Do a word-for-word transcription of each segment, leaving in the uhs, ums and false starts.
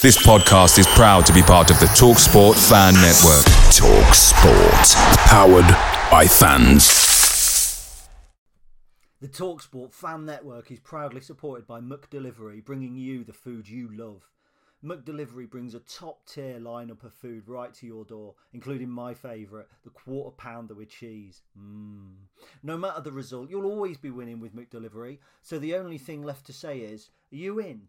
This podcast is proud to be part of the TalkSport Fan Network. TalkSport. Powered by fans. The TalkSport Fan Network is proudly supported by McDelivery, bringing you the food you love. McDelivery brings a top-tier lineup of food right to your door, including my favourite, the quarter pounder with cheese. Mmm. No matter the result, you'll always be winning with McDelivery, so the only thing left to say is, are you in?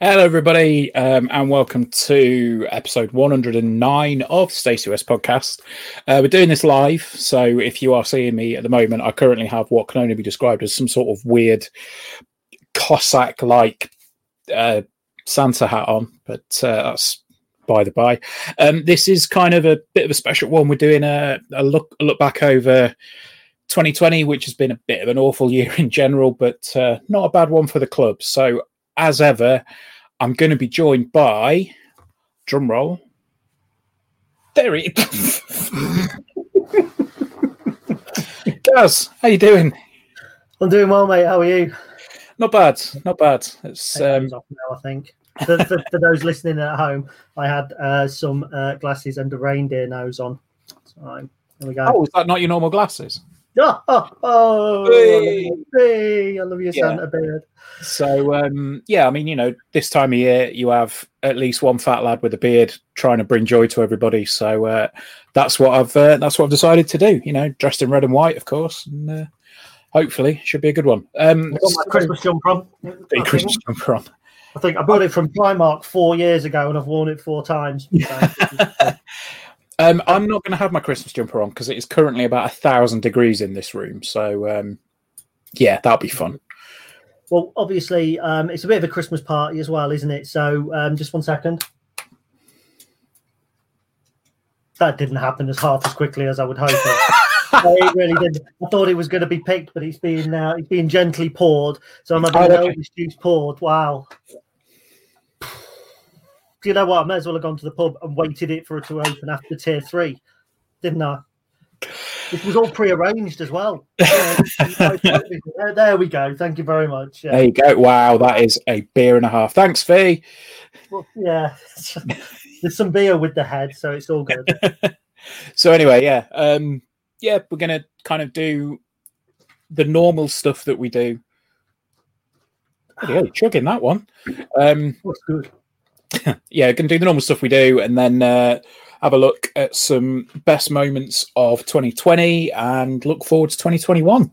Hello everybody, um, and welcome to episode one oh nine of Stacey West Podcast. Uh, we're doing this live, so if you are seeing me at the moment, I currently have what can only be described as some sort of weird Cossack-like uh, Santa hat on, but uh, that's by the by. Um, this is kind of a bit of a special one. We're doing a, a, look, a look back over twenty twenty, which has been a bit of an awful year in general, but uh, not a bad one for the club. So as ever, I'm going to be joined by, drum roll, there it is. Gaz, how you doing? I'm doing well, mate. How are you? Not bad, not bad. It's um... off now, I think. For, for, for those listening at home, I had uh, some uh, glasses and a reindeer nose on. So there we go. Oh, is that not your normal glasses? Oh, oh, oh. Hey. Hey, I love your yeah. Santa beard. So, um, yeah, I mean, you know, this time of year you have at least one fat lad with a beard trying to bring joy to everybody. So uh, that's what I've uh, that's what I've decided to do. You know, dressed in red and white, of course, and uh, hopefully should be a good one. Um, I got my Christmas jumper on. The Christmas jumper on. I think I bought it from Primark four years ago, and I've worn it four times. So. Um, I'm not going to have my Christmas jumper on because it is currently about a thousand degrees in this room. So, um, yeah, that'll be fun. Well, obviously, um, it's a bit of a Christmas party as well, isn't it? So, um, just one second. That didn't happen as half as quickly as I would hope. It. It really didn't. I thought it was going to be picked, but it's being now uh, it's being gently poured. So I'm having oh, okay. the juice poured. Wow. You know what? I may as well have gone to the pub and waited it for it to open after tier three, didn't I? It was all pre-arranged as well. There we go. Thank you very much. Yeah. There you go. Wow, that is a beer and a half. Thanks, Fee. Well, yeah, there's some beer with the head, so it's all good. So anyway, yeah, um, yeah, we're gonna kind of do the normal stuff that we do. Oh, yeah, you're chugging that one. Um, That's good. Yeah, going to do the normal stuff we do and then uh, have a look at some best moments of twenty twenty and look forward to twenty twenty-one.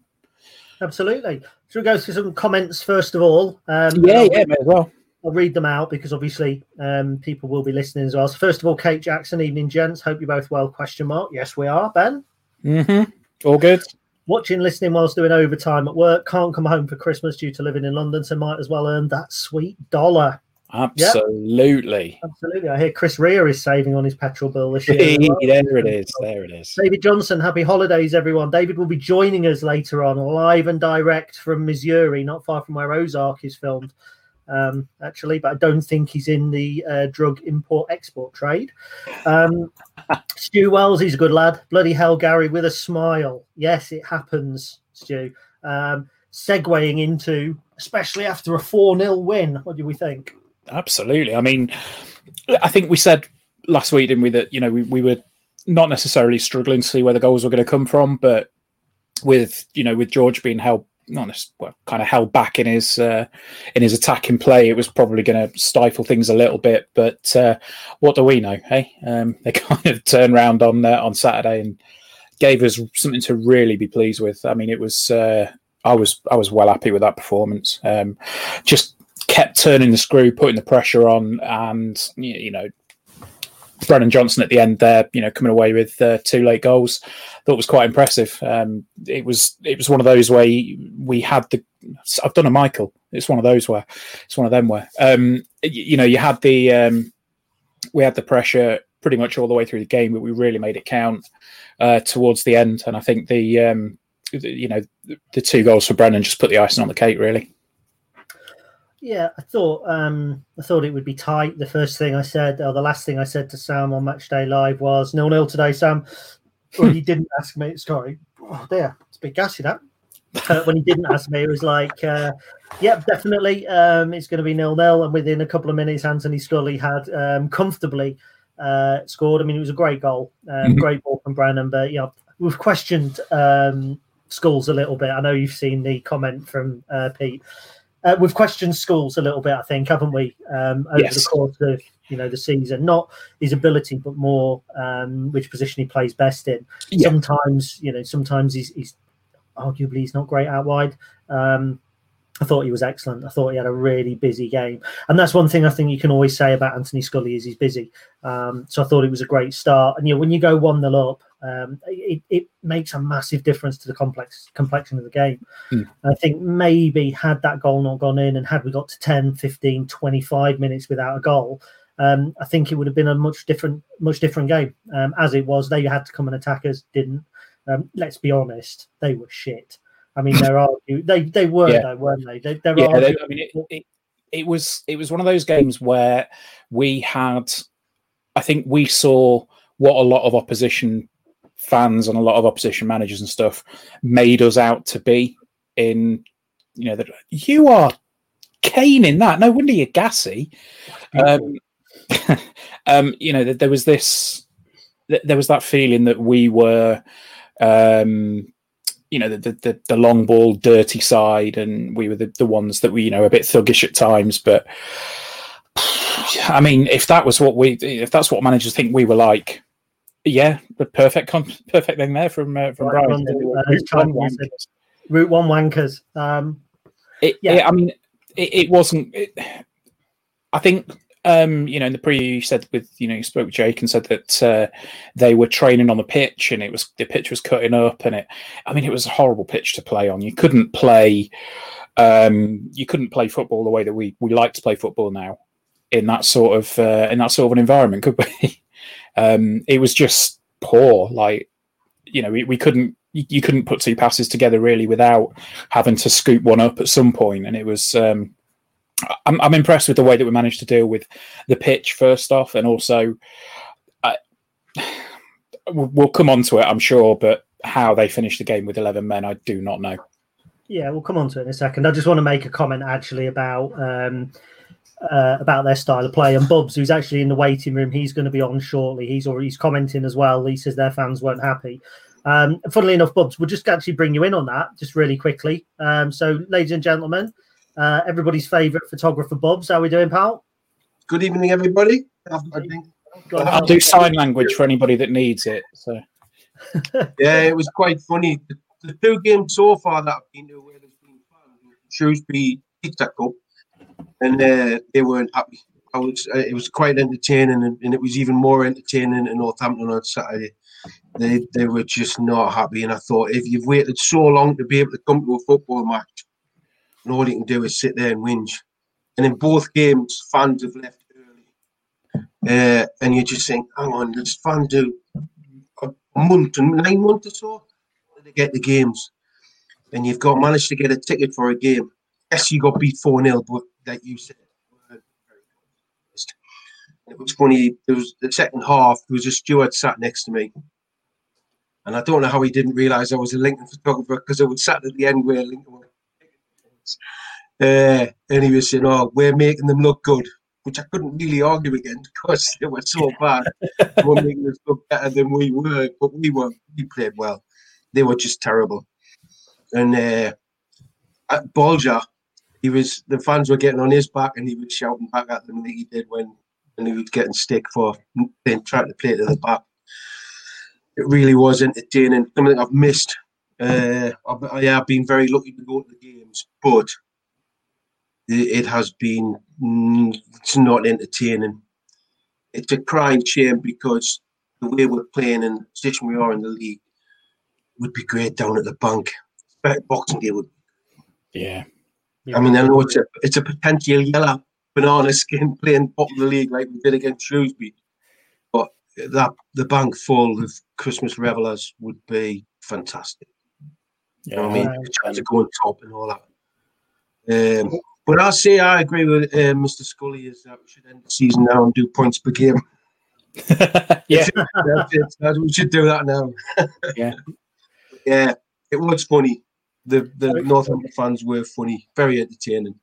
Absolutely. So we go through some comments first of all. Um, yeah, yeah, may as well. I'll read them out because obviously um, people will be listening as well. So first of all, Kate Jackson, evening gents. Hope you're both well, question mark. Yes, we are, Ben. Mm-hmm. All good. Watching, listening whilst doing overtime at work. Can't come home for Christmas due to living in London, so might as well earn that sweet dollar. Absolutely. Yep. Absolutely. I hear Chris Rea is saving on his petrol bill this year. There it is. There it is. David Johnson, happy holidays, everyone. David will be joining us later on, live and direct from Missouri, not far from where Ozark is filmed, um, actually, but I don't think he's in the uh, drug import-export trade. Um, Stu Wells, he's a good lad. Bloody hell, Gary, with a smile. Yes, it happens, Stu. Um, segueing into, especially after a four nil win, what do we think? Absolutely. I mean, I think we said last week, didn't we, that, you know, we, we were not necessarily struggling to see where the goals were going to come from, but with, you know, with George being held, not necessarily, well, kind of held back in his uh, in his attacking play, it was probably going to stifle things a little bit. But uh, what do we know, hey? Um, they kind of turned round on uh, on Saturday and gave us something to really be pleased with. I mean, it was uh, I was I was well happy with that performance. Um, just. Kept turning the screw, putting the pressure on, and you know, Brennan Johnson at the end there, you know, coming away with uh, two late goals, thought was quite impressive. Um, it was it was one of those where we had the. I've done a Michael. It's one of those where it's one of them where um, you, you know you had the um, we had the pressure pretty much all the way through the game, but we really made it count uh, towards the end. And I think the, um, the you know the, the two goals for Brennan just put the icing on the cake, really. Yeah, I thought um, I thought it would be tight. The first thing I said, or the last thing I said to Sam on Matchday Live was nil nil today, Sam. Well, he didn't ask me. Sorry, oh dear, it's a bit gassy that. Uh, when he didn't ask me, it was like, uh, "Yep, yeah, definitely, um, it's going to be nil nil." And within a couple of minutes, Anthony Scully had um, comfortably uh, scored. I mean, it was a great goal, um, mm-hmm. great ball from Brennan. But yeah, you know, we've questioned um, Schools a little bit. I know you've seen the comment from uh, Pete. Uh, we've questioned Schools a little bit, I think, haven't we? Um, over yes. the course of you know the season, not his ability, but more um, which position he plays best in. Yeah. Sometimes, you know, sometimes he's, he's arguably he's not great out wide. Um, I thought he was excellent. I thought he had a really busy game, and that's one thing I think you can always say about Anthony Scully is he's busy. Um, so I thought it was a great start. And you know, when you go one nil up, um, it, it makes a massive difference to the complex complexion of the game. Mm. I think maybe had that goal not gone in, and had we got to ten, fifteen, twenty-five minutes without a goal, um, I think it would have been a much different, much different game. Um, as it was, they had to come and attack us, didn't. Um, let's be honest, they were shit. I mean, there are they they were yeah. though, weren't they? They, there yeah, are. They, I mean, it, it, it was it was one of those games where we had, I think we saw what a lot of opposition fans and a lot of opposition managers and stuff made us out to be. In you know that you are Kane in that. No wonder you're gassy. Um, um, you know that there was this, there was that feeling that we were. Um, you know, the, the the long ball, dirty side, and we were the, the ones that were, you know, a bit thuggish at times. But I mean, if that was what we, if that's what managers think we were like, yeah, the perfect, perfect thing there from uh, from right, Brian. Uh, route, one route one wankers. Um, it, yeah, it, I mean, it, it wasn't. It, I think. Um, you know, in the preview, you said with you know, you spoke with Jake and said that uh, they were training on the pitch, and it was the pitch was cutting up, and it. I mean, it was a horrible pitch to play on. You couldn't play, um, you couldn't play football the way that we, we like to play football now, in that sort of uh, in that sort of an environment, could we? um, it was just poor. Like, you know, we, we couldn't you, you couldn't put two passes together really without having to scoop one up at some point, and it was. Um, I'm, I'm impressed with the way that we managed to deal with the pitch first off, and also uh, we'll come on to it, I'm sure, but how they finished the game with eleven men, I do not know. Yeah, we'll come on to it in a second. I just want to make a comment actually about um, uh, about their style of play, and Bubs, who's actually in the waiting room, he's going to be on shortly. He's or he's commenting as well. He says their fans weren't happy. Um, funnily enough, Bubs, we'll just actually bring you in on that just really quickly. Um, so, ladies and gentlemen. Uh, everybody's favourite photographer, Bubs. How are we doing, pal? Good evening, everybody. I'll do sign language for anybody that needs it. So, yeah, it was quite funny. The, the two games so far that I've been to where there's been Shrewsby Pizza Cup, and uh, they weren't happy. I was, uh, it was quite entertaining, and, and it was even more entertaining in Northampton on Saturday. They they were just not happy, and I thought, if you've waited so long to be able to come to a football match, and all you can do is sit there and whinge. And in both games, fans have left early. Uh, and you just think, hang on, this fan do a month, nine months or so, to get the games. And you've got managed to get a ticket for a game. Yes, you got beat four nil, but like you said, it was funny. It was the second half, there was a steward sat next to me. And I don't know how he didn't realise I was a Lincoln photographer, because I was sat at the end where Lincoln was. Uh, and he was saying, oh, we're making them look good, which I couldn't really argue against because they were so bad. They were making us look better than we were, but we were we played well. They were just terrible. And uh, at Bolger, he was the fans were getting on his back, and he was shouting back at them like he did when, when he was getting stick for playing, trying to play to the back. It really was entertaining, something I've missed. Uh, I've, yeah, I've been very lucky to go to the games, but it, it has been, it's not entertaining. it's a crying shame, because the way we're playing and the position we are in the league would be great down at the Bank. Boxing Day would be. Yeah. yeah. I mean, I know it's a, it's a potential yellow banana skin playing bottom of the league like we did against Shrewsby. But that the Bank full of Christmas revellers would be fantastic. You know what I mean? The chance of going top and all that. Um, but I'll say I agree with uh, Mister Scully, is that we should end the season now and do points per game. yeah. That's it. That's, we should do that now. yeah. Yeah. It was funny. The the okay. Northampton fans were funny. Very entertaining.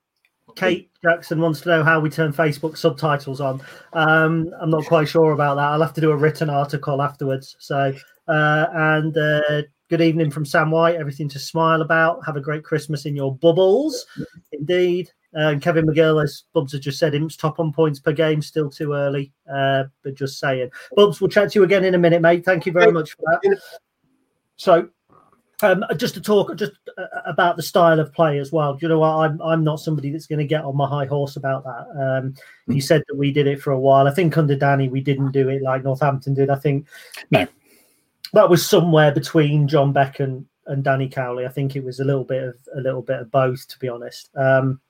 Kate Jackson wants to know how we turn Facebook subtitles on. Um, I'm not quite sure about that. I'll have to do a written article afterwards. So, uh, and uh, good evening from Sam White. Everything to smile about. Have a great Christmas in your bubbles. Indeed. Uh, and Kevin McGill, as Bubs has just said, Imps top on points per game. Still too early. Uh, but just saying. Bubs, we'll chat to you again in a minute, mate. Thank you very much for that. So, Um, just to talk just uh, about the style of play as well. Do you know what? I'm I'm not somebody that's going to get on my high horse about that. Um, you said that we did it for a while. I think under Danny we didn't do it like Northampton did. I think no, that was somewhere between John Beck and, and Danny Cowley. I think it was a little bit of a little bit of both, to be honest. Um,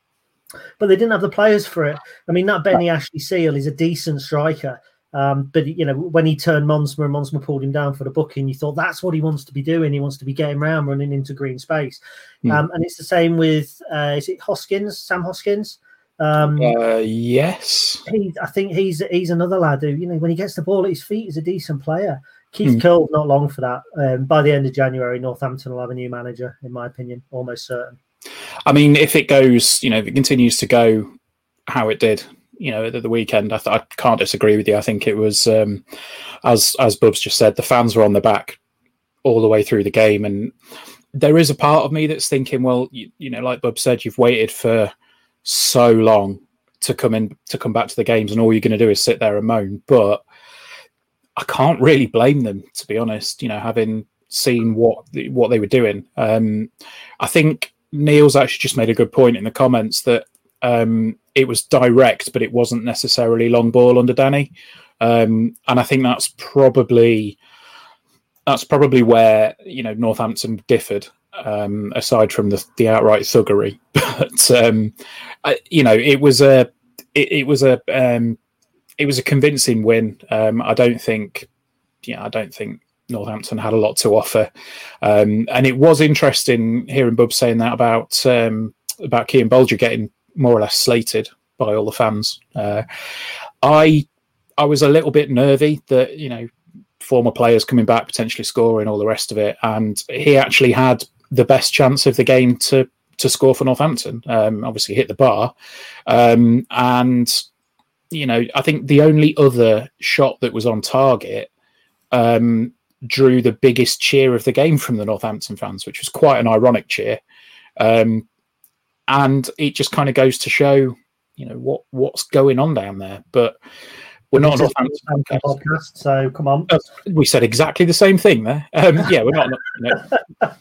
but they didn't have the players for it. I mean, that Benny Ashley Seal is a decent striker. Um, but, you know, when he turned Montsma and Montsma pulled him down for the booking, you thought that's what he wants to be doing. He wants to be getting round, running into green space. Mm. Um, and it's the same with, uh, is it Hoskins, Sam Hoskins? Um, uh, yes. He, I think he's he's another lad who, you know, when he gets the ball at his feet, he's a decent player. Keith mm. Curled not long for that. Um, by the end of January, Northampton will have a new manager, in my opinion, almost certain. I mean, if it goes, you know, if it continues to go how it did, you know, the, the weekend, I, th- I can't disagree with you. I think it was, um, as as Bubs just said, the fans were on the back all the way through the game, and there is a part of me that's thinking, well, you, you know, like Bubs said, you've waited for so long to come in to come back to the games, and all you're going to do is sit there and moan. But I can't really blame them, to be honest. You know, having seen what the, what they were doing, um, I think Neil's actually just made a good point in the comments that. Um, it was direct, but it wasn't necessarily long ball under Danny, um, and I think that's probably that's probably where, you know, Northampton differed. Um, aside from the, the outright thuggery, but um, I, you know, it was a it, it was a um, it was a convincing win. Um, I don't think, yeah, I don't think Northampton had a lot to offer, um, and it was interesting hearing Bub saying that about um, about Cian Bolger getting more or less slated by all the fans. Uh, I I was a little bit nervy that, you know, former players coming back, potentially scoring, all the rest of it. And he actually had the best chance of the game to to score for Northampton. Um, obviously hit the bar. Um, and, you know, I think the only other shot that was on target um, drew the biggest cheer of the game from the Northampton fans, which was quite an ironic cheer. Um And it just kind of goes to show, you know, what, what's going on down there. But we're not Northampton podcast, so come on. Uh, we said exactly the same thing there. Um, yeah, we're not. No, uh,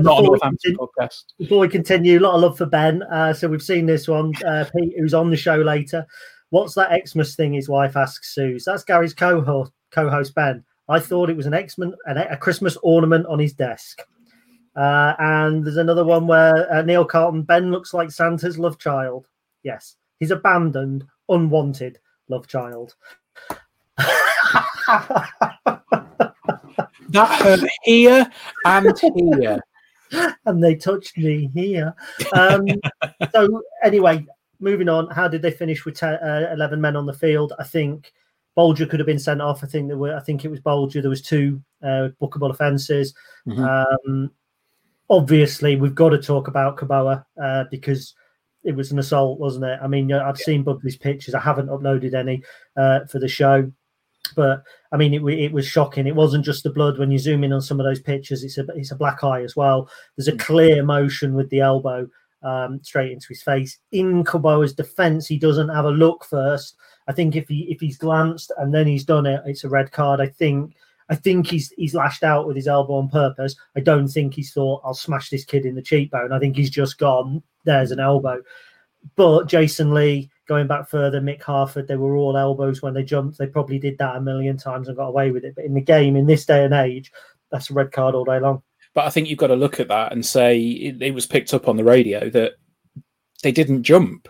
not Northampton podcast. Before we continue, a lot of love for Ben. Uh, so we've seen this one. Uh, Pete, who's on the show later. What's that Xmas thing? His wife asks Suze. That's Gary's co-host, co-host Ben. I thought it was an Xmas, an, a Christmas ornament on his desk. Uh, and there's another one where uh, Neil Carton, Ben looks like Santa's love child. Yes, he's abandoned, unwanted love child. That hurt here and here. And they touched me here. Um, so anyway, moving on. How did they finish with ten, uh, eleven men on the field? I think Bolger could have been sent off. I think there were. I think it was Bolger. There was two uh, bookable offences. Mm-hmm. Um, Obviously, we've got to talk about Kaboa uh, because it was an assault, wasn't it? I mean, I've yeah. seen Bubby's pictures. I haven't uploaded any uh, for the show. But, I mean, it, it was shocking. It wasn't just the blood. When you zoom in on some of those pictures, it's a, it's a black eye as well. There's a clear motion with the elbow um, straight into his face. In Kaboa's defence, he doesn't have a look first. I think if he if he's glanced and then he's done it, it's a red card, I think. I think he's he's lashed out with his elbow on purpose. I don't think he's thought, I'll smash this kid in the cheekbone. I think he's just gone, there's an elbow. But Jason Lee Going back further, Mick Harford, they were all elbows when they jumped. They probably did that a million times and got away with it. But in the game, in this day and age, that's a red card all day long. But I think you've got to look at that and say it, it was picked up on the radio that they didn't jump.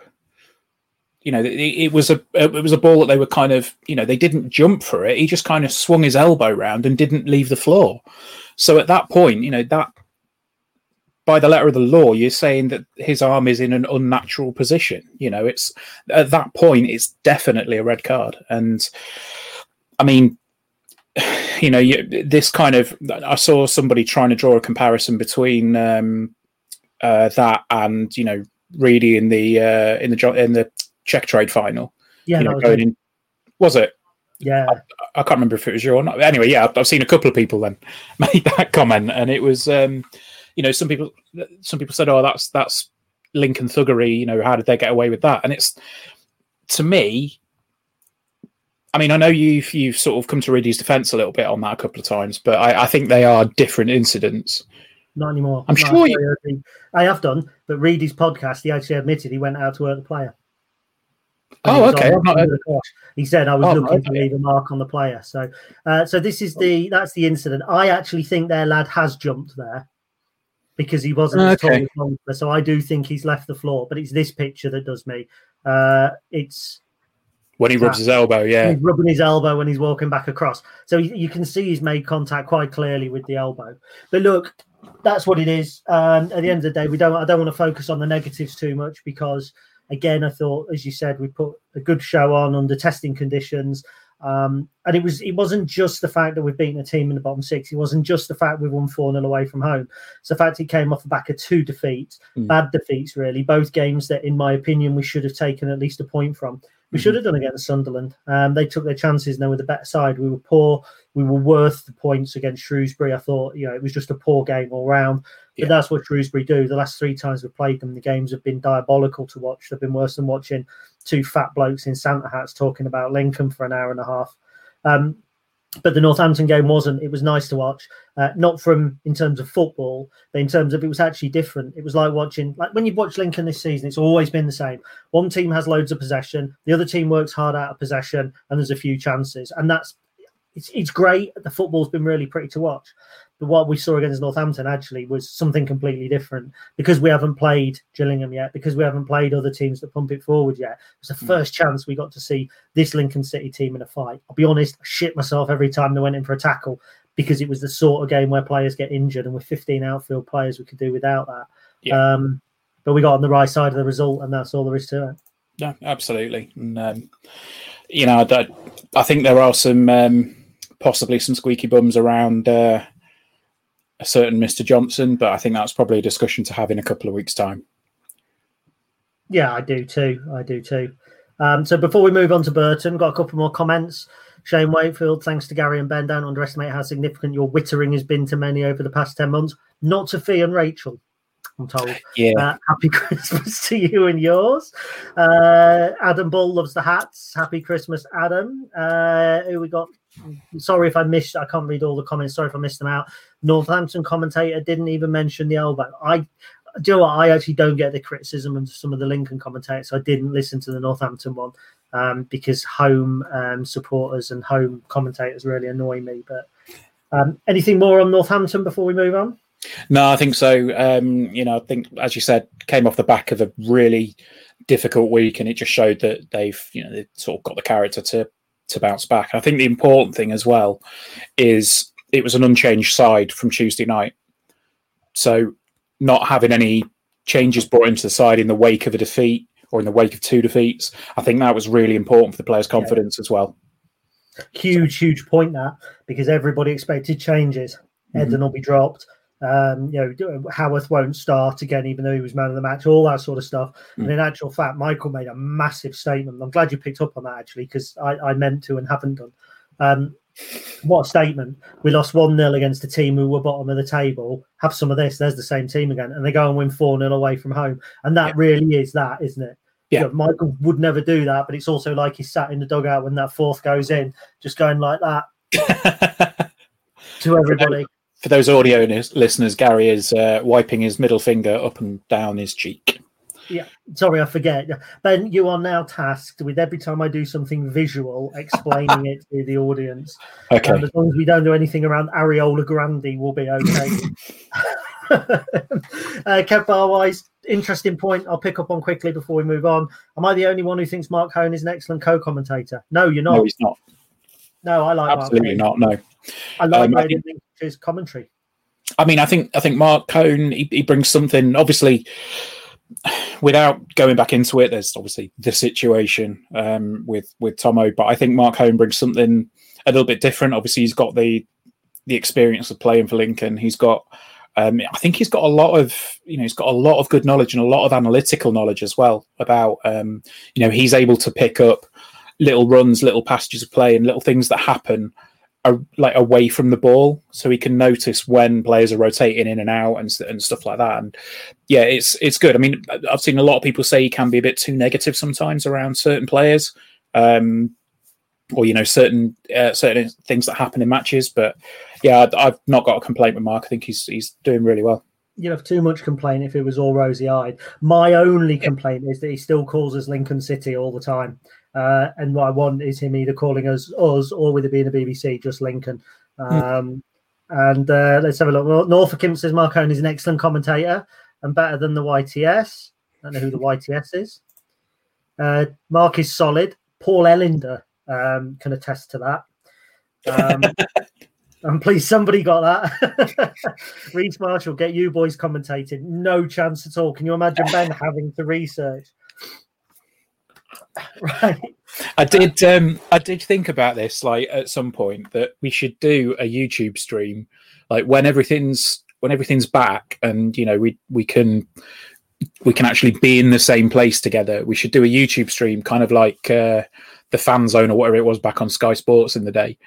You know, it, it was a it was a ball that they were kind of, you know, they didn't jump for it. He just kind of swung his elbow round and didn't leave the floor. So at that point, you know, that by the letter of the law, you're saying that his arm is in an unnatural position. You know, it's at that point, it's definitely a red card. And I mean, you know, you, this kind of, I saw somebody trying to draw a comparison between um, uh, that and, you know, Reedy in the uh, in the in the Czech trade final. Yeah, you know, was, going in, was it? Yeah, I, I can't remember if it was you or not. Anyway, yeah, I've, I've seen a couple of people then made that comment, and it was, um, you know, some people some people said, "Oh, that's that's Lincoln thuggery." You know, how did they get away with that? And it's, to me, I mean, I know you've, you've sort of come to Riddy's defence a little bit on that a couple of times, but I, I think they are different incidents. Not anymore. I'm no, sure you... I have done, but Reedy's podcast, he actually admitted he went out to work the player. And oh, okay. Not... The he said, I was oh, looking okay. to leave a mark on the player. So uh, so this is the, that's the incident. I actually think their lad has jumped there because he wasn't as tall as Montsma. So I do think he's left the floor, but it's this picture that does me. Uh, it's... When he rubs his elbow, yeah. He's rubbing his elbow when he's walking back across. So you can see he's made contact quite clearly with the elbow. But look, that's what it is. Um, at the end of the day, we don't. I don't want to focus on the negatives too much because, again, I thought, as you said, we put a good show on under testing conditions. Um, and it was it wasn't just the fact that we've beaten a team in the bottom six. It wasn't just the fact we won four nil away from home. It's the fact it came off the back of two defeats, mm. bad defeats, really. Both games that, in my opinion, we should have taken at least a point from. We mm. should have done against Sunderland. Um, they took their chances and they were the better side. We were poor. We were worth the points against Shrewsbury. I thought, you know, it was just a poor game all round. But yeah. that's what Shrewsbury do. The last three times we've played them, the games have been diabolical to watch. They've been worse than watching two fat blokes in Santa hats talking about Lincoln for an hour and a half. Um, but the Northampton game wasn't. It was nice to watch. Uh, not from in terms of football, but in terms of it was actually different. It was like watching, like when you watch Lincoln this season, it's always been the same. One team has loads of possession. The other team works hard out of possession and there's a few chances. And that's, it's, it's great. The football's been really pretty to watch. But what we saw against Northampton actually was something completely different because we haven't played Gillingham yet, because we haven't played other teams that pump it forward yet. It was the first chance we got to see this Lincoln City team in a fight. I'll be honest, I shit myself every time they went in for a tackle because it was the sort of game where players get injured, and with fifteen outfield players we could do without that. Yeah. Um, but we got on the right side of the result, and that's all there is to it. Yeah, absolutely. And, um, you know, I, I think there are some um, possibly some squeaky bums around uh, a certain Mister Johnson, but I think that's probably a discussion to have in a couple of weeks' time. Yeah, I do too. I do too. Um, so before we move on to Burton, got a couple more comments. Shane Wakefield, thanks to Gary and Ben. Don't underestimate how significant your wittering has been to many over the past ten months. Not to Fee and Rachel, I'm told. Yeah. Uh, happy Christmas to you and yours. Uh, Adam Bull loves the hats. Happy Christmas, Adam. Uh, who we got? Sorry if I missed. I can't read all the comments. Sorry if I missed them out. Northampton commentator didn't even mention the elbow. I. Do you know what? I actually don't get the criticism of some of the Lincoln commentators. So I didn't listen to the Northampton one um, because home um, supporters and home commentators really annoy me. But um, anything more on Northampton before we move on? No, I think so. Um, you know, I think, as you said, came off the back of a really difficult week, and it just showed that they've, you know, they've sort of got the character to to bounce back. And I think the important thing as well is it was an unchanged side from Tuesday night, so not having any changes brought into the side in the wake of a defeat or in the wake of two defeats. I think that was really important for the players' confidence yeah. as well. Huge, so. huge point that, because everybody expected changes. Mm-hmm. Edun will be dropped. Um, you know, Howarth won't start again, even though he was man of the match, all that sort of stuff. Mm. And in actual fact, Michael made a massive statement. I'm glad you picked up on that, actually, because I, I meant to and haven't done. Um, what a statement. We lost one nil against a team who were bottom of the table. Have some of this. There's the same team again. And they go and win four nil away from home. And that yeah. really is that, isn't it? Yeah. You know, Michael would never do that, but it's also like he sat in the dugout when that fourth goes in, just going like that to everybody. For those audio listeners, Gary is uh, wiping his middle finger up and down his cheek. Yeah, sorry, I forget. Ben, you are now tasked with every time I do something visual, explaining it to the audience. Okay. Um, as long as we don't do anything around Ariola Grandi, we'll be okay. uh, Kev Barwise, interesting point I'll pick up on quickly before we move on. Am I the only one who thinks Mark Cohn is an excellent co-commentator? No, you're not. No, he's not. No, I like Absolutely Mark. Absolutely not, no. I like um, I think... his commentary. I mean, I think I think Mark Cohn, he, he brings something, obviously, without going back into it, there's obviously the situation um, with, with Tomo, but I think Mark Cohn brings something a little bit different. Obviously, he's got the the experience of playing for Lincoln. He's got, um, I think he's got a lot of, you know, he's got a lot of good knowledge and a lot of analytical knowledge as well about, um, you know, he's able to pick up little runs, little passages of play and little things that happen are like away from the ball, so he can notice when players are rotating in and out and and stuff like that. And yeah, it's it's good. I mean, I've seen a lot of people say he can be a bit too negative sometimes around certain players, um, or you know, certain uh, certain things that happen in matches. But yeah, I've not got a complaint with Mark. I think he's he's doing really well. You'd have too much complaint if it was all rosy-eyed. My only complaint is that he still calls us Lincoln City all the time. Uh, and what I want is him either calling us us or, with it being a B B C, just Lincoln. Um, mm. And uh, let's have a look. Norfolk Kim says Mark Cohn is an excellent commentator and better than the Y T S. I don't know who the Y T S is. Uh, Mark is solid. Paul Ellinder um, can attest to that. Um I'm pleased somebody got that. Reece Marshall, get you boys commentating. No chance at all. Can you imagine Ben having to research? Right. I did. Um, I did think about this, like at some point, that we should do a YouTube stream, like when everything's when everything's back, and you know we we can we can actually be in the same place together. We should do a YouTube stream, kind of like uh, the Fan Zone or whatever it was back on Sky Sports in the day.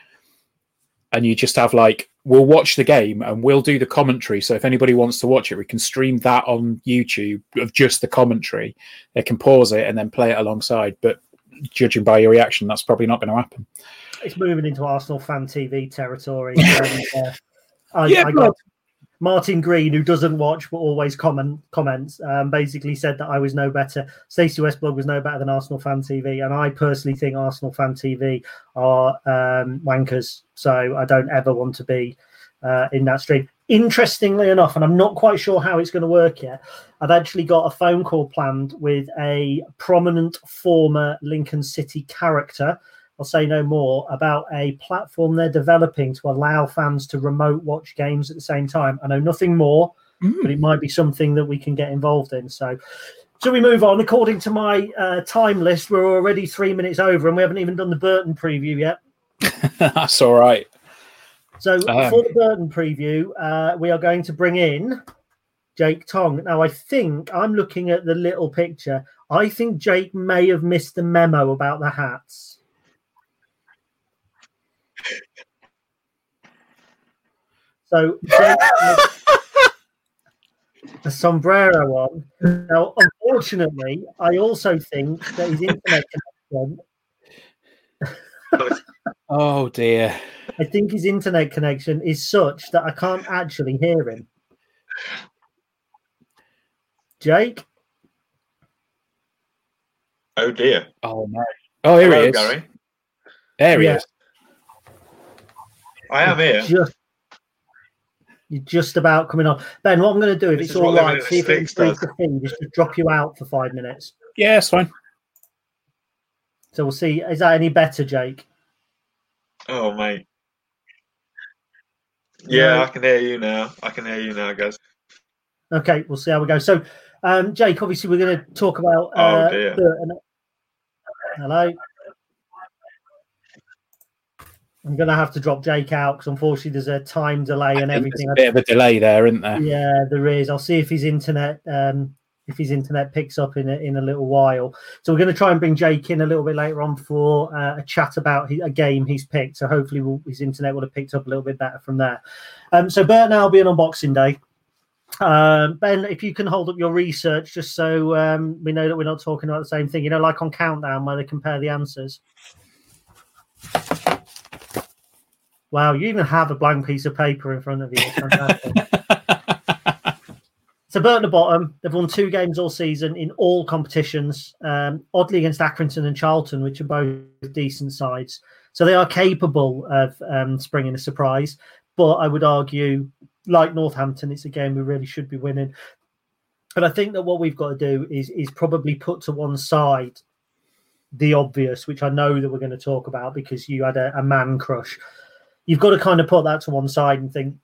And you just have like, we'll watch the game and we'll do the commentary. So if anybody wants to watch it, we can stream that on YouTube of just the commentary. They can pause it and then play it alongside. But judging by your reaction, that's probably not going to happen. It's moving into Arsenal Fan T V territory. and, uh, I, yeah, I got Martin Green, who doesn't watch but always comment comments, um, basically said that I was no better. Stacey Westbrook was no better than Arsenal Fan T V, and I personally think Arsenal Fan T V are um, wankers. So I don't ever want to be uh, in that stream. Interestingly enough, and I'm not quite sure how it's going to work yet, I've actually got a phone call planned with a prominent former Lincoln City character, I'll say no more, about a platform they're developing to allow fans to remote watch games at the same time. I know nothing more, mm. but it might be something that we can get involved in. So shall we move on? According to my uh, time list, we're already three minutes over and we haven't even done the Burton preview yet. That's all right. So um, for the Burton preview, uh, we are going to bring in Jake Tonge. Now, I think I'm looking at the little picture. I think Jake may have missed the memo about the hats. So Jake the sombrero on. Now, unfortunately, I also think that his internet connection. Oh dear. I think his internet connection is such that I can't actually hear him. Jake? Oh dear. Oh no. Oh, here Hello, he is. Gary. There he yeah. is. I am here. Just, you're just about coming on. Ben, what I'm going to do, if this it's all right, see if it's free to feed, is to drop you out for five minutes. Yeah, it's fine. So we'll see. Is that any better, Jake? Oh, mate. Yeah, yeah, I can hear you now. I can hear you now, guys. Okay, we'll see how we go. So, um, Jake, obviously we're going to talk about... Uh, oh, dear. The... Hello? I'm going to have to drop Jake out because, unfortunately, there's a time delay I and everything. There's a bit of a delay there, isn't there? Yeah, there is. I'll see if his internet... Um, if his internet picks up in a, in a little while. So we're going to try and bring Jake in a little bit later on for uh, a chat about a game he's picked. So hopefully we'll, his internet will have picked up a little bit better from there. Um, so Burton Albion on Boxing Day. Um, Ben, if you can hold up your research just so um, we know that we're not talking about the same thing, you know, like on Countdown where they compare the answers. Wow, you even have a blank piece of paper in front of you. It's fantastic. So Burton are bottom. They've won two games all season in all competitions, um, oddly against Accrington and Charlton, which are both decent sides. So they are capable of um, springing a surprise. But I would argue, like Northampton, it's a game we really should be winning. But I think that what we've got to do is is probably put to one side the obvious, which I know that we're going to talk about because you had a, a man crush. You've got to kind of put that to one side and think,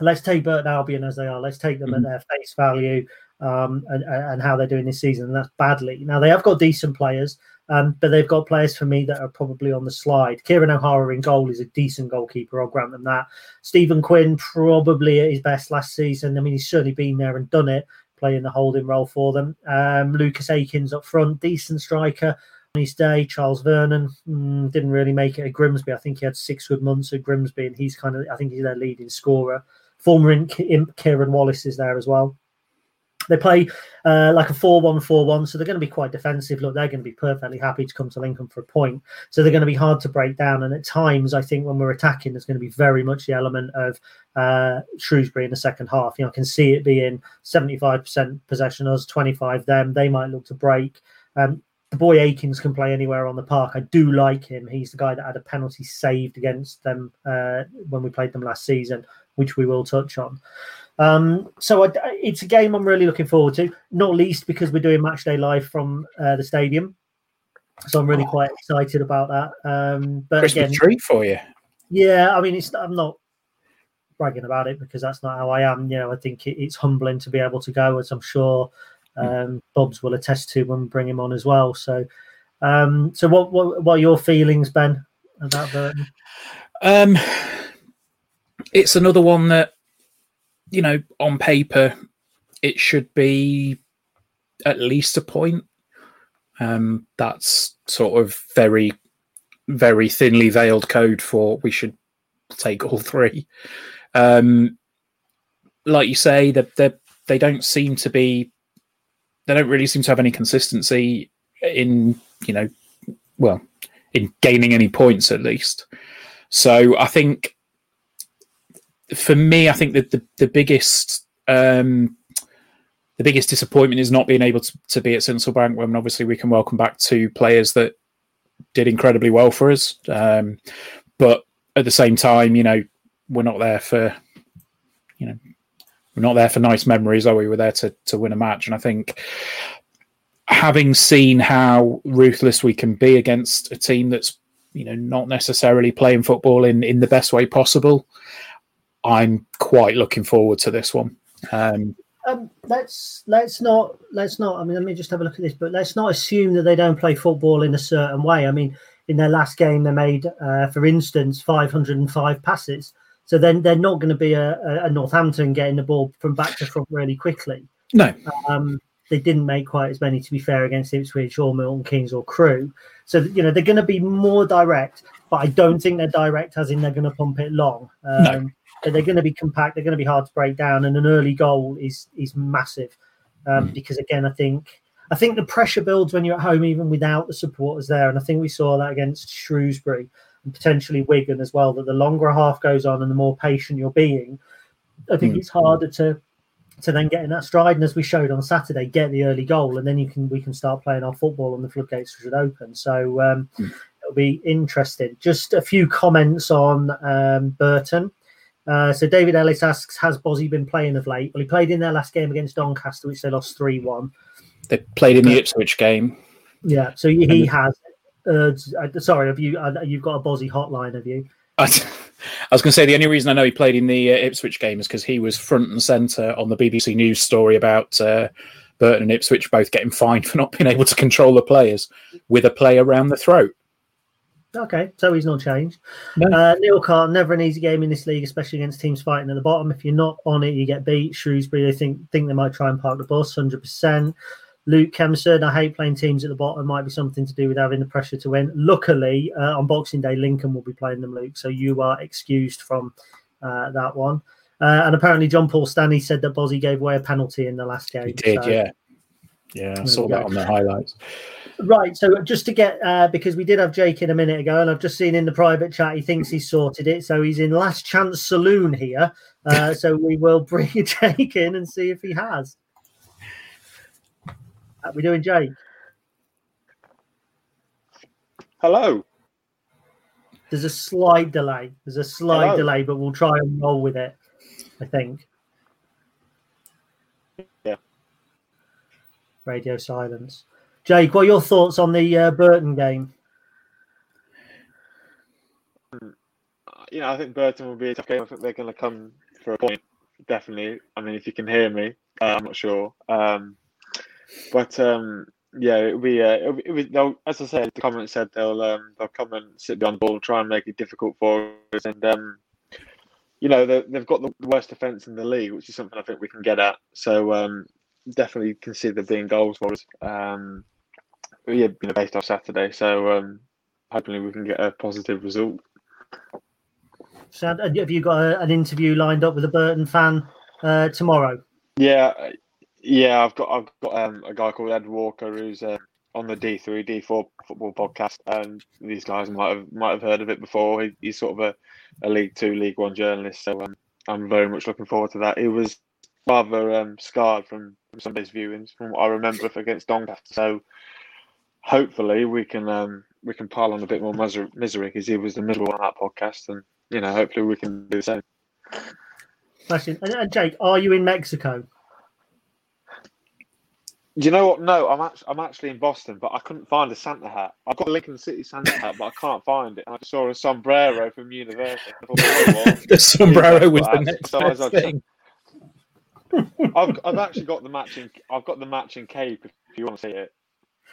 let's take Burton Albion as they are. Let's take them mm-hmm. at their face value um, and, and how they're doing this season. And that's badly. Now, they have got decent players, um, but they've got players for me that are probably on the slide. Kieran O'Hara in goal is a decent goalkeeper. I'll grant them that. Stephen Quinn probably at his best last season. I mean, he's certainly been there and done it, playing the holding role for them. Um, Lucas Akins up front, decent striker on his day. Charles Vernon mm, didn't really make it at Grimsby. I think he had six good months at Grimsby, and he's kind of, I think he's their leading scorer. Former imp Kieran Wallace is there as well. They play uh, like a four one four one, so they're going to be quite defensive. Look, they're going to be perfectly happy to come to Lincoln for a point. So they're going to be hard to break down. And at times, I think when we're attacking, there's going to be very much the element of uh, Shrewsbury in the second half. You know, I can see it being seventy-five percent possession us, twenty-five them. They might look to break. Um, the boy Akins can play anywhere on the park. I do like him. He's the guy that had a penalty saved against them uh, when we played them last season, which we will touch on. Um, so I, it's a game I'm really looking forward to, not least because we're doing Matchday Live from uh, the stadium. So I'm really oh. quite excited about that. Um, but Christmas again, treat for you. Yeah, I mean, it's, I'm not bragging about it because that's not how I am. You know, I think it, it's humbling to be able to go, as I'm sure um, mm. Bubs will attest to when we bring him on as well. So, um, so what, what what are your feelings, Ben, about Burton? Um, it's another one that, you know, on paper, it should be at least a point. Um, that's sort of very, very thinly veiled code for we should take all three. Um, like you say, that they, they don't seem to be, they don't really seem to have any consistency in, you know, well, in gaining any points at least. So I think, for me, I think that the, the biggest um, the biggest disappointment is not being able to, to be at Sinselbank, when obviously we can welcome back two players that did incredibly well for us. Um, but at the same time, you know, we're not there for you know we're not there for nice memories, are we? We're there to to win a match. And I think, having seen how ruthless we can be against a team that's, you know, not necessarily playing football in, in the best way possible, I'm quite looking forward to this one. Um, um, let's let's not let's not. I mean, let me just have a look at this. But let's not assume that they don't play football in a certain way. I mean, in their last game, they made, uh, for instance, five hundred five passes. So then they're not going to be a, a, a Northampton getting the ball from back to front really quickly. No, um, they didn't make quite as many, to be fair, against Ipswich or Milton Keynes or Crewe. So you know they're going to be more direct, but I don't think they're direct as in they're going to pump it long. Um, no. But they're going to be compact. They're going to be hard to break down, and an early goal is is massive um, mm. because, again, I think I think the pressure builds when you're at home, even without the supporters there. And I think we saw that against Shrewsbury and potentially Wigan as well. That the longer a half goes on and the more patient you're being, I think mm. it's harder to to then get in that stride. And as we showed on Saturday, get the early goal, and then you can we can start playing our football, and the floodgates should open. So um, mm. it'll be interesting. Just a few comments on um, Burton. Uh, so David Ellis asks, has Bozzy been playing of late? Well, he played in their last game against Doncaster, which they lost three one. They played in the Ipswich game. Yeah, so he, he has. Uh, sorry, have you, uh, you've got a Bozzy hotline, have you? I, I was going to say the only reason I know he played in the uh, Ipswich game is because he was front and centre on the B B C News story about uh, Burton and Ipswich both getting fined for not being able to control the players with a play around the throat. Okay, so he's not changed. No. Uh, Neil Carton, never an easy game in this league, especially against teams fighting at the bottom. If you're not on it, you get beat. Shrewsbury, they think think they might try and park the bus, one hundred percent. Luke Kemson, I hate playing teams at the bottom. Might be something to do with having the pressure to win. Luckily, uh, on Boxing Day, Lincoln will be playing them, Luke, so you are excused from uh, that one. Uh, and apparently John Paul Stanley said that Bozzy gave away a penalty in the last game. He did, so. yeah. Yeah, I saw that on the highlights. Right, so just to get, uh, because we did have Jake in a minute ago, and I've just seen in the private chat he thinks he's sorted it, so he's in Last Chance Saloon here. Uh, so we will bring Jake in and see if he has. How are we doing, Jake? Hello. There's a slight delay. There's a slight Hello. delay, but we'll try and roll with it, I think. Yeah. Radio silence. Jake, what are your thoughts on the uh, Burton game? You know, I think Burton will be a tough game. I think they're going to come for a point, definitely. I mean, if you can hear me, uh, I'm not sure. Um, but um, yeah, we uh, it was. As I said, the comment said they'll um, they'll come and sit behind the ball, try and make it difficult for us, and um, you know, they've got the worst defence in the league, which is something I think we can get at. So. Um, Definitely consider being goals for us. Um, yeah, you know, based off Saturday, so um, hopefully we can get a positive result. So, have you got a, an interview lined up with a Burton fan uh, tomorrow? Yeah, yeah, I've got I've got um, a guy called Ed Walker who's uh, on the D three D four football podcast, and these guys might have might have heard of it before. He, he's sort of a, a League Two, League One journalist, so um, I'm very much looking forward to that. It was rather um, scarred from. from Sunday's viewings, from what I remember, against Doncaster. So hopefully we can um, we can pile on a bit more misery, because he was the miserable one on that podcast, and you know, hopefully we can do the same. And, and Jake, are you in Mexico? Do you know what? No, I'm actually I'm actually in Boston, but I couldn't find a Santa hat. I've got a Lincoln City Santa hat, but I can't find it. And I just saw a sombrero from Universal. The sombrero was the next so best thing. I've, I've actually got the matching. I've got the matching cape. If you want to see it.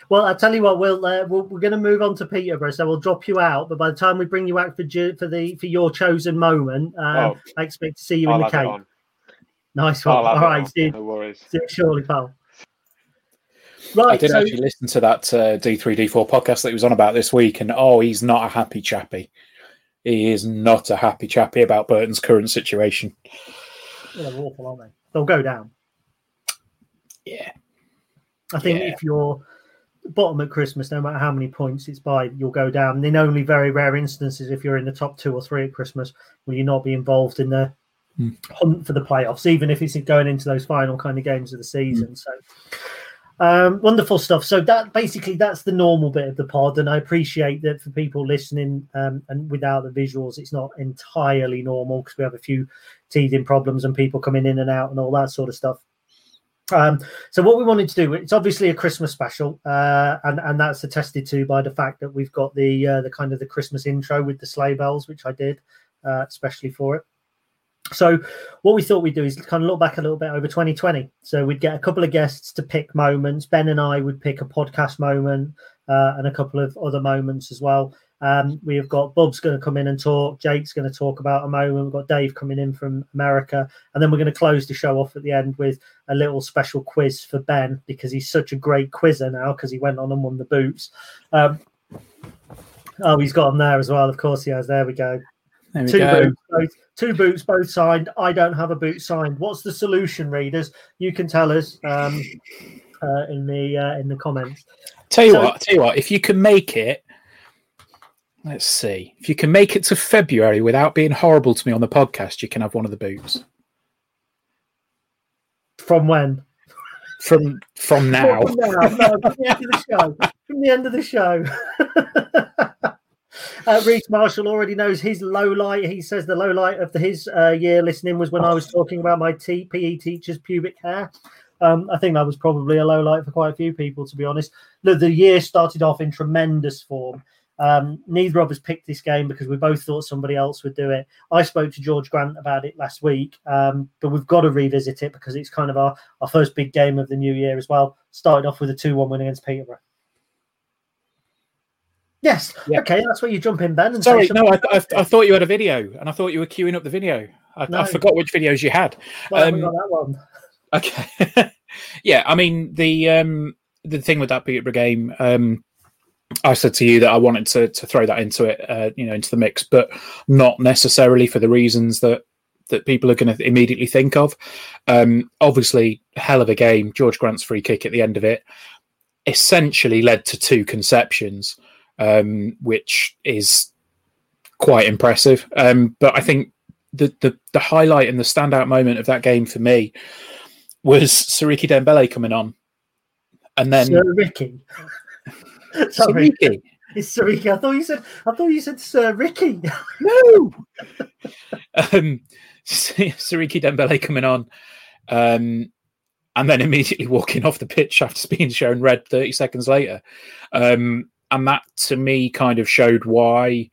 Well, I tell you what, we'll uh, we're, we're going to move on to Peterborough, so we'll drop you out. But by the time we bring you out for for the for your chosen moment, uh, oh, I expect to see you I'll in the cape. On. Nice one. I'll All right, on. see you, no worries. See you shortly, pal. Right, I did so, actually listen to that uh, D three D four podcast that he was on about this week, and oh, he's not a happy chappy. He is not a happy chappy about Burton's current situation. Yeah, they're awful, aren't they? They'll go down. Yeah. I think yeah. if you're bottom at Christmas, no matter how many points it's by, you'll go down. And in only very rare instances, if you're in the top two or three at Christmas, will you not be involved in the mm. hunt for the playoffs, even if it's going into those final kind of games of the season. Mm. So um, wonderful stuff. So that basically that's the normal bit of the pod. And I appreciate that for people listening um, and without the visuals, it's not entirely normal because we have a few teething problems and people coming in and out and all that sort of stuff. Um, so what we wanted to do, it's obviously a Christmas special, uh, and, and that's attested to by the fact that we've got the uh, the kind of the Christmas intro with the sleigh bells, which I did uh, especially for it. So what we thought we'd do is kind of look back a little bit over twenty twenty. So we'd get a couple of guests to pick moments. Ben and I would pick a podcast moment uh, and a couple of other moments as well. Um, we have got Bub's going to come in and talk. Jake's going to talk about a moment. We've got Dave coming in from America. And then we're going to close the show off at the end with a little special quiz for Ben, because he's such a great quizzer now, because he went on and won the boots. Um, oh, he's got them there as well. Of course he has. There we go. There we two, go. Boots, both, two boots, both signed. I don't have a boot signed. What's the solution, readers? You can tell us um, uh, in the uh, in the comments. Tell you so, what, tell you what, if you can make it, let's see. If you can make it to February without being horrible to me on the podcast, you can have one of the boots. From when? From from now. From, now. No, from the end of the show. From the end of the show. uh, Reece Marshall already knows his low light. He says the low light of the, his uh, year listening was when I was talking about my T- P E teacher's pubic hair. Um, I think that was probably a low light for quite a few people, to be honest. The, the year started off in tremendous form. Um, neither of us picked this game because we both thought somebody else would do it. I spoke to George Grant about it last week, um, but we've got to revisit it because it's kind of our, our first big game of the new year as well. Started off with a two one win against Peterborough. Yes. Yeah. Okay, that's where you jump in, Ben. And Sorry, no, I, I, I thought you had a video and I thought you were queuing up the video. I, no. I forgot which videos you had. Well, um, I got that one. Okay. Yeah, I mean, the, um, the thing with that Peterborough game... Um, I said to you that I wanted to, to throw that into it, uh, you know, into the mix, but not necessarily for the reasons that that people are going to immediately think of. Um, obviously, hell of a game. George Grant's free kick at the end of it essentially led to two conceptions, um, which is quite impressive. Um, but I think the, the the highlight and the standout moment of that game for me was Siriki Dembele coming on, and then Siriki. Sorry. Siriki. It's Siriki. I thought you said. I thought you said Siriki. No. um, Siriki Dembele coming on, um, and then immediately walking off the pitch after being shown red thirty seconds later, um, and that to me kind of showed why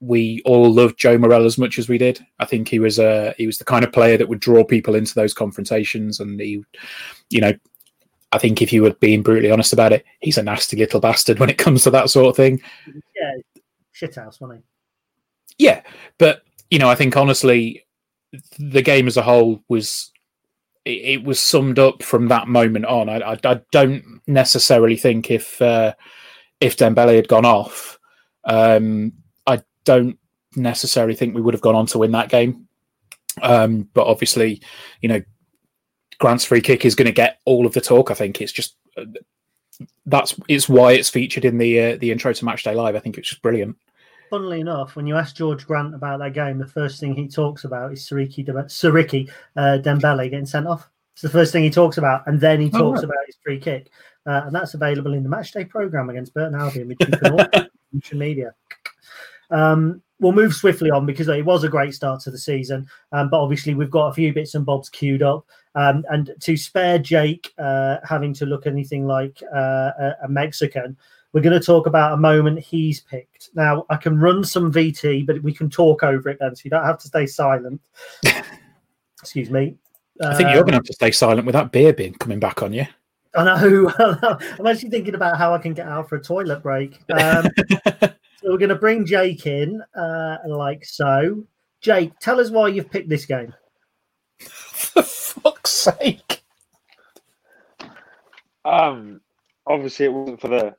we all loved Joe Morell as much as we did. I think he was a he was the kind of player that would draw people into those confrontations, and he, you know. I think if you were being brutally honest about it, he's a nasty little bastard when it comes to that sort of thing. Yeah, shithouse, wasn't he? Yeah, but, you know, I think, honestly, the game as a whole was... It, it was summed up from that moment on. I, I, I don't necessarily think if uh, if Dembele had gone off, um, I don't necessarily think we would have gone on to win that game. Um, but obviously, you know, Grant's free kick is going to get all of the talk. I think it's just uh, that's it's why it's featured in the uh, the intro to Matchday Live. I think it's just brilliant. Funnily enough, when you ask George Grant about that game, the first thing he talks about is Siriki De- Siriki uh, Dembele getting sent off. It's the first thing he talks about, and then he talks oh, right. about his free kick, uh, and that's available in the Matchday programme against Burton Albion, which you can all on social media. Um, We'll move swiftly on because it was a great start to the season, um, but obviously we've got a few bits and bobs queued up, um, and to spare Jake uh, having to look anything like uh, a Mexican, we're going to talk about a moment he's picked. Now, I can run some V T, but we can talk over it then, so you don't have to stay silent. Excuse me. Uh, I think you're going to have to stay silent with that beer bin coming back on you. I know. I'm actually thinking about how I can get out for a toilet break. Um So we're going to bring Jake in, uh, like so. Jake, tell us why you've picked this game. For fuck's sake! Um, obviously it wasn't for the.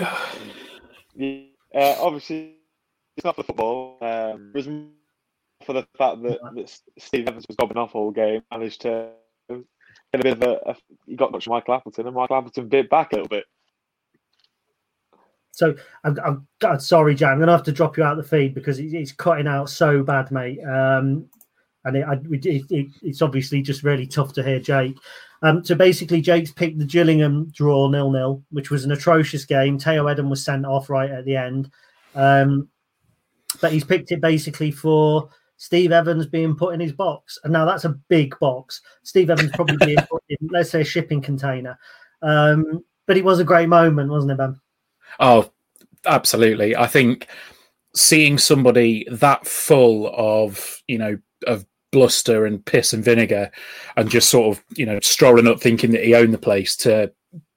uh, obviously, it's not for football. Um, it was for the fact that, that Steve Evans was gobbing off all game. Managed to get a bit of a, a you got much Michael Appleton, and Michael Appleton bit back a little bit. So I'm, I'm, I'm sorry, Jan. I'm going to have to drop you out of the feed because it, it's cutting out so bad, mate. Um, and it, I, it, it, it's obviously just really tough to hear Jake. Um, so basically, Jake's picked the Gillingham draw nil-nil, which was an atrocious game. Tayo Edun was sent off right at the end. Um, but he's picked it basically for Steve Evans being put in his box. And now that's a big box. Steve Evans probably being put in, let's say, a shipping container. Um, but it was a great moment, wasn't it, Ben? Oh, absolutely. I think seeing somebody that full of, you know, of bluster and piss and vinegar and just sort of, you know, strolling up thinking that he owned the place to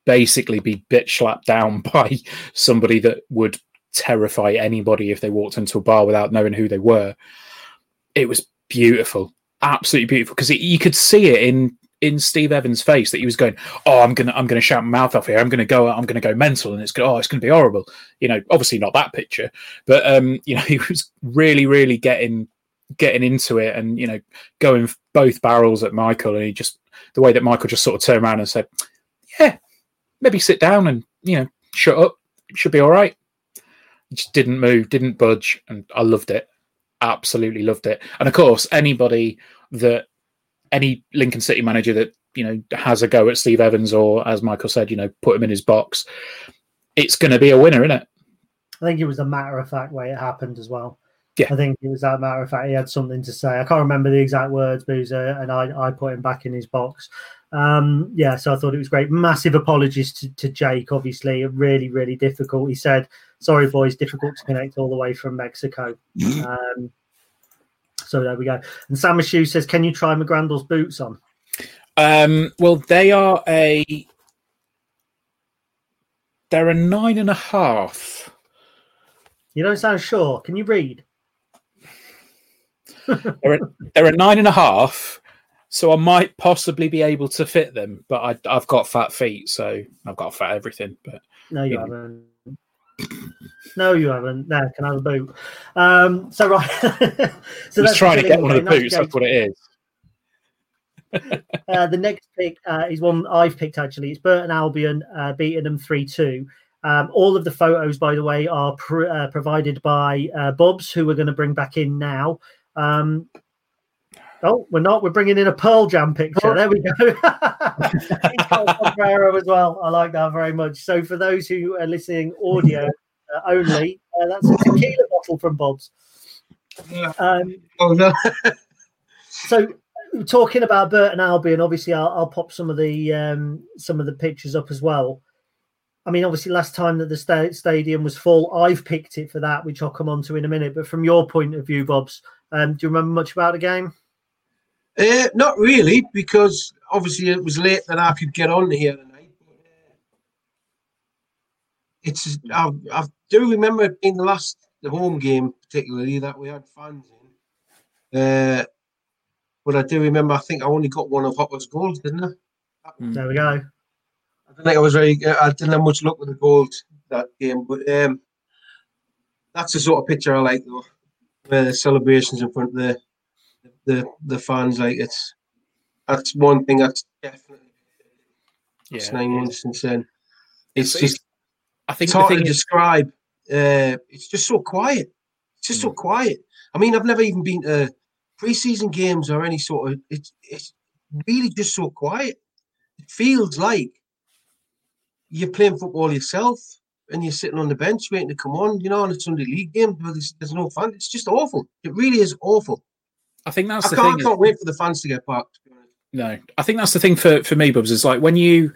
basically be bitch slapped down by somebody that would terrify anybody if they walked into a bar without knowing who they were. It was beautiful. Absolutely beautiful. Because you could see it in... in Steve Evans' face that he was going, oh, I'm gonna, I'm gonna shout my mouth off here. I'm gonna go, I'm gonna go mental, and it's going, oh, it's gonna be horrible. You know, obviously not that picture, but um, you know, he was really, really getting, getting into it, and you know, going both barrels at Michael, and he just the way that Michael just sort of turned around and said, yeah, maybe sit down and you know, shut up, it should be all right. He just didn't move, didn't budge, and I loved it, absolutely loved it. And of course, anybody that. Any Lincoln City manager that, you know, has a go at Steve Evans or, as Michael said, you know, put him in his box, it's going to be a winner, isn't it? I think it was a matter-of-fact way it happened as well. Yeah. I think it was that matter-of-fact. He had something to say. I can't remember the exact words, but it was a, and I, I put him back in his box. Um, yeah, so I thought it was great. Massive apologies to, to Jake, obviously. Really, really difficult. He said, sorry, boys, difficult to connect all the way from Mexico. Um So there we go. And Sam Ashu says, can you try McGrandall's boots on? Um, well, they are a... They're a nine and a half. You don't sound sure. Can you read? they're, a, they're a nine and a half, so I might possibly be able to fit them, but I, I've got fat feet, so I've got fat everything. But no, you, you haven't. No, you haven't. No, can I have a boot? Um, so, right. so He's trying to get one of the boots. That's what it is. uh, the next pick uh, is one I've picked, actually. It's Burton Albion uh, beating them three two. Um, all of the photos, by the way, are pr- uh, provided by uh, Bubs, who we're going to bring back in now. Um, oh, we're not. We're bringing in a Pearl Jam picture. There we go. He's got a sombrero as well. I like that very much. So for those who are listening audio uh, only, uh, that's a tequila bottle from Bob's. Um, oh, no. So talking about Burton Albion, obviously I'll, I'll pop some of the um, some of the pictures up as well. I mean, obviously, last time that the sta- stadium was full, I've picked it for that, which I'll come on to in a minute. But from your point of view, Bob's, um, do you remember much about the game? Uh, not really, because obviously it was late that I could get on here tonight. It's I, I do remember it being the last the home game particularly that we had fans in. Uh, but I do remember, I think I only got one of Hopper's goals, didn't I? There we go. I don't think I was very. I didn't have much luck with the goals that game, but um, that's the sort of picture I like though. Where the celebrations in front of the. The, the fans, like it's that's one thing that's definitely it's yeah, nine months since then. It's, it's just I think it's hard to is... describe. Uh, it's just so quiet. It's just mm. so quiet. I mean, I've never even been to pre-season games or any sort of. It's it's really just so quiet. It feels like you're playing football yourself and you're sitting on the bench waiting to come on. You know, on a Sunday league game, but there's, there's no fans. It's just awful. It really is awful. I think that's I the thing. I can't is, wait for the fans to get parked. No, I think that's the thing for, for me, Bubs, is like when you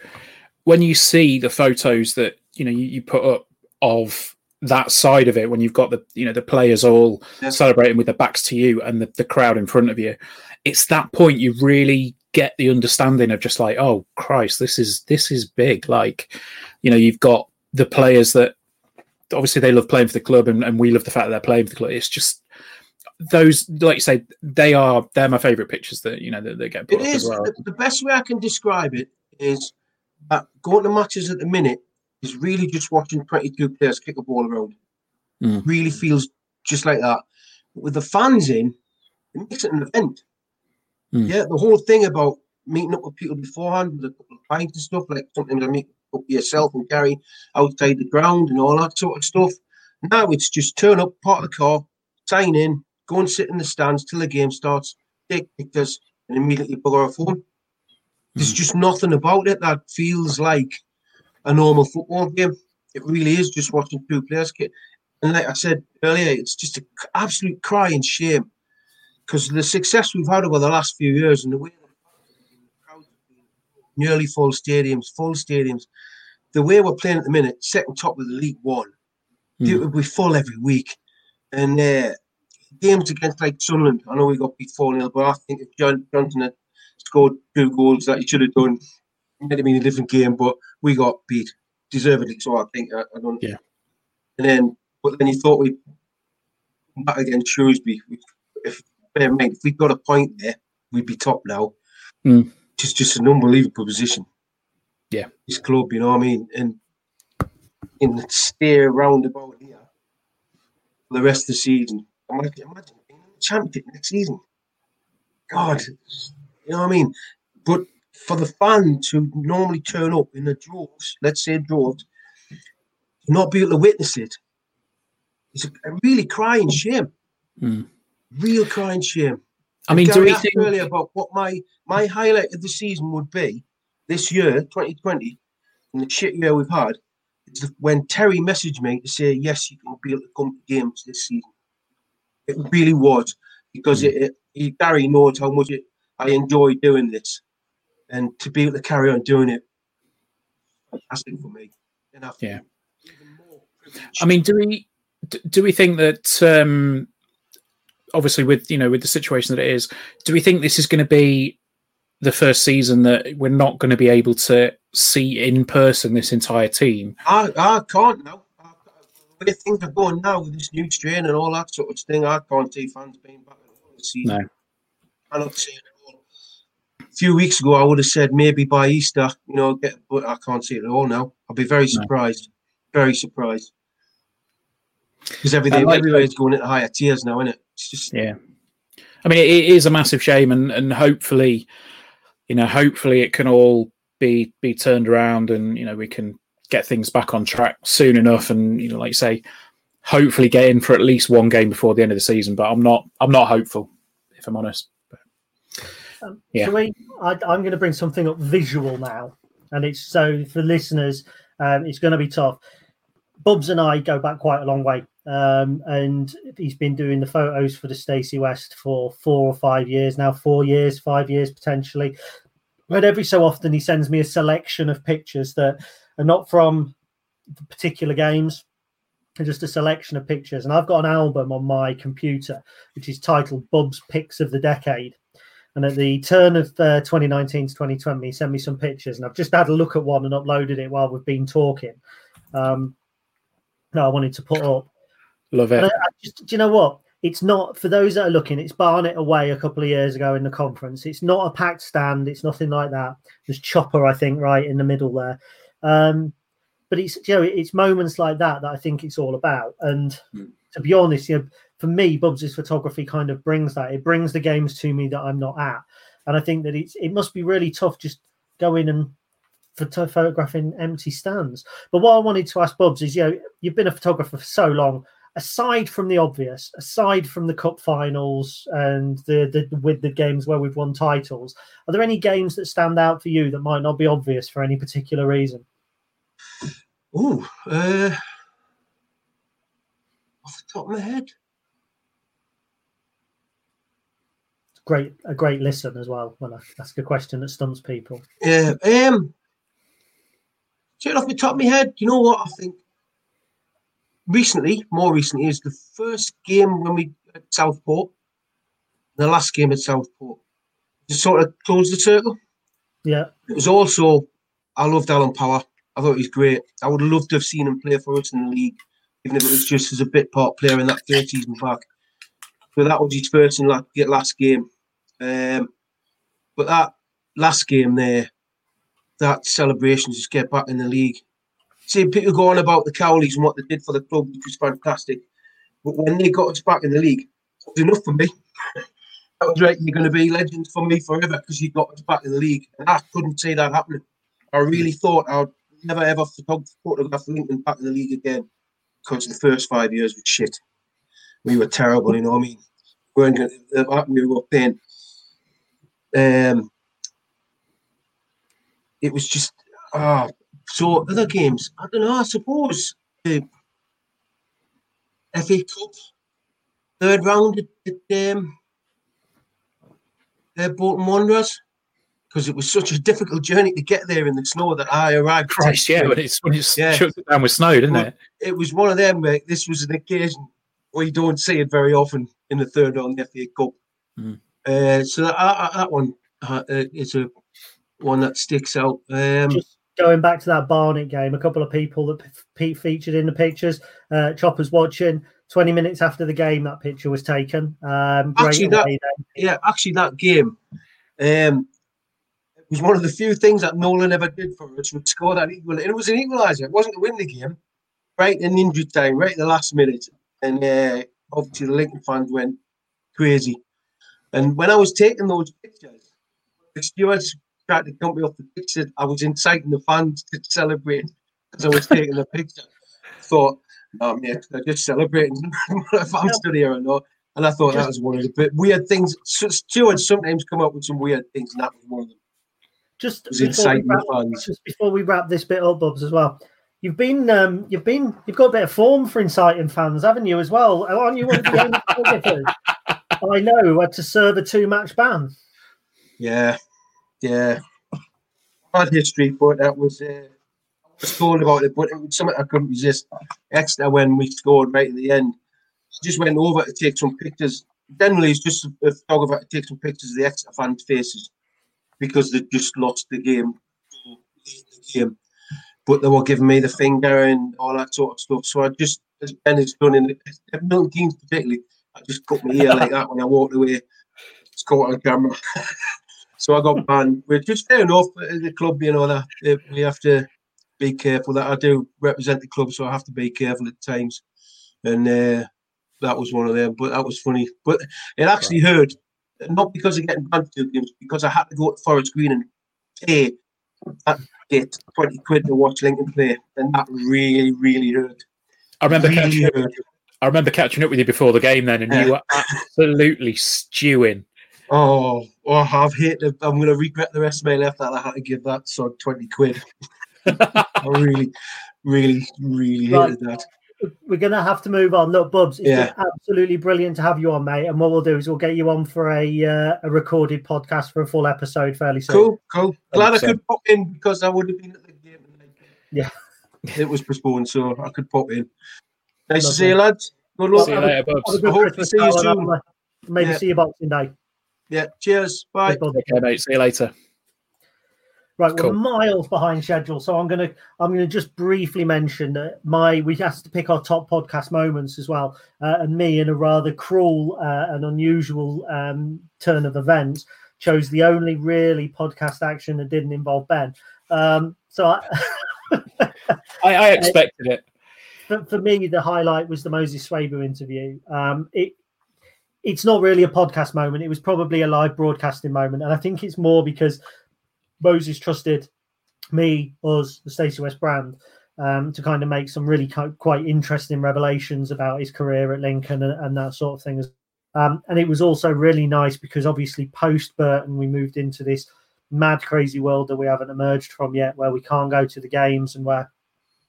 when you see the photos that you know you, you put up of that side of it, when you've got the you know the players all yeah. celebrating with their backs to you and the, the crowd in front of you, it's that point you really get the understanding of just like, oh Christ, this is this is big. Like, you know, you've got the players that obviously they love playing for the club, and, and we love the fact that they're playing for the club. It's just those, like you say, they are they're my favourite pictures that you know that they get put it up is, as well. The best way I can describe it is that going to matches at the minute is really just watching twenty-two players kick a ball around. Mm. It really feels just like that. But with the fans in, it makes it an event. Mm. Yeah, the whole thing about meeting up with people beforehand with a couple of pints and stuff, like something to meet up yourself and carry outside the ground and all that sort of stuff. Now it's just turn up, park the car, sign in, go and sit in the stands till the game starts, take pictures, and immediately bugger off home. There's just nothing about it that feels like a normal football game. It really is just watching two players get. And like I said earlier, it's just an absolute cry and shame because the success we've had over the last few years and the way the crowds have been nearly full stadiums, full stadiums, the way we're playing at the minute, second top of the League One, mm. it would be full every week. And uh, games against like Sunderland, I know we got beat four nil, but I think if John Johnson had scored two goals that he should have done, it might have been a different game, but we got beat deservedly. So I think I, I don't yeah. And then but then he thought we'd come back against Shrewsby. If bear in mind, if we got a point there, we'd be top now. Mm. Which is just an unbelievable position. Yeah. This club, you know what I mean? And in the steer round about here for the rest of the season. Imagine, imagine being in the championship next season. God, you know what I mean? But for the fans who normally turn up in the droves, let's say droves, not be able to witness it, it's a, a really crying shame. Mm. Real crying shame. I mean, do we think earlier about what my, my highlight of the season would be this year, twenty twenty, and the shit year we've had, is when Terry messaged me to say, yes, you can be able to come to games this season. It really was, because it, it, Gary knows how much it, I enjoy doing this. And to be able to carry on doing it, fantastic for me. And I yeah. I mean, do we do we think that, um, obviously, with you know with the situation that it is, do we think this is going to be the first season that we're not going to be able to see in person this entire team? I, I can't now. The things are going now with this new strain and all that sort of thing. I can't see fans being back at all this season. No. I don't see it at all. A few weeks ago, I would have said maybe by Easter, you know, get, but I can't see it at all now. I'll be very surprised. No. Very surprised. Because everything, like, everybody's going into higher tiers now, isn't it? It's just... Yeah. I mean, it, it is a massive shame, and, and hopefully, you know, hopefully it can all be be turned around, and, you know, we can get things back on track soon enough, and, you know, like you say, hopefully get in for at least one game before the end of the season. But I'm not, I'm not hopeful, if I'm honest. But, um, yeah. Shall we, I, I'm going to bring something up visual now, and it's so for listeners, um, it's going to be tough. Bubs and I go back quite a long way. Um, and he's been doing the photos for the Stacey West for four or five years now, four years, five years potentially. But every so often he sends me a selection of pictures that are not from particular games, just a selection of pictures. And I've got an album on my computer, which is titled Bubs Picks of the Decade. And at the turn of uh, twenty nineteen to twenty twenty, he sent me some pictures, and I've just had a look at one and uploaded it while we've been talking. Um, no, I wanted to put up. Love it. I just, do you know what? It's not, for those that are looking, it's Barnet away a couple of years ago in the conference. It's not a packed stand. It's nothing like that. There's Chopper, I think, right in the middle there. Um, but it's, you know, it's moments like that that I think it's all about. And mm. to be honest, you know, for me, Bubs' photography kind of brings that. It brings the games to me that I'm not at. And I think that it's it must be really tough just going and for photographing empty stands. But what I wanted to ask Bubs is, you know, you've been a photographer for so long. Aside from the obvious, aside from the cup finals and the, the with the games where we've won titles, are there any games that stand out for you that might not be obvious for any particular reason? Oh, uh, off the top of my head. Great, a great listen as well when I ask a question that stumps people. Yeah, um, straight off the top of my head, you know what I think? Recently, more recently, is the first game when we at Southport, the last game at Southport. It sort of closed the circle. Yeah. It was also, I loved Alan Power. I thought he was great. I would love to have seen him play for us in the league, even if it was just as a bit part player in that third season back. So that was his first and last game. Um, but that last game there, that celebration just get back in the league. See, people go on about the Cowleys and what they did for the club, which was fantastic. But when they got us back in the league, it was enough for me. That was right. You're going to be legends for me forever because you got us back in the league. And I couldn't see that happening. I really thought I'd never, ever photograph Lincoln back in the league again because the first five years was shit. We were terrible, you know what I mean? We weren't gonna, we were playing. Um, it was just... ah. Uh, So other games, I don't know. I suppose uh, F A Cup third round at um, uh, Bolton Wanderers, because it was such a difficult journey to get there in the snow that I arrived. Christ, yeah, but it's when it's yeah. Chucked it down with snow, didn't well, it? It was one of them. Where this was an occasion where you don't see it very often in the third round of the F A Cup. Mm. Uh, so that, uh, that one uh, is a one that sticks out. Um, Just- Going back to that Barnet game, a couple of people that Pete featured in the pictures, uh, Chopper's watching. Twenty minutes after the game, that picture was taken. Um, great actually, that, yeah, actually, that game um, it was one of the few things that Nolan ever did for us. Would score that equaliser. It was an equaliser. It wasn't to win the game. Right in injury time, right at the last minute, and uh, obviously the Lincoln fans went crazy. And when I was taking those pictures, the stewards tried to come me off the picture. I was inciting the fans to celebrate as I was taking the picture. I thought, oh, mate, they're just celebrating. If I'm still here or not. And I thought that was one of the bit weird things. Stewards sometimes come up with some weird things, and that was one of them. Just, before we, wrap, the fans. just before we wrap this bit up, Bubs, as well, you've been, um, you've been, you've got a bit of form for inciting fans, haven't you? As well, aren't you one of the only photographers I know had to serve a two-match ban? Yeah. Yeah, bad history, but that was, uh, I was told about it, but it was something I couldn't resist. Extra when we scored right at the end. I just went over to take some pictures. Generally, it's just a photographer to take some pictures of the Exeter fans' faces because they just lost the game. But they were giving me the finger and all that sort of stuff. So I just, as Ben has done in the Milton Keynes particularly, I just cut my ear like that when I walked away. It's caught on camera. So I got banned, which is fair enough. The club, you know, that we have to be careful. That I do represent the club, so I have to be careful at times. and uh, that was one of them. But that was funny. But it actually right. hurt, not because of getting banned for two games, because I had to go to Forest Green and pay that bit, twenty quid to watch Lincoln play, and that really, really hurt. I remember really catching hurt. Up, I remember catching up with you before the game then, and uh, you were absolutely stewing. Oh, oh, I've hated. I'm going to regret the rest of my life that I had to give that sod twenty quid. I really, really, really right. hated that. We're going to have to move on. Look, Bubs, it's yeah. been absolutely brilliant to have you on, mate. And what we'll do is we'll get you on for a uh, a recorded podcast for a full episode fairly soon. Cool, cool. Glad I could pop in because I would have been at the game. Yeah. It was postponed, so I could pop in. Nice Lovely. to see you, lads. Good luck. See you later, Bubs. I hope to see you soon. Maybe yeah. see you Boxing Day. Yeah, cheers. Bye. Okay, mate. See you later. Right, cool. We're miles behind schedule, so I'm gonna I'm gonna just briefly mention that my we asked to pick our top podcast moments as well, uh, and me, in a rather cruel uh, and unusual um, turn of events, chose the only really podcast action that didn't involve Ben. Um, so I, I, I expected it. But for me, the highlight was the Moses Swabu interview. Um, it. It's not really a podcast moment. It was probably a live broadcasting moment. And I think it's more because Moses trusted me, us, the Stacey West brand, um, to kind of make some really quite interesting revelations about his career at Lincoln and, and that sort of thing. Um, and it was also really nice because obviously post Burton, we moved into this mad, crazy world that we haven't emerged from yet, where we can't go to the games and where,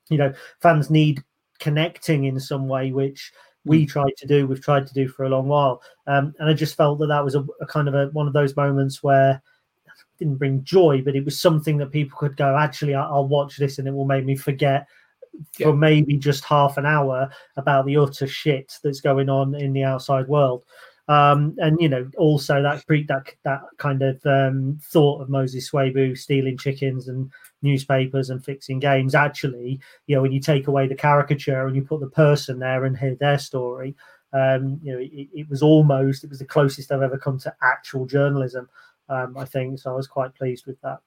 you know, fans need connecting in some way, which we tried to do, we've tried to do for a long while. Um, and I just felt that that was a, a kind of a, one of those moments where it didn't bring joy, but it was something that people could go, actually, I, I'll watch this and it will make me forget yeah. for maybe just half an hour about the utter shit that's going on in the outside world. Um, and, you know, also that pre- that that kind of um, thought of Moses Swabu stealing chickens and newspapers and fixing games. Actually, you know, when you take away the caricature and you put the person there and hear their story, um, you know, it, it was almost, it was the closest I've ever come to actual journalism, um, I think. So I was quite pleased with that.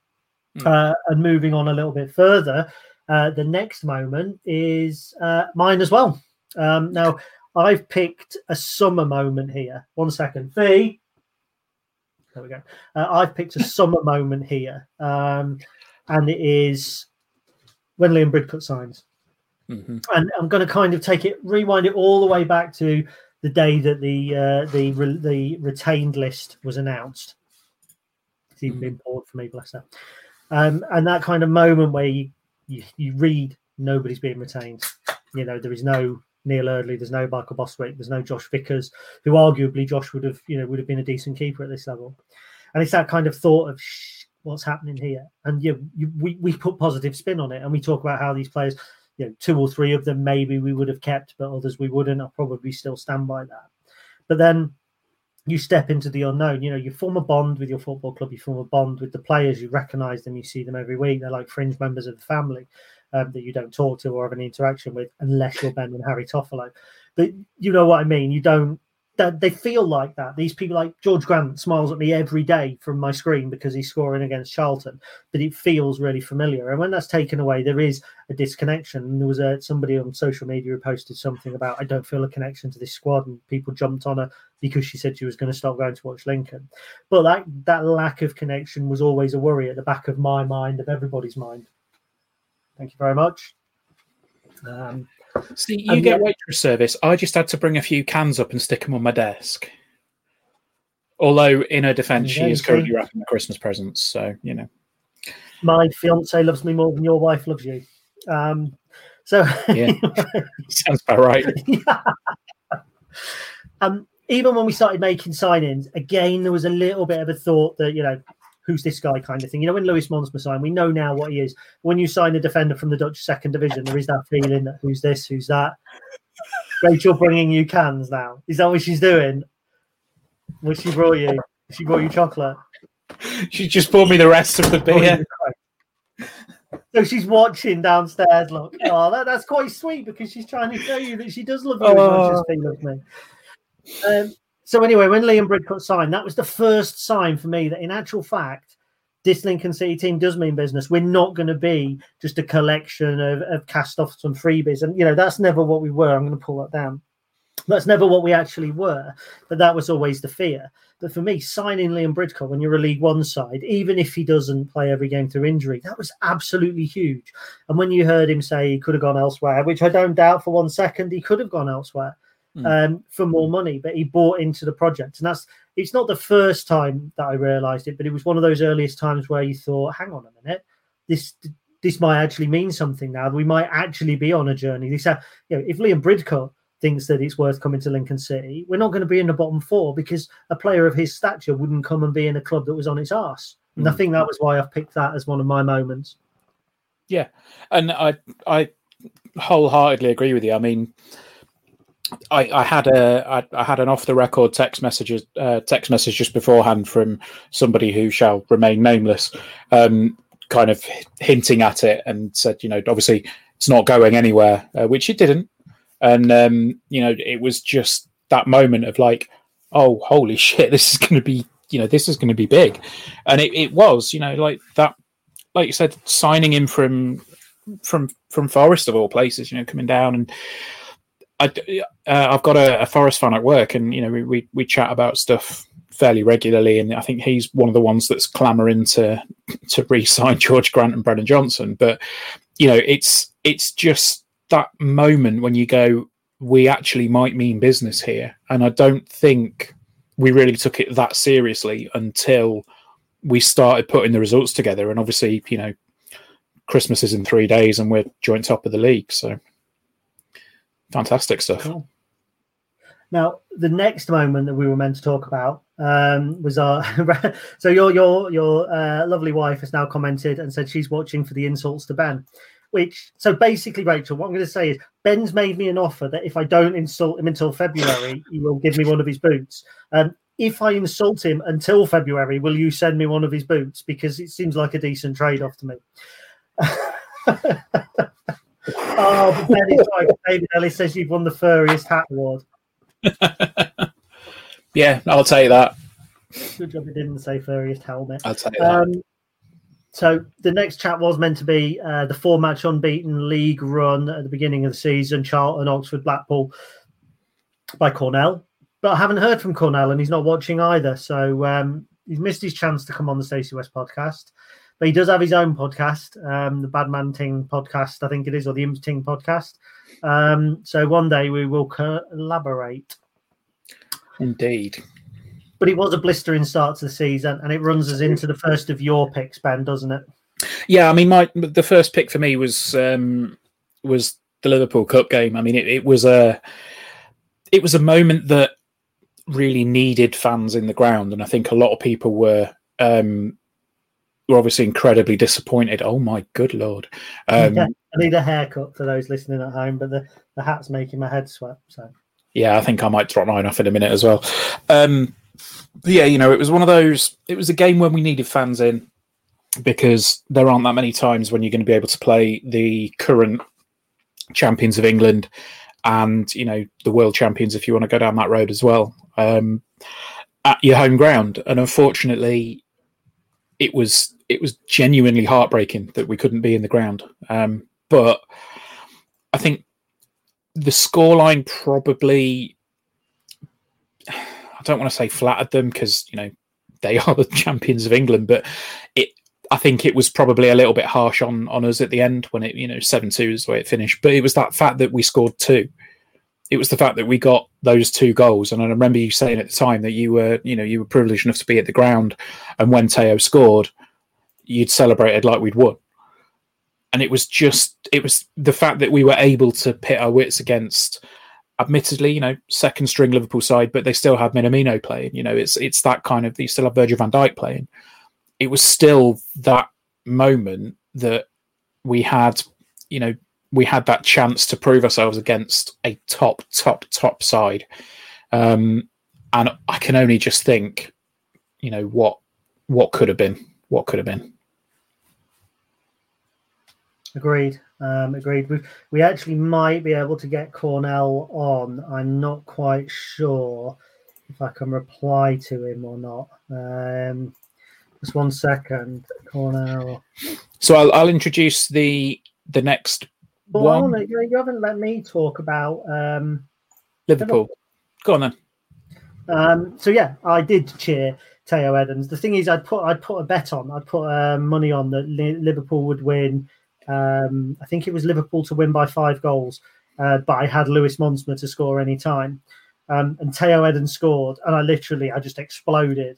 Mm. Uh, and moving on a little bit further, uh, the next moment is uh, mine as well. Um, now, I've picked a summer moment here. One second. V. There we go. Uh, I've picked a summer moment here. Um, and it is when Liam Bridcutt signs. Mm-hmm. And I'm going to kind of take it, rewind it all the way back to the day that the uh, the, re- the retained list was announced. It's even mm-hmm. been poured for me, bless her. Um, and that kind of moment where you, you, you read nobody's being retained. You know, there is no Neil Eardley, there's no Michael Bostwick, there's no Josh Vickers, who arguably Josh would have, you know, would have been a decent keeper at this level. And it's that kind of thought of shh, what's happening here. And you, you, we we put positive spin on it, and we talk about how these players, you know, two or three of them maybe we would have kept, but others we wouldn't. I'll probably still stand by that. But then you step into the unknown. You know, you form a bond with your football club, you form a bond with the players, you recognise them, you see them every week. They're like fringe members of the family um, that you don't talk to or have an interaction with unless you're Ben and Harry Toffolo. But you know what I mean? You don't, they feel like that. These people, like George Grant smiles at me every day from my screen because he's scoring against Charlton, but it feels really familiar. And when that's taken away, there is a disconnection. There was a, somebody on social media who posted something about, I don't feel a connection to this squad, and people jumped on her because she said she was going to stop going to watch Lincoln. But that, that lack of connection was always a worry at the back of my mind, of everybody's mind. Thank you very much. Um, See, you get waitress service. I just had to bring a few cans up and stick them on my desk. Although, in her defence, she is currently wrapping the Christmas presents, so, you know. My fiancé loves me more than your wife loves you. Um, so yeah, sounds about right. Yeah. Um, even when we started making sign-ins, again, there was a little bit of a thought that, you know, who's this guy kind of thing. You know, when Lewis Montsma signed, we know now what he is. When you sign a defender from the Dutch second division, there is that feeling that who's this, who's that. Rachel bringing you cans now. Is that what she's doing? What she brought you? She brought you chocolate. She just brought me the rest of the beer. So she's watching downstairs, look. Oh, that, that's quite sweet because she's trying to show you that she does love you oh. as much as she loves me. Um, So anyway, when Liam Bridcutt signed, that was the first sign for me that in actual fact, this Lincoln City team does mean business. We're not going to be just a collection of, of cast-offs and freebies. And, you know, that's never what we were. I'm going to pull that down. That's never what we actually were, but that was always the fear. But for me, signing Liam Bridcott when you're a League One side, even if he doesn't play every game through injury, that was absolutely huge. And when you heard him say he could have gone elsewhere, which I don't doubt for one second, he could have gone elsewhere mm. um, for more money, but he bought into the project. And that's it's not the first time that I realised it, but it was one of those earliest times where you thought, hang on a minute, this... this might actually mean something now. We might actually be on a journey. This, uh, you know, if Liam Bridcott thinks that it's worth coming to Lincoln City, we're not going to be in the bottom four because a player of his stature wouldn't come and be in a club that was on its arse. And mm. I think that was why I've picked that as one of my moments. Yeah. And I, I wholeheartedly agree with you. I mean, I, I had a, I, I had an off the record text message, uh, text message just beforehand from somebody who shall remain nameless, um, kind of hinting at it and said, you know, obviously it's not going anywhere, uh, which it didn't. And, um, you know, it was just that moment of like, oh, holy shit, this is going to be, you know, this is going to be big. And it, it was, you know, like that, like you said, signing him from, from, from Forest of all places, you know, coming down. And I, uh, I've got a, a Forest fan at work and, you know, we, we, we chat about stuff fairly regularly, and I think he's one of the ones that's clamouring to to re-sign George Grant and Brennan Johnson. But you know, it's it's just that moment when you go, we actually might mean business here. And I don't think we really took it that seriously until we started putting the results together. And obviously, you know, Christmas is in three days, and we're joint top of the league. So fantastic stuff. Cool. Now, the next moment that we were meant to talk about. Um, was our so your your your uh, lovely wife has now commented and said she's watching for the insults to Ben, which so basically, Rachel, what I'm going to say is Ben's made me an offer that if I don't insult him until February, he will give me one of his boots. Um, if I insult him until February, will you send me one of his boots? Because it seems like a decent trade-off to me. Oh, but Ben is right. David Ellis says you've won the furriest hat award. Yeah, I'll take that. Good job you didn't say furriest helmet. I'll take that. Um, so the next chat was meant to be uh, the four-match unbeaten league run at the beginning of the season, Charlton, Oxford, Blackpool, by Cornell. But I haven't heard from Cornell, and he's not watching either. So um, he's missed his chance to come on the Stacey West podcast. But he does have his own podcast, um, the Badman Ting podcast, I think it is, or the Imps Ting podcast. Um, so one day we will collaborate. Indeed. But it was a blistering start to the season, and it runs us into the first of your picks, Ben, doesn't it? Yeah, I mean, my the first pick for me was um, was the Liverpool Cup game. I mean, it, it was a it was a moment that really needed fans in the ground, and I think a lot of people were um, were obviously incredibly disappointed. Oh my good lord! Um, yeah, I need a haircut for those listening at home, but the, the hat's making my head sweat. So. Yeah, I think I might drop mine off in a minute as well. Um, yeah, you know, it was one of those, it was a game when we needed fans in because there aren't that many times when you're going to be able to play the current champions of England and, you know, the world champions, if you want to go down that road as well, um, at your home ground. And unfortunately, it was it was genuinely heartbreaking that we couldn't be in the ground. Um, but I think the scoreline probably, I don't want to say flattered them because, you know, they are the champions of England, but it, I think it was probably a little bit harsh on, on us at the end when it, you know, seven two is the way it finished. But it was that fact that we scored two. It was the fact that we got those two goals. And I remember you saying at the time that you were, you know, you were privileged enough to be at the ground. And when Tayo scored, you'd celebrated like we'd won. And it was just, it was the fact that we were able to pit our wits against, admittedly, you know, second string Liverpool side, but they still had Minamino playing. You know, it's it's that kind of, they still have Virgil van Dijk playing. It was still that moment that we had, you know, we had that chance to prove ourselves against a top, top, top side. Um, and I can only just think, you know, what what could have been, what could have been. Agreed. Um, agreed. We we actually might be able to get Cornell on. I'm not quite sure if I can reply to him or not. Um, Just one second. Cornell. So I'll, I'll introduce the the next well, one. Well, you, you haven't let me talk about um, Liverpool. Liverpool. Go on then. Um, so yeah, I did cheer Tayo Edun. The thing is, I'd put I'd put a bet on. I'd put uh, money on that Liverpool would win. Um, I think it was Liverpool to win by five goals, uh, but I had Lewis Montsma to score any time. Um, and Tayo Edun scored, and I literally, I just exploded.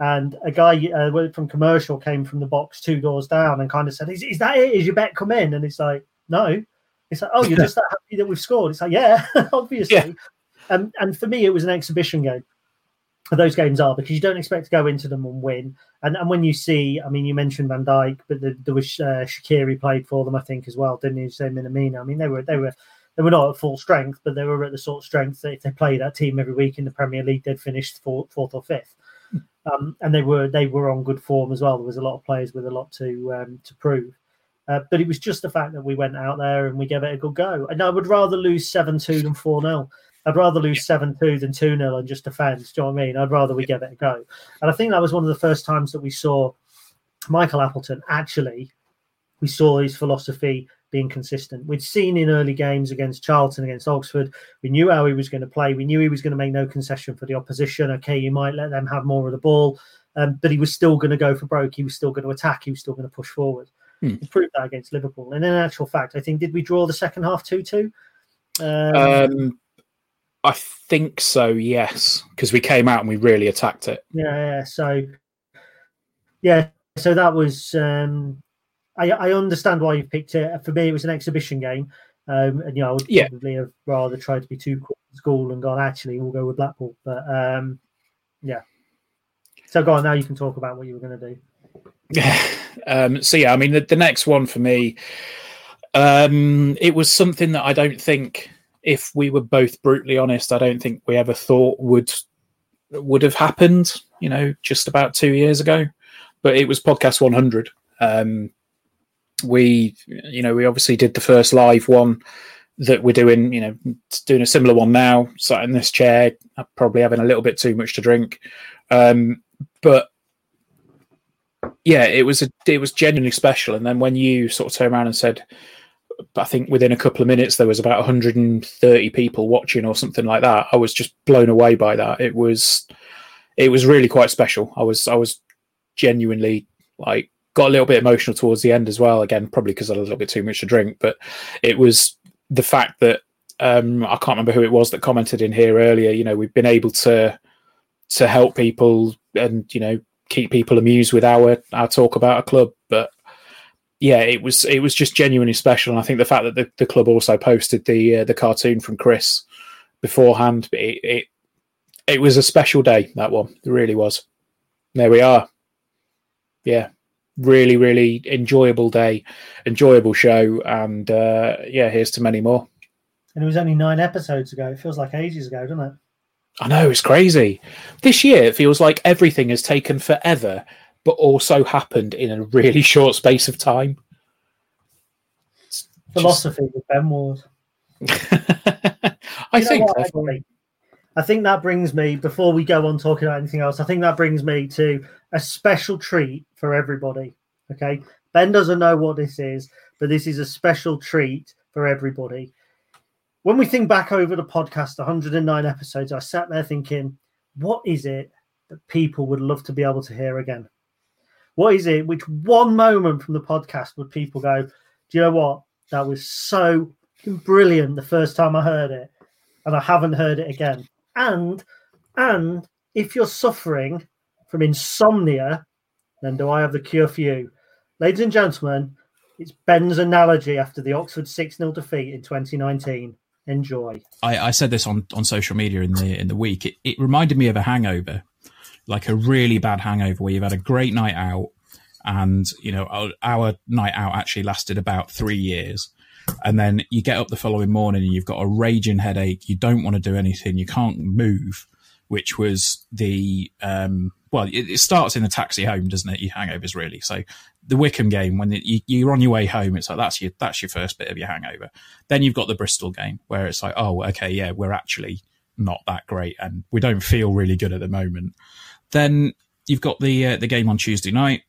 And a guy uh, from commercial came from the box two doors down and kind of said, is, is that it? Is your bet come in? And it's like, no. It's like, oh, you're just that happy that we've scored. It's like, yeah, obviously. Yeah. Um, and for me, it was an exhibition game. Those games are, because you don't expect to go into them and win. And and when you see, I mean, you mentioned Van Dijk, but the, there was uh, Shaqiri played for them, I think, as well, didn't he? So Minamino. I mean, they were they were they were not at full strength, but they were at the sort of strength that if they played that team every week in the Premier League, they'd finish fourth, fourth or fifth. Um, and they were they were on good form as well. There was a lot of players with a lot to um, to prove. Uh, but it was just the fact that we went out there and we gave it a good go. And I would rather lose seven two than four nil. I'd rather lose seven two than two nil and just defend. Do you know what I mean? I'd rather we give it a go. And I think that was one of the first times that we saw Michael Appleton. Actually, we saw his philosophy being consistent. We'd seen in early games against Charlton, against Oxford, we knew how he was going to play. We knew he was going to make no concession for the opposition. Okay, you might let them have more of the ball, um, but he was still going to go for broke. He was still going to attack. He was still going to push forward. Hmm. He proved that against Liverpool. And in actual fact, I think, did we draw the second half two two? Um... um... I think so, yes, because we came out and we really attacked it. Yeah, yeah. So, yeah, so that was. Um, I, I understand why you picked it. For me, it was an exhibition game, um, and you know, I would yeah. probably have rather tried to be too cool at school and gone, actually, we'll go with Blackpool. But um, yeah, so go on. Now you can talk about what you were going to do. Yeah. Um, so yeah, I mean, the, the next one for me, um, it was something that I don't think. If we were both brutally honest, I don't think we ever thought would would have happened, you know, just about two years ago. But it was Podcast one hundred. Um, we, you know, we obviously did the first live one that we're doing, you know, doing a similar one now, sat in this chair, probably having a little bit too much to drink. Um, but yeah, it was a, it was genuinely special. And then when you sort of turned around and said, I think within a couple of minutes there was about one hundred thirty people watching or something like that. I was just blown away by that. It was, it was really quite special. I was, I was genuinely like got a little bit emotional towards the end as well. Again, probably because I had a little bit too much to drink, but it was the fact that um, I can't remember who it was that commented in here earlier. You know, we've been able to to help people and you know keep people amused with our our talk about a club, but. Yeah, it was it was just genuinely special, and I think the fact that the, the club also posted the uh, the cartoon from Chris beforehand, it, it it was a special day. That one, it really was. There we are. Yeah, really, really enjoyable day, enjoyable show, and uh, yeah, here's to many more. And it was only nine episodes ago. It feels like ages ago, doesn't it? I know, it's crazy. This year, it feels like everything has taken forever. But also happened in a really short space of time. It's philosophy just... with Ben Ward. I you think. What, actually, I think that brings me, before we go on talking about anything else, I think that brings me to a special treat for everybody. Okay, Ben doesn't know what this is, but this is a special treat for everybody. When we think back over the podcast, one hundred nine episodes, I sat there thinking, what is it that people would love to be able to hear again? What is it? Which one moment from the podcast would people go, do you know what? That was so brilliant the first time I heard it, and I haven't heard it again. And and if you're suffering from insomnia, then do I have the cure for you? Ladies and gentlemen, it's Ben's analogy after the Oxford six nil defeat in twenty nineteen. Enjoy. I, I said this on, on social media in the in the week. It, it reminded me of a hangover. Like a really bad hangover where you've had a great night out and, you know, our, our night out actually lasted about three years. And then you get up the following morning and you've got a raging headache. You don't want to do anything. You can't move, which was the, um, well, it, it starts in the taxi home, doesn't it? Your hangovers really. So the Wickham game, when you, you're on your way home, it's like, that's your, that's your first bit of your hangover. Then you've got the Bristol game where it's like, oh, okay, yeah, we're actually not that great and we don't feel really good at the moment. Then you've got the uh, the game on Tuesday night.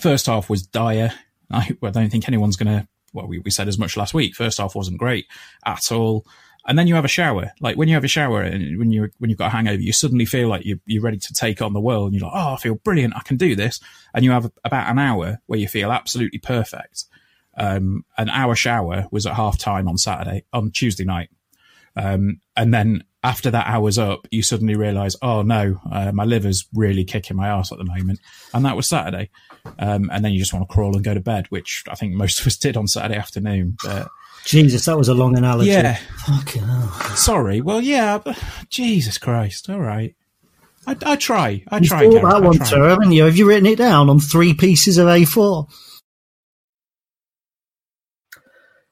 First half was dire. I, I don't think anyone's going to... Well, we, we said as much last week. First half wasn't great at all. And then you have a shower. Like when you have a shower and when you when you've got a hangover, you suddenly feel like you're, you're ready to take on the world. And you're like, oh, I feel brilliant. I can do this. And you have about an hour where you feel absolutely perfect. Um, an hour shower was at half time on Saturday, on Tuesday night. Um, and then after that hour's up, you suddenly realise, oh no, uh, my liver's really kicking my ass at the moment. And that was Saturday. Um, and then you just want to crawl and go to bed, which I think most of us did on Saturday afternoon. But Jesus, that was a long analogy. Yeah. Fucking hell. Sorry. Well, yeah. But Jesus Christ. All right. I, I try. I you try. You've thought that one through, haven't you? Have you written it down on three pieces of A four?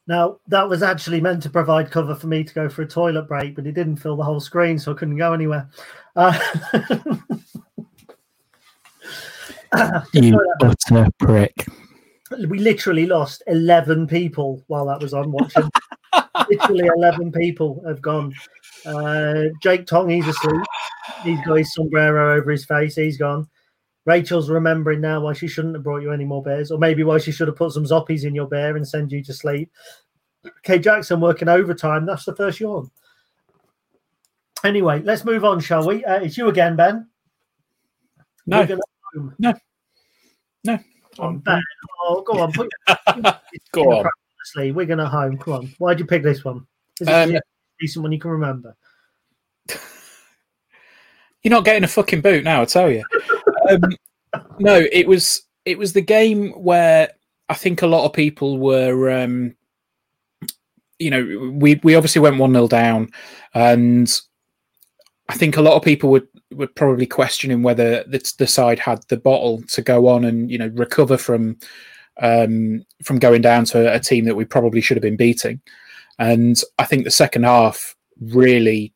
Now, that was actually meant to provide cover for me to go for a toilet break, but it didn't fill the whole screen, so I couldn't go anywhere. Uh, you utter prick. We literally lost eleven people while that was on watching. Literally eleven people have gone. Uh, Jake Tonge, he's asleep. He's got his sombrero over his face. He's gone. Rachel's remembering now why she shouldn't have brought you any more beers, or maybe why she should have put some zoppies in your beer and send you to sleep. Kay Jackson working overtime. That's the first yawn. Anyway, let's move on, shall we? Uh, it's you again, Ben. No. No. No. No. On, Ben. Oh, go on. Put your, go on. Honestly, we're going to home. Come on. Why did you pick this one? Is it um, a decent one you can remember? You're not getting a fucking boot now, I tell you. um, no, it was it was the game where I think a lot of people were, um, you know, we we obviously went one nil down, and I think a lot of people would. We're probably questioning whether the, the side had the bottle to go on and, you know, recover from um, from going down to a team that we probably should have been beating. And I think the second half really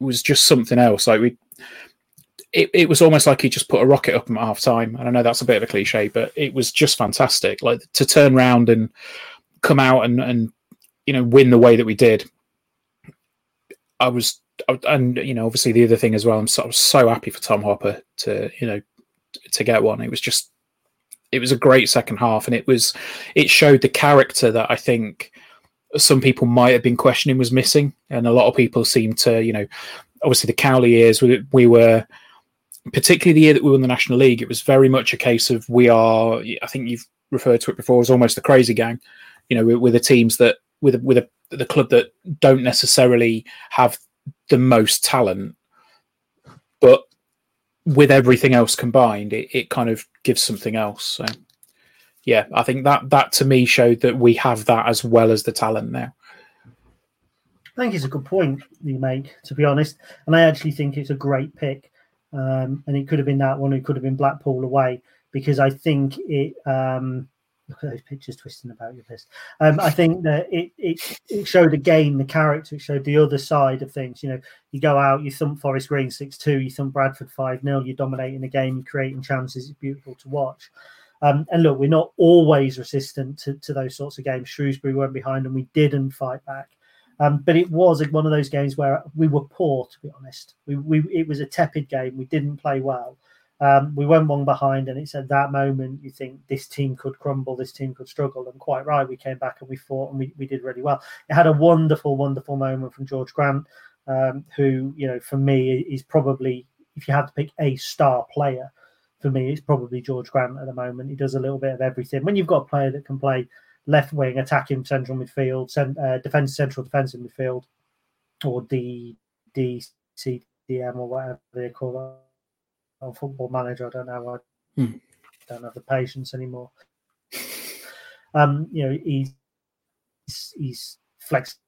was just something else. Like we, it, it was almost like he just put a rocket up at half time. And I know that's a bit of a cliche, but it was just fantastic. Like to turn around and come out and, and you know, win the way that we did. I was. And, you know, obviously the other thing as well, I'm so, I was so happy for Tom Hopper to, you know, to get one. It was just, it was a great second half. And it was, it showed the character that I think some people might have been questioning was missing. And a lot of people seemed to, you know, obviously the Cowley years, we, we were, particularly the year that we won the National League, it was very much a case of we are, I think you've referred to it before, as almost the crazy gang, you know, with the teams that, with, with a, the club that don't necessarily have the most talent, but with everything else combined, it, it kind of gives something else. So yeah, I think that that to me showed that we have that as well as the talent now. I think it's a good point you make, to be honest, and I actually think it's a great pick. Um, and it could have been that one, it could have been Blackpool away, because I think it um look at those pictures twisting about your fist. Um, I think that it, it it showed again the character. It showed the other side of things. You know, you go out, you thump Forest Green six two, you thump Bradford five nil, you're dominating the game, you're creating chances. It's beautiful to watch. Um, and look, we're not always resistant to, to those sorts of games. Shrewsbury weren't behind and we didn't fight back. Um, but it was one of those games where we were poor, to be honest. We, we It was a tepid game. We didn't play well. Um, we went one behind, and it's at that moment you think this team could crumble, this team could struggle, and quite right, we came back and we fought and we, we did really well. It had a wonderful, wonderful moment from George Grant, um, who, you know, for me is probably, if you had to pick a star player, for me it's probably George Grant at the moment. He does a little bit of everything. When you've got a player that can play left wing, attacking central midfield, cent- uh, defense, central defensive midfield, or D, D, C, D, M, or whatever they call that. Football Manager, I don't know. I hmm. don't have the patience anymore. Um, you know, he's he's flexible,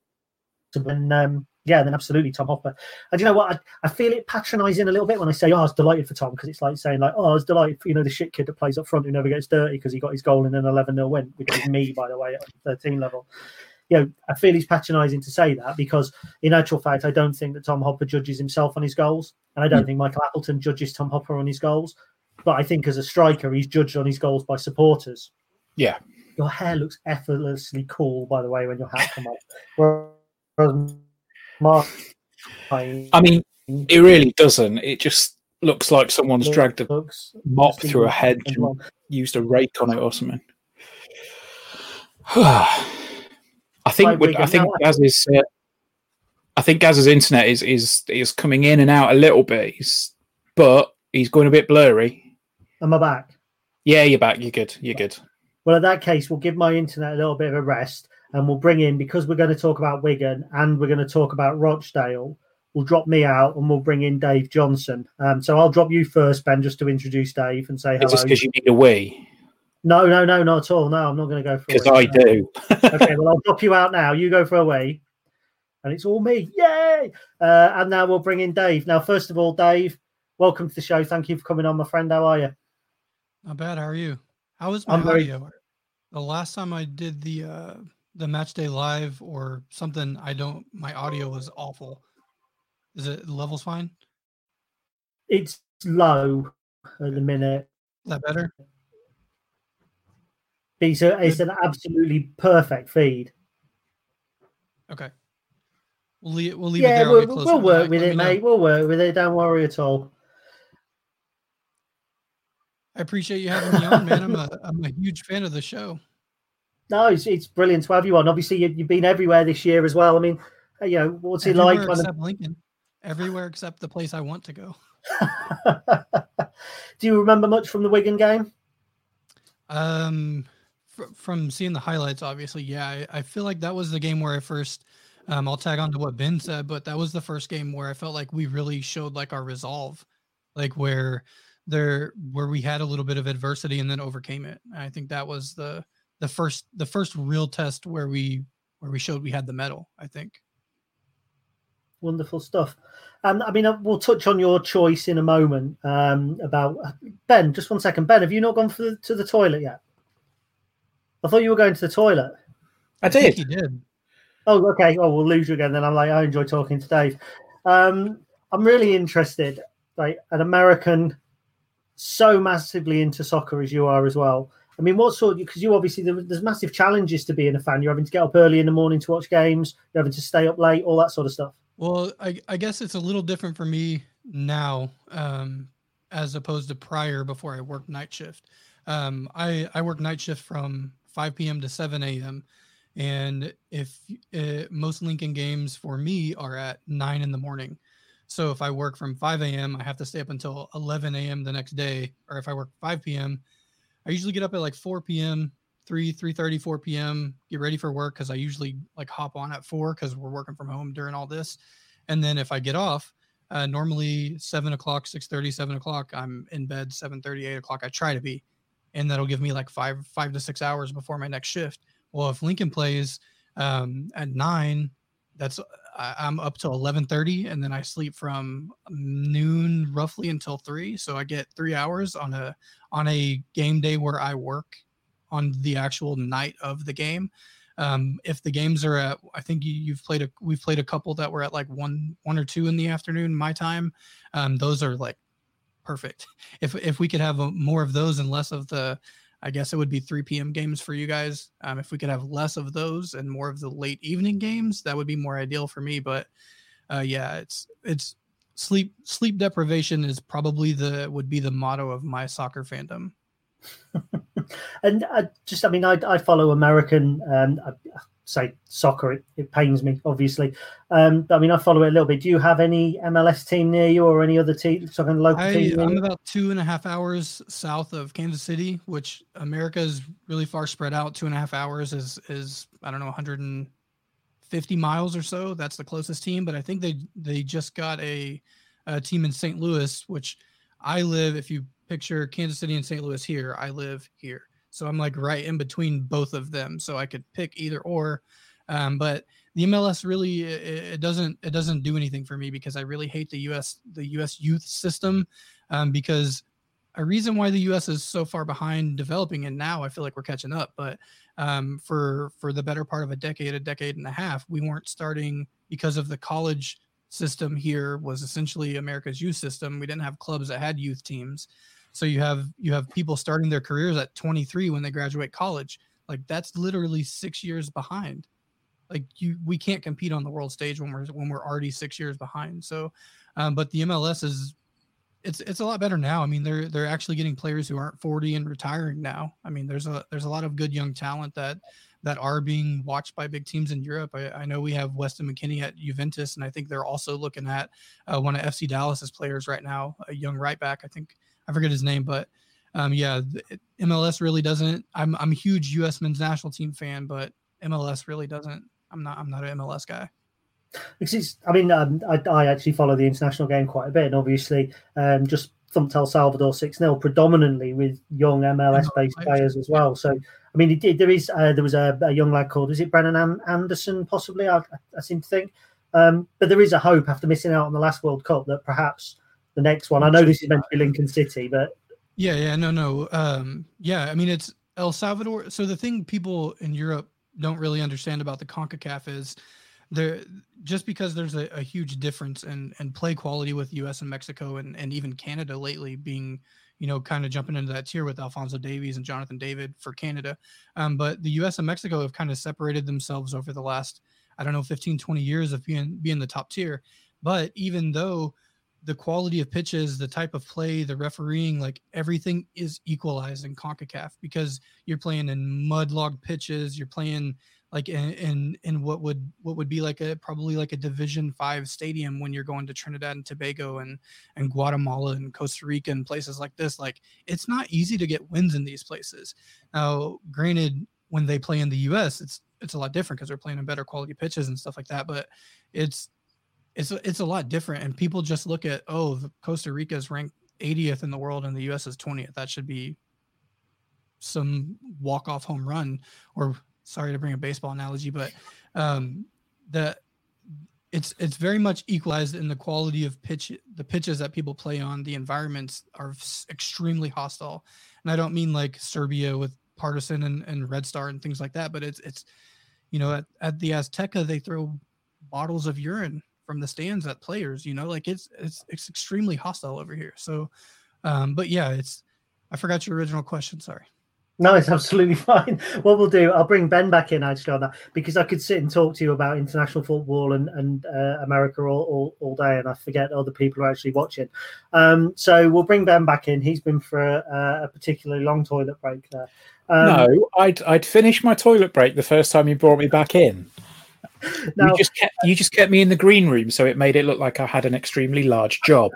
and um, yeah, then absolutely Tom Hopper. And you know what? I, I feel it patronising a little bit when I say, "Oh, I was delighted for Tom," because it's like saying, "Like, oh, I was delighted for, you know, the shit kid that plays up front who never gets dirty because he got his goal in an eleven nil win," which is me, by the way, at thirteen level. You know, I feel he's patronising to say that because, in actual fact, I don't think that Tom Hopper judges himself on his goals, and I don't mm. think Michael Appleton judges Tom Hopper on his goals. But I think as a striker, he's judged on his goals by supporters. Yeah, your hair looks effortlessly cool, by the way, when your hat comes off. Whereas Mark, I mean, it really doesn't. It just looks like someone's dragged a mop through a hedge and used a rake on it or something. I think. Would, I think Gaz's. Uh, I think Gaz's internet is is is coming in and out a little bit, he's, but he's going a bit blurry. Am I back? Yeah, you're back. You're good. You're good. Well, in that case, we'll give my internet a little bit of a rest, and we'll bring in, because we're going to talk about Wigan and we're going to talk about Rochdale, we'll drop me out and we'll bring in Dave Johnson. Um, so I'll drop you first, Ben, just to introduce Dave and say hello. Is this because you need a wee? No, no, no, not at all. No, I'm not going to go for a wee. Because I do. Okay, well, I'll drop you out now. You go for a wee. And it's all me. Yay! Uh, and now we'll bring in Dave. Now, first of all, Dave, welcome to the show. Thank you for coming on, my friend. How are you? Not bad. How are you? How was my very... audio? The last time I did the uh, the match day live or something, I don't. My audio was awful. Is it the levels fine? It's low at the minute. Is that better? It's, a, it's an absolutely perfect feed. Okay. We'll leave, we'll leave yeah, it there. We'll, we'll work with it, mate. Know. We'll work with it. Don't worry at all. I appreciate you having me on, man. I'm a, I'm a huge fan of the show. No, it's, it's brilliant to have you on. Obviously, you, you've been everywhere this year as well. I mean, you know, what's everywhere it like? Except of... Lincoln. Everywhere except the place I want to go. Do you remember much from the Wigan game? Um, fr- From seeing the highlights, obviously, yeah. I, I feel like that was the game where I first... Um, I'll tag on to what Ben said, but that was the first game where I felt like we really showed like our resolve, like where there where we had a little bit of adversity and then overcame it. And I think that was the the first the first real test where we where we showed we had the medal, I think. Wonderful stuff. And um, I mean, we'll touch on your choice in a moment. Um, about Ben, just one second. Ben, have you not gone for the, to the toilet yet? I thought you were going to the toilet. I, I did. Think you did. Oh, okay. Oh, we'll lose you again. Then I'm like, I enjoy talking to Dave. Um, I'm really interested, like an American, so massively into soccer as you are as well. I mean, what sort? Because you obviously there's massive challenges to being a fan. You're having to get up early in the morning to watch games. You're having to stay up late, all that sort of stuff. Well, I, I guess it's a little different for me now, um, as opposed to prior before I worked night shift. Um, I I work night shift from five p.m. to seven a.m. And if uh, most Lincoln games for me are at nine in the morning. So if I work from five a.m., I have to stay up until eleven a.m. the next day. Or if I work five p.m., I usually get up at like four p.m., three, three thirty, four p.m., get ready for work because I usually like hop on at four because we're working from home during all this. And then if I get off, uh, normally seven o'clock, six thirty, seven o'clock, I'm in bed, seven thirty, eight o'clock. I try to be. And that'll give me like five, five to six hours before my next shift. Well, if Lincoln plays um, at nine, that's I, I'm up till eleven thirty, and then I sleep from noon roughly until three. So I get three hours on a on a game day where I work on the actual night of the game. Um, if the games are at, I think you, you've played a we've played a couple that were at like one one or two in the afternoon my time. Um, those are like perfect. If if we could have a, more of those and less of the. I guess it would be three p.m. games for you guys. Um, if we could have less of those and more of the late evening games, that would be more ideal for me. But uh, yeah, it's it's sleep sleep deprivation is probably the would be the motto of my soccer fandom. And I just, I mean, I, I follow American. Um, I say soccer. It, it pains me, obviously. Um, but, I mean, I follow it a little bit. Do you have any M L S team near you or any other team? Talking local I, team. I'm about two and a half hours south of Kansas City, which America is really far spread out. Two and a half hours is is I don't know one hundred fifty miles or so. That's the closest team. But I think they they just got a, a team in Saint Louis, which I live. If you picture Kansas City and Saint Louis here, I live here. So I'm like right in between both of them. So I could pick either or, um, but the M L S really, it, it doesn't, it doesn't do anything for me because I really hate the U S, the U S youth system, um, because a reason why the U S is so far behind developing. And now I feel like we're catching up, but um, for, for the better part of a decade, a decade and a half, we weren't starting because of the college system here was essentially America's youth system. We didn't have clubs that had youth teams. So you have you have people starting their careers at twenty-three when they graduate college. Like that's literally six years behind. Like you, we can't compete on the world stage when we're when we're already six years behind. So, um, but the M L S is it's it's a lot better now. I mean, they're they're actually getting players who aren't forty and retiring now. I mean, there's a there's a lot of good young talent that that are being watched by big teams in Europe. I, I know we have Weston McKennie at Juventus, and I think they're also looking at uh, one of F C Dallas's players right now, a young right back. I think I forget his name, but um, yeah, M L S really doesn't. I'm I'm a huge U S men's national team fan, but M L S really doesn't. I'm not I'm not an M L S guy. Because it's, I mean, um, I, I actually follow the international game quite a bit, and obviously um, just thumped El Salvador six nil predominantly with young M L S-based players as well. So, I mean, it, it, there is uh, there was a, a young lad called, is it Brennan An- Anderson, possibly, I, I seem to think. Um, but there is a hope after missing out on the last World Cup that perhaps the next one, I know this is meant to be Lincoln City, but... Yeah, yeah, no, no. Um, yeah, I mean, it's El Salvador. So the thing people in Europe don't really understand about the CONCACAF is... There, just because there's a, a huge difference in, in play quality with U S and Mexico and, and even Canada lately being, you know, kind of jumping into that tier with Alphonso Davies and Jonathan David for Canada. Um, but the U S and Mexico have kind of separated themselves over the last, I don't know, fifteen, twenty years of being, being the top tier. But even though the quality of pitches, the type of play, the refereeing, like everything is equalized in CONCACAF because you're playing in mudlogged pitches, you're playing like in, in in what would what would be like a probably like a Division Five stadium when you're going to Trinidad and Tobago and and Guatemala and Costa Rica and places like this. Like it's not easy to get wins in these places. Now, granted, when they play in the U S, it's it's a lot different because they're playing in better quality pitches and stuff like that. But it's it's it's a lot different, and people just look at, oh, Costa Rica is ranked eightieth in the world and the U S is twentieth. That should be some walk-off home run. Or sorry to bring a baseball analogy, but um, the it's it's very much equalized in the quality of pitch, the pitches that people play on. The environments are extremely hostile, and I don't mean like Serbia with Partizan and, and Red Star and things like that, but it's it's you know at, at the Azteca they throw bottles of urine from the stands at players. You know, like it's it's it's extremely hostile over here. So, um, but yeah, it's I forgot your original question. Sorry. No, it's absolutely fine. What we'll do, I'll bring Ben back in actually on that, because I could sit and talk to you about international football and, and uh, America all, all, all day, and I forget other people are actually watching. Um, so we'll bring Ben back in. He's been for a, a particularly long toilet break there. Um, no, I'd, I'd finished my toilet break the first time you brought me back in. Now, you, just kept, you just kept me in the green room, so it made it look like I had an extremely large job.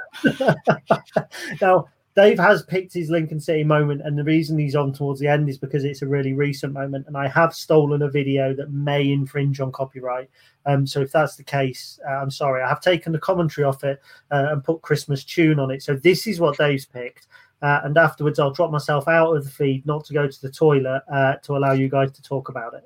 Now, Dave has picked his Lincoln City moment, and the reason he's on towards the end is because it's a really recent moment, and I have stolen a video that may infringe on copyright. Um, so if that's the case, uh, I'm sorry. I have taken the commentary off it uh, and put Christmas tune on it. So this is what Dave's picked, uh, and afterwards I'll drop myself out of the feed, not to go to the toilet, uh, to allow you guys to talk about it.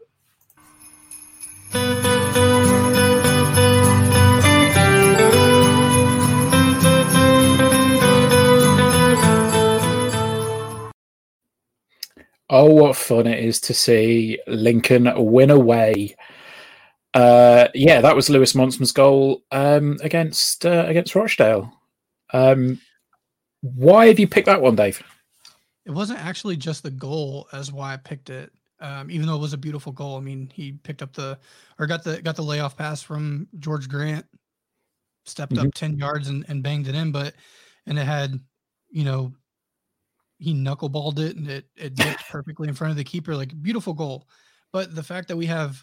Oh, what fun it is to see Lincoln win away. Uh, yeah, that was Lewis Montsma's goal um, against uh, against Rochdale. Um, why have you picked that one, Dave? It wasn't actually just the goal as why I picked it, um, even though it was a beautiful goal. I mean, he picked up the or got the got the layoff pass from George Grant, stepped mm-hmm. up ten yards and, and banged it in, but and it had, you know, he knuckleballed it and it, it dipped perfectly in front of the keeper, like beautiful goal. But the fact that we have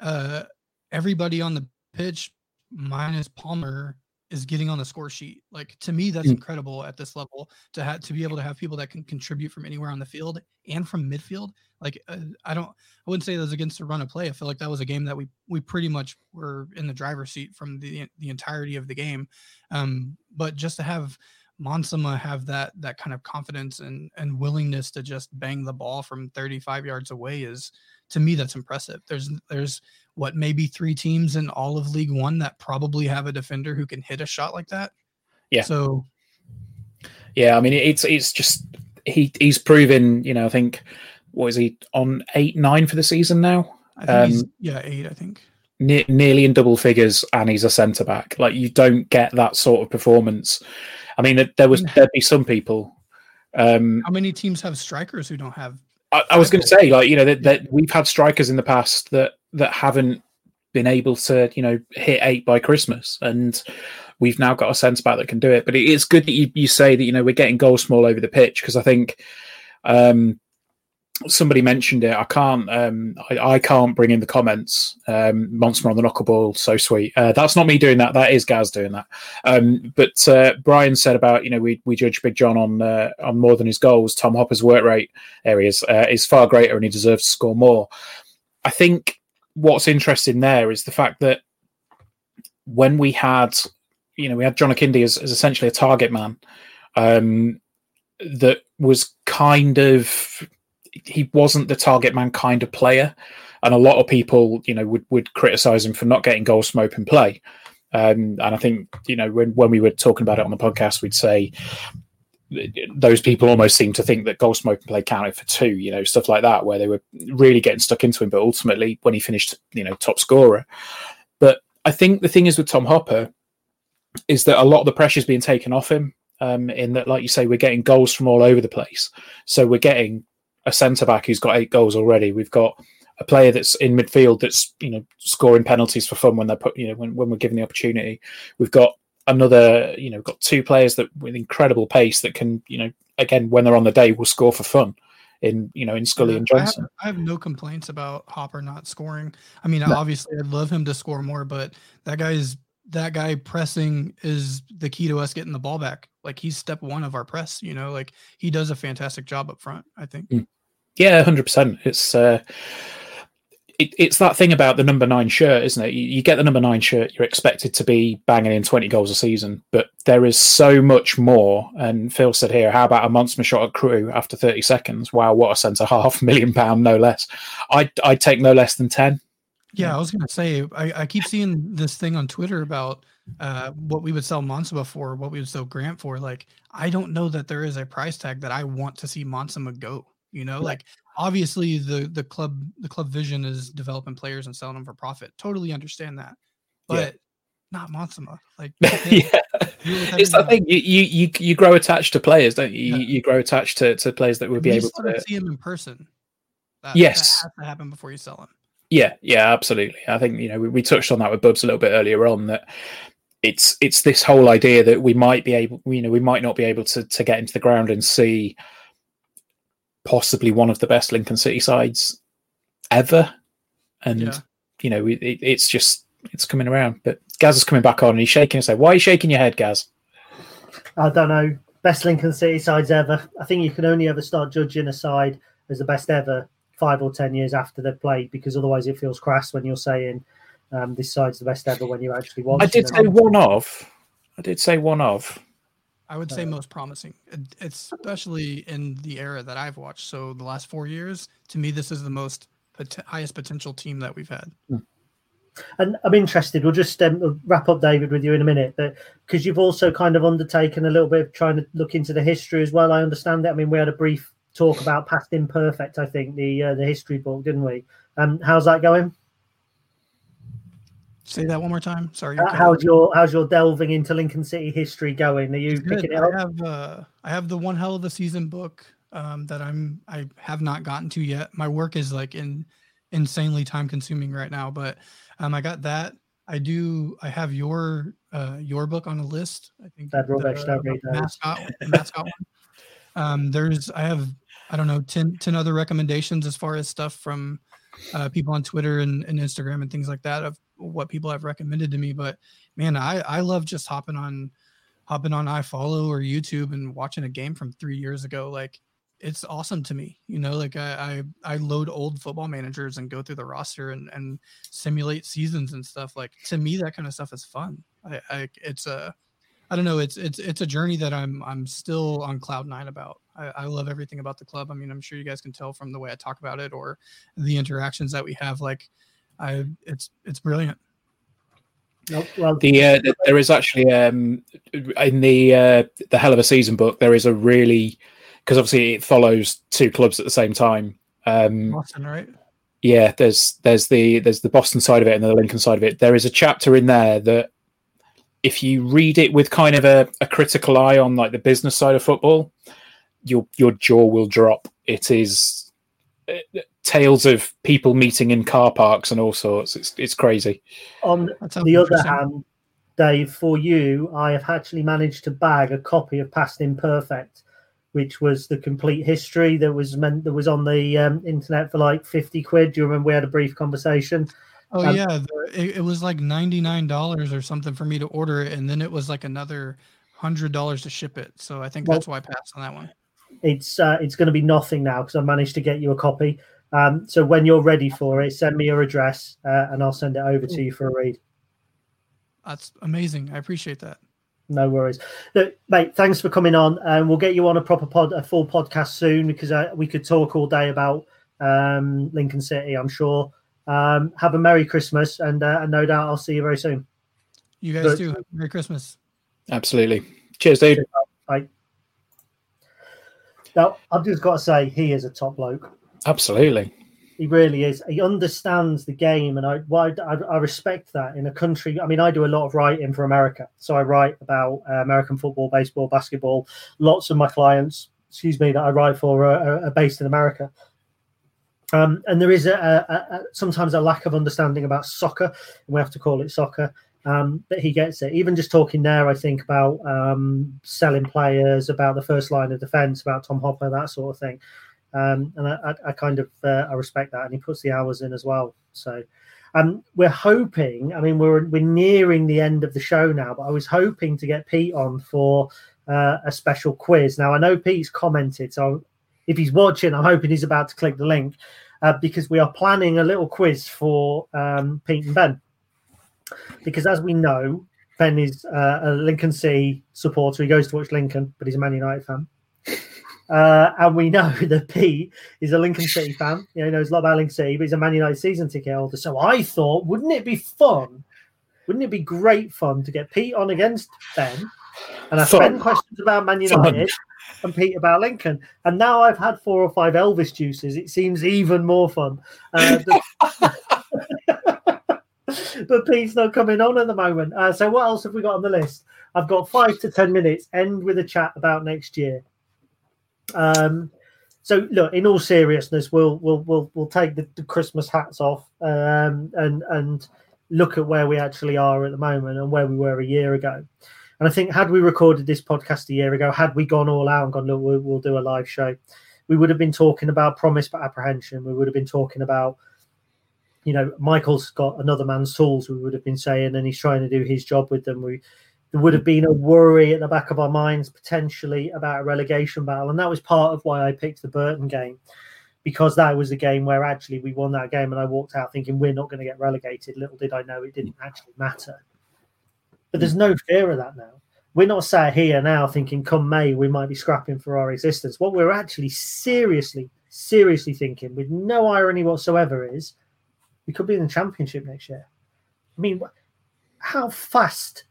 uh, everybody on the pitch minus Palmer is getting on the score sheet. Like to me, that's incredible at this level to have, to be able to have people that can contribute from anywhere on the field and from midfield. Like uh, I don't, I wouldn't say that was against the run of play. I feel like that was a game that we, we pretty much were in the driver's seat from the, the entirety of the game. Um, but just to have, Montsma have that that kind of confidence and, and willingness to just bang the ball from thirty-five yards away is, to me, that's impressive. There's there's what maybe three teams in all of League One that probably have a defender who can hit a shot like that. Yeah. So. Yeah, I mean it's it's just he he's proven, you know, I think what is he on eight nine for the season now? I think um, he's, yeah, eight I think. Ne- nearly in double figures, and he's a centre back. Like you don't get that sort of performance. I mean, there was there'd be some people. Um, How many teams have strikers who don't have? I, I was going to say, like you know, that, that we've had strikers in the past that that haven't been able to, you know, hit eight by Christmas, and we've now got a centre-back that can do it. But it is good that you, you say that, you know, we're getting goals from all over the pitch, because I think um, somebody mentioned it. I can't um, I, I can't bring in the comments. Um, Montsma on the knuckleball, so sweet. Uh, that's not me doing that. That is Gaz doing that. Um, but uh, Brian said about, you know, we we judge Big John on uh, on more than his goals. Tom Hopper's work rate, there he is, uh, is far greater, and he deserves to score more. I think what's interesting there is the fact that when we had, you know, we had John Akindi as, as essentially a target man, um, that was kind of, he wasn't the target man kind of player. And a lot of people, you know, would, would criticise him for not getting goals from open play. Um, and I think, you know, when, when we were talking about it on the podcast, we'd say those people almost seem to think that goals from open play counted for two, you know, stuff like that, where they were really getting stuck into him. But ultimately, when he finished, you know, top scorer. But I think the thing is with Tom Hopper is that a lot of the pressure is being taken off him, um, in that, like you say, we're getting goals from all over the place. So we're getting a centre-back who's got eight goals already. We've got a player that's in midfield that's, you know, scoring penalties for fun when they're put, you know, when, when we're given the opportunity. We've got another, you know, got two players that with incredible pace that can, you know, again, when they're on the day, will score for fun in, you know, in Scully and Johnson. I have, I have no complaints about Hopper not scoring. I mean, no. Obviously I'd love him to score more, but that guy's that guy pressing is the key to us getting the ball back. Like, he's step one of our press, you know, like he does a fantastic job up front, I think. Yeah, one hundred percent. It's uh, it, it's that thing about the number nine shirt, isn't it? You, you get the number nine shirt, you're expected to be banging in twenty goals a season, but there is so much more. And Phil said here, how about a Montsma shot at Crew after thirty seconds? Wow, what a centre half, million pound, no less. I'd, I'd take no less than ten. Yeah, I was going to say, I, I keep seeing this thing on Twitter about uh, what we would sell Montsma for, what we would sell Grant for. Like, I don't know that there is a price tag that I want to see Montsma go, you know? Yeah. Like, obviously the the club the club vision is developing players and selling them for profit. Totally understand that. But yeah. Not Montsma. Like, yeah. It's that thing, you, you you grow attached to players, don't you? Yeah. You, you grow attached to, to players that would be able to see him in person. That, yes. That has to happen before you sell him. Yeah, yeah, absolutely. I think, you know, we, we touched on that with Bubs a little bit earlier on, that it's it's this whole idea that we might be able, you know, we might not be able to, to get into the ground and see possibly one of the best Lincoln City sides ever. And, yeah. you know, it, it, it's just, it's coming around. But Gaz is coming back on and he's shaking and say, why are you shaking your head, Gaz? I don't know. Best Lincoln City sides ever. I think you can only ever start judging a side as the best ever five or ten years after they've played, because otherwise it feels crass when you're saying um, this side's the best ever when you're actually watching. I did say them. one of. I did say one of. I would say uh, most promising, especially in the era that I've watched. So the last four years, to me, this is the most pot- highest potential team that we've had. And I'm interested. We'll just um, wrap up, David, with you in a minute, but because you've also kind of undertaken a little bit of trying to look into the history as well. I understand that. I mean, we had a brief talk about Past Imperfect, I think, the uh, the history book, didn't we? Um, how's that going? Say that one more time. Sorry. Uh, how's your how's your delving into Lincoln City history going? Are you picking it up? I have uh, I have the One Hell of a Season book um, that I'm I have not gotten to yet. My work is like in insanely time consuming right now, but um, I got that. I do. I have your uh, your book on a list. I think that rubbish. That mascot, mascot one. Um, there's I have. I don't know, ten, ten other recommendations as far as stuff from uh, people on Twitter and, and Instagram and things like that of what people have recommended to me. But man, I, I love just hopping on, hopping on iFollow or YouTube and watching a game from three years ago. Like, it's awesome to me, you know, like I, I, I load old football managers and go through the roster and, and simulate seasons and stuff. Like, to me, that kind of stuff is fun. I, I it's a, I don't know. It's, it's, it's a journey that I'm, I'm still on cloud nine about. I, I love everything about the club. I mean, I'm sure you guys can tell from the way I talk about it or the interactions that we have. Like, I, it's, it's brilliant. Nope, well, the, uh, the there is actually um, in the uh, the Hell of a Season book, there is a really, because obviously it follows two clubs at the same time. Um, Boston, right? Yeah, there's there's the there's the Boston side of it and the Lincoln side of it. There is a chapter in there that, if you read it with kind of a, a critical eye on like the business side of football, your your jaw will drop. It is uh, tales of people meeting in car parks and all sorts. It's it's crazy. On the other hand, Dave, for you, I have actually managed to bag a copy of Past Imperfect, which was the complete history that was meant that was on the um, internet for like fifty quid. Do you remember we had a brief conversation? Oh, um, yeah. It, it was like ninety-nine dollars or something for me to order it. And then it was like another one hundred dollars to ship it. So I think well, that's why I passed on that one. It's uh, it's going to be nothing now because I managed to get you a copy. Um, so when you're ready for it, send me your address uh, and I'll send it over to you for a read. That's amazing. I appreciate that. No worries. Look, mate, thanks for coming on. And um, we'll get you on a proper pod, a full podcast soon because uh, we could talk all day about um, Lincoln City, I'm sure. Um, have a Merry Christmas and, uh, and no doubt I'll see you very soon. You guys do. Merry Christmas. Absolutely. Cheers, dude. Bye. Now, I've just got to say, he is a top bloke. Absolutely. He really is. He understands the game, and I, well, I, I respect that in a country. I mean, I do a lot of writing for America. So I write about uh, American football, baseball, basketball. Lots of my clients, excuse me, that I write for are, are based in America. Um, and there is a, a, a sometimes a lack of understanding about soccer, and we have to call it soccer, um, but he gets it. Even just talking there, I think, about um, selling players, about the first line of defence, about Tom Hopper, that sort of thing. Um, and I, I kind of uh, I respect that, and he puts the hours in as well. So um, we're hoping. I mean, we're we're nearing the end of the show now, but I was hoping to get Pete on for uh, a special quiz. Now I know Pete's commented, so if he's watching, I'm hoping he's about to click the link uh, because we are planning a little quiz for um, Pete and Ben. Because as we know, Ben is uh, a Lincoln City supporter. He goes to watch Lincoln, but he's a Man United fan. Uh, and we know that Pete is a Lincoln City fan. You know, he knows a lot about Lincoln City, but he's a Man United season ticket holder. So I thought, wouldn't it be fun? Wouldn't it be great fun to get Pete on against Ben and ask Ben questions about Man United fun. And Pete about Lincoln? And now I've had four or five Elvis juices. It seems even more fun. Uh, but, but Pete's not coming on at the moment. Uh, so what else have we got on the list? I've got five to ten minutes. End with a chat about next year. Um, so look, in all seriousness, we'll we'll we'll we'll take the, the Christmas hats off um, and and look at where we actually are at the moment and where we were a year ago. And I think had we recorded this podcast a year ago, had we gone all out and gone, look, we'll, we'll do a live show, we would have been talking about promise but apprehension. We would have been talking about, you know, Michael's got another man's tools. We would have been saying, and he's trying to do his job with them. We. There would have been a worry at the back of our minds potentially about a relegation battle. And that was part of why I picked the Burton game, because that was the game where actually we won that game and I walked out thinking we're not going to get relegated. Little did I know it didn't actually matter. But there's no fear of that now. We're not sat here now thinking come May we might be scrapping for our existence. What we're actually seriously, seriously thinking with no irony whatsoever is we could be in the championship next year. I mean, how fast...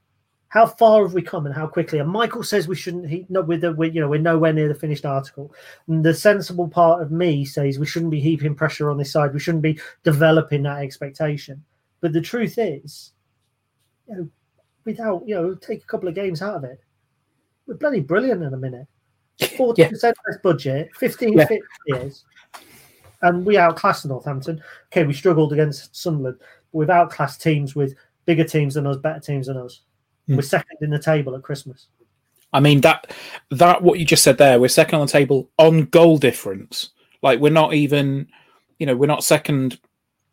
How far have we come and how quickly? And Michael says we shouldn't. He, no, we're the, we, you know, we're nowhere near the finished article. And the sensible part of me says we shouldn't be heaping pressure on this side. We shouldn't be developing that expectation. But the truth is, you know, without you know, take a couple of games out of it, we're bloody brilliant in a minute. Forty yeah. percent less budget, fifteen yeah. fit years, and we outclassed Northampton. Okay, we struggled against Sunderland, but we've outclassed teams with bigger teams than us, better teams than us. We're second in the table at Christmas. I mean, that that what you just said there, we're second on the table on goal difference. Like, we're not even, you know, we're not second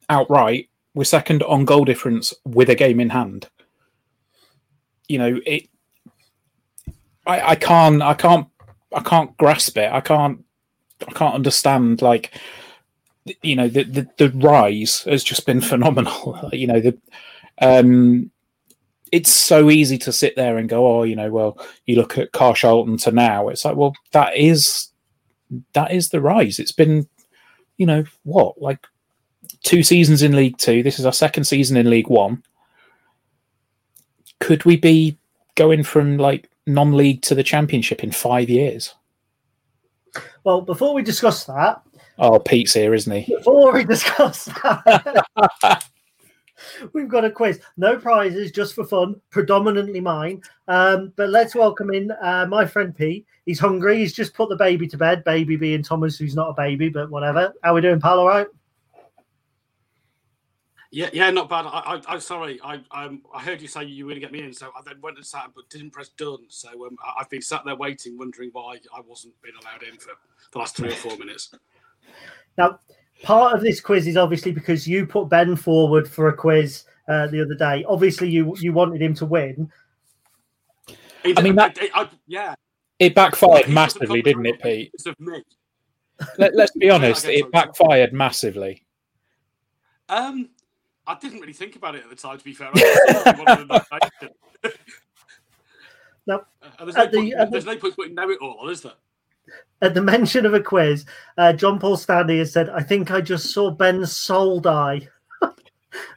outright. We're second on goal difference with a game in hand. You know, it. I, I can't, I can't, I can't grasp it. I can't, I can't understand, like, you know, the, the, the rise has just been phenomenal. You know, the... Um, it's so easy to sit there and go, oh, you know, well, you look at Carshalton to now. It's like, well, that is that is the rise. It's been, you know, what, like two seasons in League Two. This is our second season in League One. Could we be going from like non-league to the championship in five years? Well, before we discuss that. Oh, Pete's here, isn't he? Before we discuss that. We've got a quiz. No prizes, just for fun, predominantly mine. Um, but let's welcome in uh, my friend Pete. He's hungry. He's just put the baby to bed, baby being Thomas, who's not a baby, but whatever. How we doing, pal? All right? Yeah, yeah, not bad. I, I, I'm sorry. I, um, I heard you say you were going to get me in, so I then went and sat in, but didn't press done. So um, I've been sat there waiting, wondering why I wasn't being allowed in for the last three or four minutes. Now, part of this quiz is obviously because you put Ben forward for a quiz uh, the other day. Obviously, you you wanted him to win. It, I mean, that, it, I, yeah, it backfired it massively, didn't it, Pete? Let, let's be honest, yeah, it backfired massively. Um. I didn't really think about it at the time, to be fair. No, there's no, the, point, there's the, no point putting know it all, is there? At the mention of a quiz, uh, John Paul Stanley has said, I think I just saw Ben's soul die.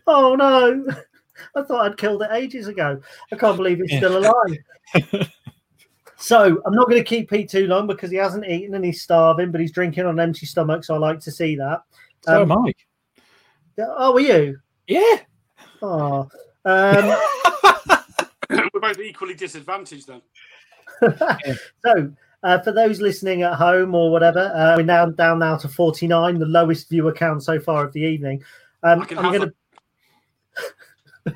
Oh, no. I thought I'd killed it ages ago. I can't believe it's still alive. So I'm not going to keep Pete too long because he hasn't eaten and he's starving, but he's drinking on an empty stomach, so I like to see that. So um, am I. Oh, are you? Yeah. Oh. Um, we're both equally disadvantaged then. Yeah. So, uh, for those listening at home or whatever, uh, we're now down now to forty-nine, the lowest viewer count so far of the evening. Um, I'm going to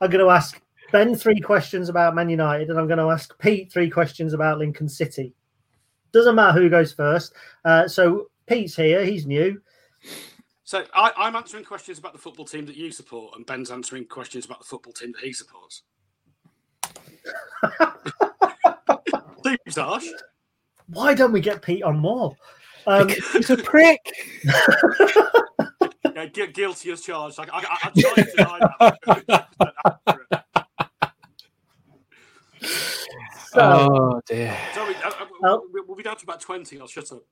I'm going to ask Ben three questions about Man United, and I'm going to ask Pete three questions about Lincoln City. Doesn't matter who goes first. Uh, so Pete's here; he's new. So I, I'm answering questions about the football team that you support, and Ben's answering questions about the football team that he supports. Seems harsh. Why don't we get Pete on more? Um, he's a prick. Yeah, gu- guilty as charged. I, I, I tried to hide that. So, oh dear. Sorry, we'll be down to about twenty. I'll shut up.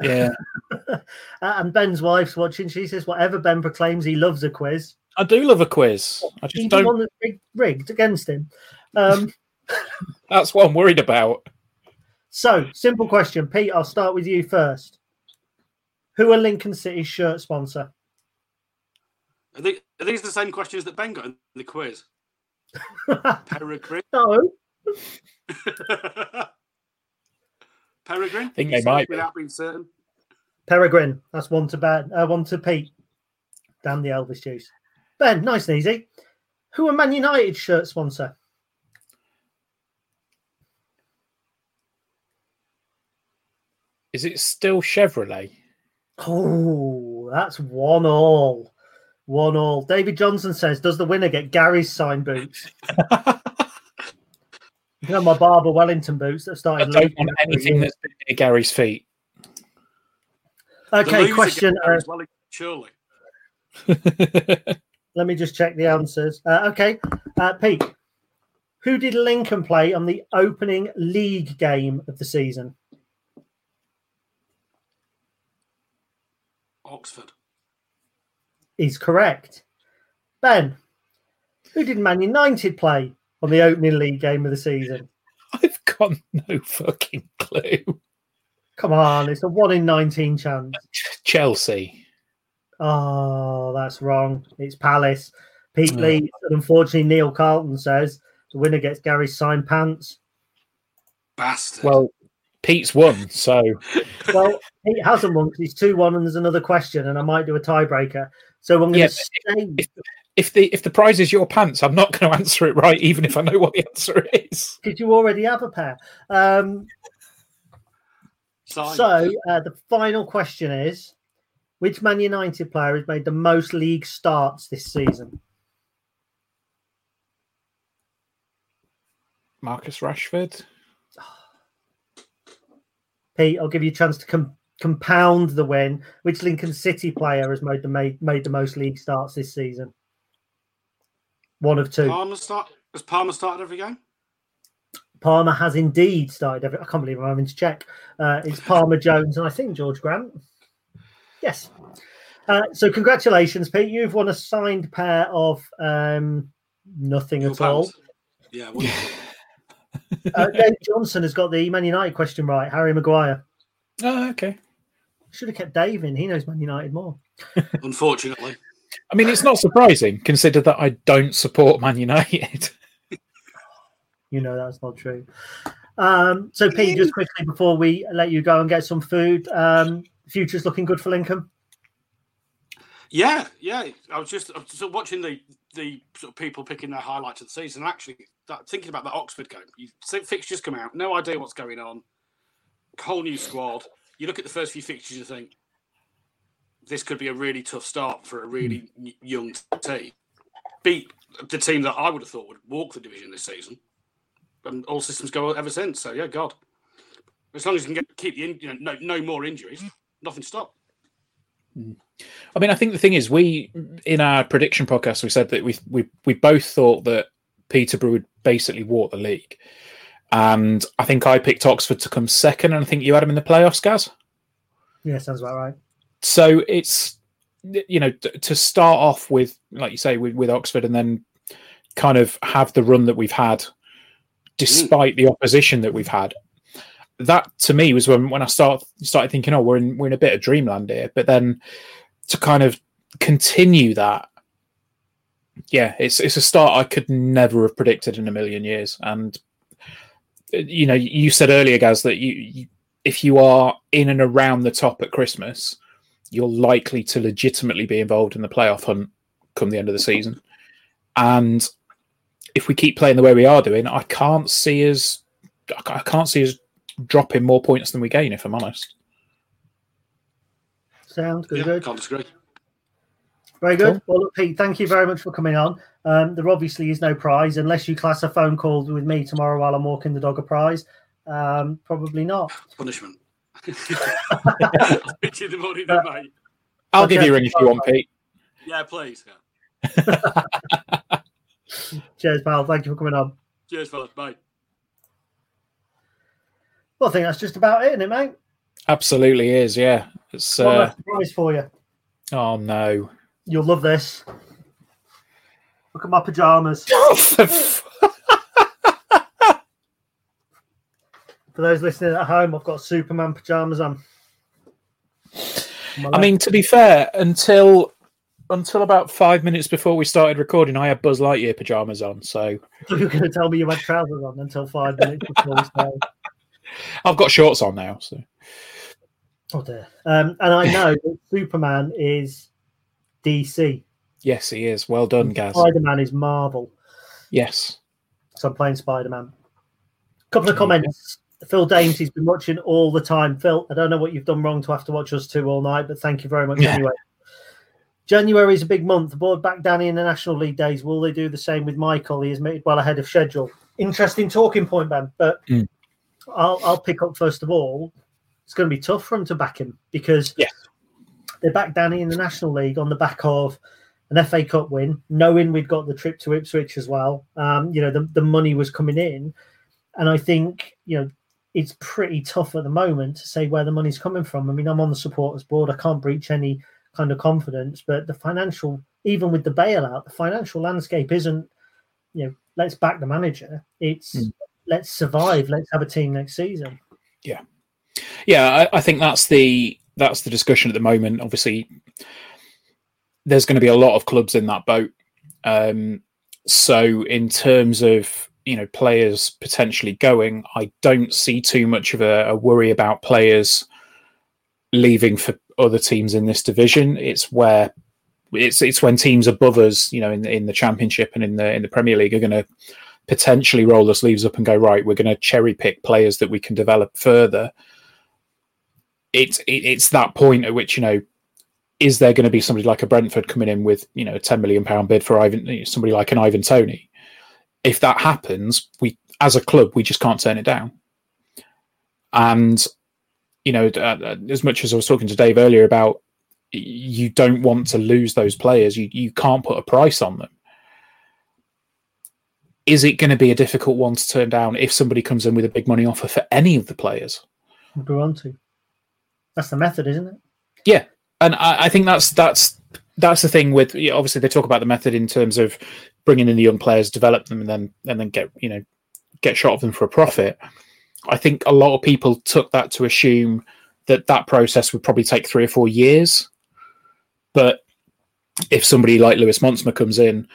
Yeah. Uh, and Ben's wife's watching. She says, whatever Ben proclaims, he loves a quiz. I do love a quiz. I just He's don't. The one that's rigged, rigged against him. Um... That's what I'm worried about. So, simple question. Pete, I'll start with you first. Who are Lincoln City's shirt sponsor? Are, they, are these the same questions that Ben got in the quiz? Peregrine? No. Peregrine? I think they might. Without being certain. Peregrine. That's one to Ben, uh, one to Pete. Damn the Elvis juice. Ben, nice and easy. Who are Man United shirt sponsor? Is it still Chevrolet? Oh, that's one all. One all. David Johnson says, does the winner get Gary's sign boots? You know, my Barber Wellington boots that started. I don't want anything that's been near Gary's feet. Okay, question. Uh, surely. Let me just check the answers. Uh, okay, uh, Pete, who did Lincoln play on the opening league game of the season? Oxford. He's correct. Ben, who did Man United play on the opening league game of the season? I've got no fucking clue. Come on, it's a one in nineteen chance. Chelsea. Oh, that's wrong. It's Palace. Pete oh. Leeds. And unfortunately, Neil Carton says the winner gets Gary's signed pants. Bastard. Well, Pete's won, so. Well, Pete hasn't won because he's two one and there's another question and I might do a tiebreaker. So I'm going to yeah, stay... If, if the if the prize is your pants, I'm not going to answer it right, even if I know what the answer is. Did you already have a pair? Um, so uh, the final question is, which Man United player has made the most league starts this season? Marcus Rashford. Pete, I'll give you a chance to come. Compound the win. Which Lincoln City player has made the made, made the most league starts this season? One of two. Palmer start, has Palmer started every game? Palmer has indeed started every. I can't believe I'm having to check. Uh, it's Palmer, Jones, and I think George Grant. Yes. Uh, so congratulations, Pete. You've won a signed pair of um, nothing Your at pals. all. Yeah. uh, Dave Johnson has got the Man United question right. Harry Maguire. Oh, okay. Should have kept Dave in. He knows Man United more. Unfortunately. I mean, it's not surprising, consider that I don't support Man United. You know that's not true. Um, so, Pete, just quickly before we let you go and get some food, um, future's looking good for Lincoln? Yeah, yeah. I was just, I was just watching the the sort of people picking their highlights of the season. Actually, that, thinking about that Oxford game, you fixtures come out, no idea what's going on, whole new squad. You look at the first few fixtures, you think this could be a really tough start for a really mm. young team. Beat the team that I would have thought would walk the division this season, and all systems go ever since. So yeah, God, as long as you can get, keep the in, you know, no no more injuries, nothing stopped. Mm. I mean, I think the thing is, we in our prediction podcast we said that we we we both thought that Peterborough would basically walk the league, and I think I picked Oxford to come second, and I think you had them in the playoffs, Gaz. Yeah, sounds about right. So it's you know t- to start off with, like you say, with, with Oxford, and then kind of have the run that we've had, despite mm. the opposition that we've had. That to me was when when I start started thinking, oh, we're in we're in a bit of dreamland here. But then to kind of continue that, yeah, it's it's a start I could never have predicted in a million years. And you know, you said earlier, Gaz, that you, you if you are in and around the top at Christmas, you're likely to legitimately be involved in the playoff hunt come the end of the season. And if we keep playing the way we are doing, I can't see us. I can't see us dropping more points than we gain, if I'm honest. Sounds good. Yeah, can't disagree. Very good. Cool. Well, look, Pete, thank you very much for coming on. Um, there obviously is no prize unless you class a phone call with me tomorrow while I'm walking the dog a prize. Um, probably not. Punishment. I'll pitch you the money then, mate. I'll okay. give you a ring if you want, Pete. Yeah, please. Yeah. Cheers, pal. Thank you for coming on. Cheers, fellas. Bye. Well, I think that's just about it, isn't it, mate? Absolutely is, yeah. It's well, uh... a surprise for you. Oh, no. You'll love this. Look at my pyjamas. For those listening at home, I've got Superman pyjamas on. I mean, to be fair, until... Until about five minutes before we started recording, I had Buzz Lightyear pyjamas on. So you're going to tell me you had trousers on until five minutes before we started. I've got shorts on now. So, oh dear. Um, and I know that Superman is D C. Yes, he is. Well done, Gaz. Spider-Man is Marvel. Yes. So I'm playing Spider-Man. A couple of comments. Phil Dames, he's been watching all the time. Phil, I don't know what you've done wrong to have to watch us two all night, but thank you very much yeah. anyway. January is a big month. The board back Danny in the National League days. Will they do the same with Michael? He is made well ahead of schedule. Interesting talking point, Ben. But mm. I'll, I'll pick up first of all. It's going to be tough for him to back him because yeah. they backed Danny in the National League on the back of an F A Cup win, knowing we'd got the trip to Ipswich as well. Um, you know, the, the money was coming in. And I think, you know, it's pretty tough at the moment to say where the money's coming from. I mean, I'm on the supporters board. I can't breach any kind of confidence, but the financial, even with the bailout, the financial landscape isn't, you know, let's back the manager. It's mm. let's survive. Let's have a team next season. Yeah, yeah. I, I think that's the that's the discussion at the moment. Obviously, there's going to be a lot of clubs in that boat. Um, so, in terms of you know players potentially going, I don't see too much of a, a worry about players leaving for other teams in this division. It's where it's it's when teams above us, you know, in, in the Championship and in the in the Premier League are going to potentially roll the sleeves up and go, right, we're going to cherry pick players that we can develop further. It's it, it's that point at which, you know, is there going to be somebody like a Brentford coming in with, you know, a ten million pounds bid for Ivan, somebody like an Ivan Toney? If that happens, we as a club, we just can't turn it down. And you know, uh, as much as I was talking to Dave earlier about, you don't want to lose those players. You you can't put a price on them. Is it going to be a difficult one to turn down if somebody comes in with a big money offer for any of the players? Go on to. That's the method, isn't it? Yeah, and I, I think that's that's that's the thing with, you know, obviously they talk about the method in terms of bringing in the young players, develop them, and then and then get you know get shot of them for a profit. I think a lot of people took that to assume that that process would probably take three or four years. But if somebody like Lewis Montsma comes in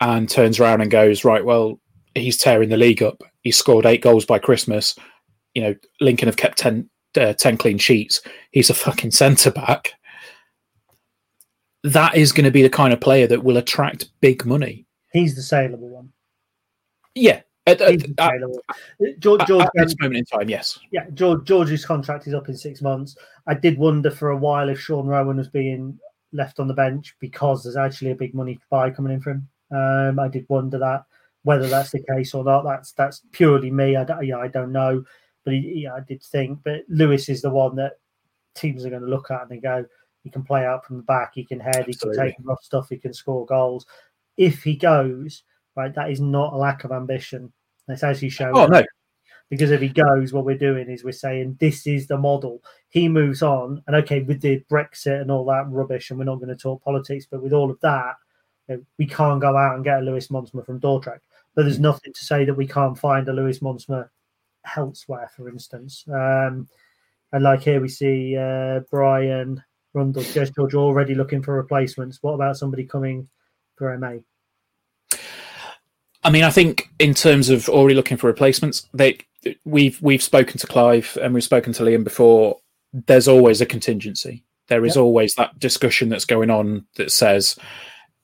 and turns around and goes, right, well, he's tearing the league up. He's scored eight goals by Christmas. You know, Lincoln have kept ten, uh, ten clean sheets. He's a fucking centre back. that is going to be the kind of player that will attract big money. He's the saleable one. Yeah. At, at, at, George, George, at this moment in time, yes. Yeah, George, George's contract is up in six months. I did wonder for a while if Sean Rowan was being left on the bench because there's actually a big money buy coming in for him. Um, I did wonder that, whether that's the case or not. That's that's purely me. I don't, yeah, I don't know. But he, yeah, I did think. But Lewis is the one that teams are going to look at and go, he can play out from the back, he can head, Absolutely. He can take rough stuff, he can score goals. If he goes... Right, that is not a lack of ambition. That's actually showing. Oh, no. Because if he goes, what we're doing is we're saying this is the model. He moves on, and okay, with the Brexit and all that rubbish, and we're not going to talk politics, but with all of that, you know, we can't go out and get a Lewis Montsma from Dordrecht. But there's nothing to say that we can't find a Lewis Montsma elsewhere, for instance. Um, and like here we see uh, Brian Rundle, George already looking for replacements. What about somebody coming for M A? I mean, I think in terms of already looking for replacements, they we've we've spoken to Clive and we've spoken to Liam before. There's always a contingency. There is yep. always that discussion that's going on that says,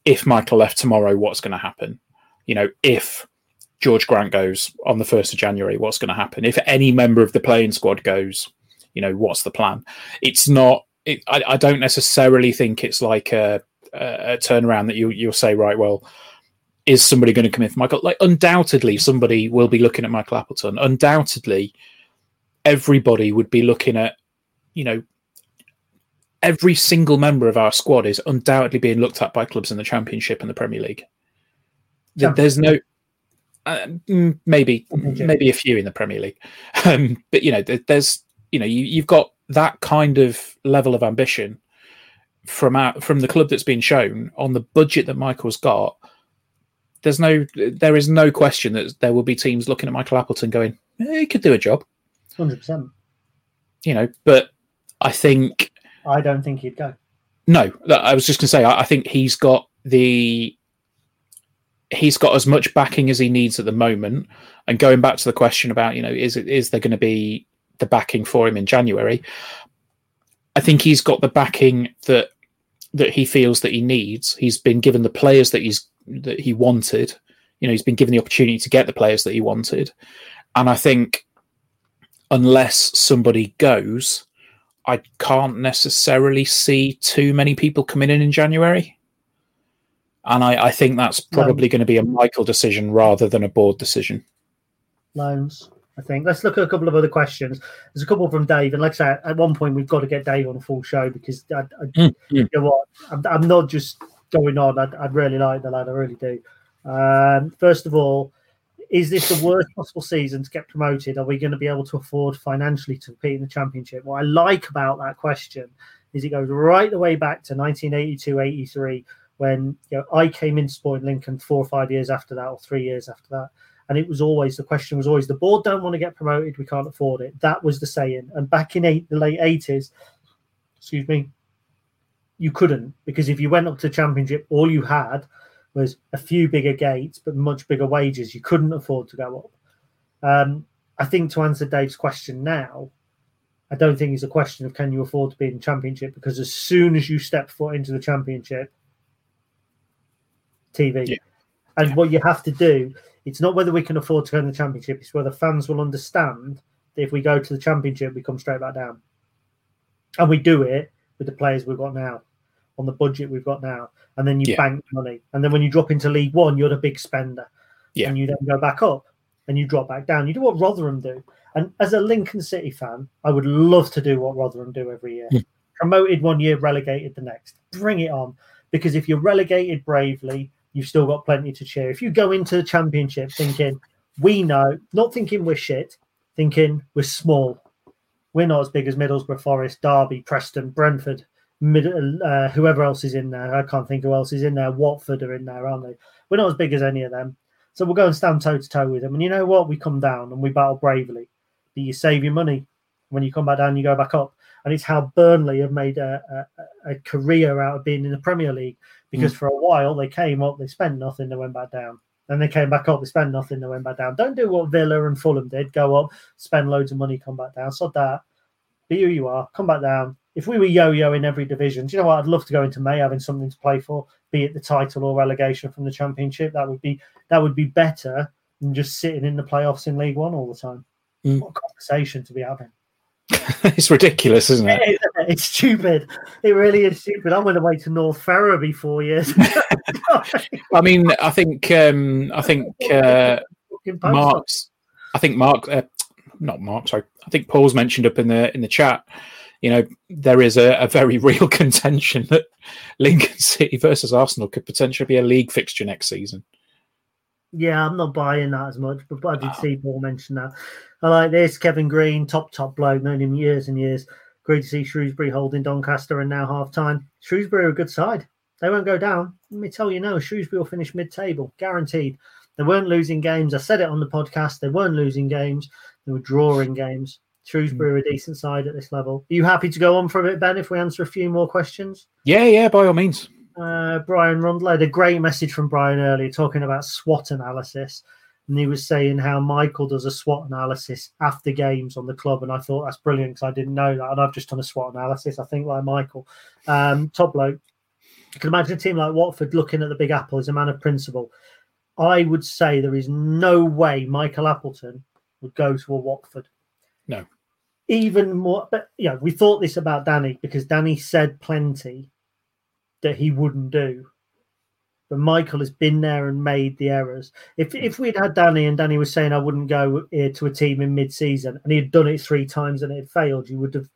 if Michael left tomorrow, what's going to happen? You know, if George Grant goes on the first of January, what's going to happen? If any member of the playing squad goes, you know, what's the plan? It's not. It, I, I don't necessarily think it's like a, a turnaround that you you'll say, right, well. Is somebody going to come in for Michael? Like, undoubtedly, somebody will be looking at Michael Appleton. Undoubtedly, everybody would be looking at, you know, every single member of our squad is undoubtedly being looked at by clubs in the Championship and the Premier League. Yeah. There's no, uh, maybe, okay. maybe a few in the Premier League. Um, but, you know, there's, you know, you, you've got that kind of level of ambition from our, from the club that's been shown on the budget that Michael's got. There's no, there is no question that there will be teams looking at Michael Appleton going, eh, he could do a job. one hundred percent. You know, but I think... I don't think he'd go. No, I was just going to say, I think he's got the... He's got as much backing as he needs at the moment. And going back to the question about, you know, is it, is there going to be the backing for him in January? I think he's got the backing that that he feels that he needs. He's been given the players that he's that he wanted, you know, he's been given the opportunity to get the players that he wanted. And I think unless somebody goes, I can't necessarily see too many people coming in in January. And I, I think that's probably Loans. Going to be a Michael decision rather than a board decision. Loans, I think. Let's look at a couple of other questions. There's a couple from Dave. And like I said, at one point, we've got to get Dave on a full show because I, I, mm, you know what? I'm, I'm not just... going on. I'd, I'd really like the lad. I really do. Um, first of all, is this the worst possible season to get promoted? Are we going to be able to afford financially to compete in the Championship? What I like about that question is it goes right the way back to nineteen eighty-two eighty-three when you know, I came into Sporting Lincoln four or five years after that or three years after that. And it was always, the question was always, the board don't want to get promoted. We can't afford it. That was the saying. And back in eight, the late eighties, excuse me, you couldn't, because if you went up to the Championship, all you had was a few bigger gates, but much bigger wages. You couldn't afford to go up. Um, I think to answer Dave's question now, I don't think it's a question of can you afford to be in the Championship, because as soon as you step foot into the Championship, T V. Yeah. And what you have to do, it's not whether we can afford to go in the Championship, it's whether fans will understand that if we go to the Championship, we come straight back down. And we do it with the players we've got now, on the budget we've got now, and then you yeah. bank money. And then when you drop into League One, you're the big spender. Yeah. And you then go back up and you drop back down. You do what Rotherham do. And as a Lincoln City fan, I would love to do what Rotherham do every year. Mm. Promoted one year, relegated the next. Bring it on. Because if you're relegated bravely, you've still got plenty to cheer. If you go into the Championship thinking, we know, not thinking we're shit, thinking we're small. We're not as big as Middlesbrough, Forest, Derby, Preston, Brentford, Mid- uh, whoever else is in there. I can't think who else is in there. Watford are in there, aren't they? We're not as big as any of them. So we'll go and stand toe-to-toe with them. And you know what? We come down and we battle bravely. But you save your money. When you come back down, you go back up. And it's how Burnley have made a, a, a career out of being in the Premier League, because mm. for a while they came up, they spent nothing, they went back down. Then they came back up, they spent nothing, they went back down. Don't do what Villa and Fulham did, go up, spend loads of money, come back down. Sod that. Be who you are, come back down. if we were yo-yo in every division, do you know what? I'd love to go into May having something to play for, be it the title or relegation from the Championship. That would be that would be better than just sitting in the playoffs in League One all the time. Mm. What a conversation to be having. It's ridiculous, isn't it? it is, it's stupid. It really is stupid. I went away to North Ferriby four years ago. I mean, I think um, I think uh, Mark's. I think Mark, uh, not Mark. Sorry, I think Paul's mentioned up in the in the chat. You know, there is a, a very real contention that Lincoln City versus Arsenal could potentially be a league fixture next season. Yeah, I'm not buying that as much, but I did oh. see Paul mention that. I like this. Kevin Green, top, top bloke, known him years and years. Great to see Shrewsbury holding Doncaster and now half-time. Shrewsbury are a good side. They won't go down. Let me tell you now, Shrewsbury will finish mid-table, guaranteed. They weren't losing games. I said it on the podcast. They weren't losing games. They were drawing games. Shrewsbury are a decent side at this level. Are you happy to go on for a bit, Ben, if we answer a few more questions? Yeah, yeah, by all means. Uh, Brian Rundle had a great message from Brian earlier talking about SWOT analysis. And he was saying how Michael does a SWOT analysis after games on the club. And I thought that's brilliant because I didn't know that. And I've just done a SWOT analysis, I think, like Michael. Um, top bloke. You can imagine a team like Watford looking at the Big Apple as a man of principle. I would say there is no way Michael Appleton would go to a Watford. No. Even more, but yeah, you know, we thought this about Danny because Danny said plenty that he wouldn't do. But Michael has been there and made the errors. If if we'd had Danny and Danny was saying I wouldn't go here to a team in mid-season and he had done it three times and it had failed, you would have,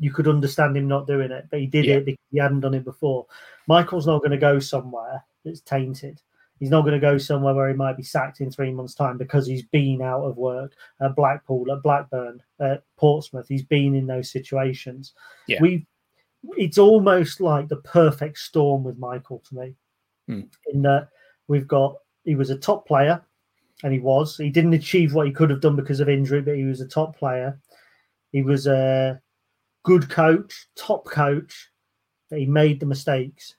you could understand him not doing it. But he did yeah. it because he hadn't done it before. Michael's not going to go somewhere that's tainted. He's not going to go somewhere where he might be sacked in three months' time because he's been out of work at Blackpool, at Blackburn, at Portsmouth. He's been in those situations. Yeah. We, it's almost like the perfect storm with Michael to me, mm. in that we've got he was a top player, and he was. He didn't achieve what he could have done because of injury, but he was a top player. He was a good coach, top coach, but he made the mistakes.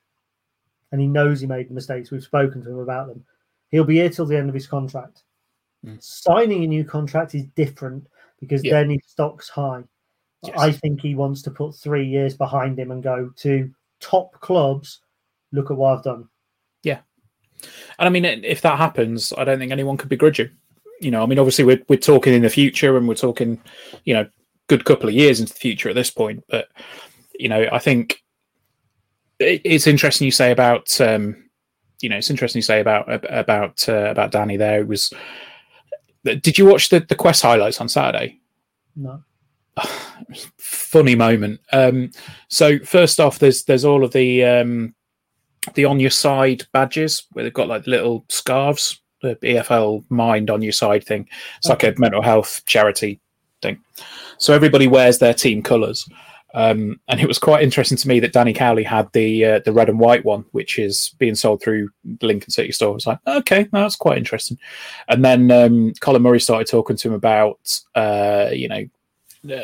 And he knows he made the mistakes. We've spoken to him about them. He'll be here till the end of his contract. Mm. Signing a new contract is different because yeah. then his stock's high. Yes. I think he wants to put three years behind him and go to top clubs. Look at what I've done. Yeah. And I mean, if that happens, I don't think anyone could begrudge him. You know, I mean, obviously we're we're talking in the future and we're talking, you know, good couple of years into the future at this point. But, you know, I think... It's interesting you say about, um, you know, it's interesting you say about about uh, about Danny. There it was. Did you watch the, the Quest highlights on Saturday? No. Funny moment. Um, so first off, there's there's all of the um, the on your side badges where they've got like little scarves, the E F L Mind on your side thing. It's okay. Like a mental health charity thing. So everybody wears their team colours. Um, and it was quite interesting to me that Danny Cowley had the uh, the red and white one, which is being sold through the Lincoln City store. I was like, okay, that's quite interesting. And then um, Colin Murray started talking to him about, uh, you know,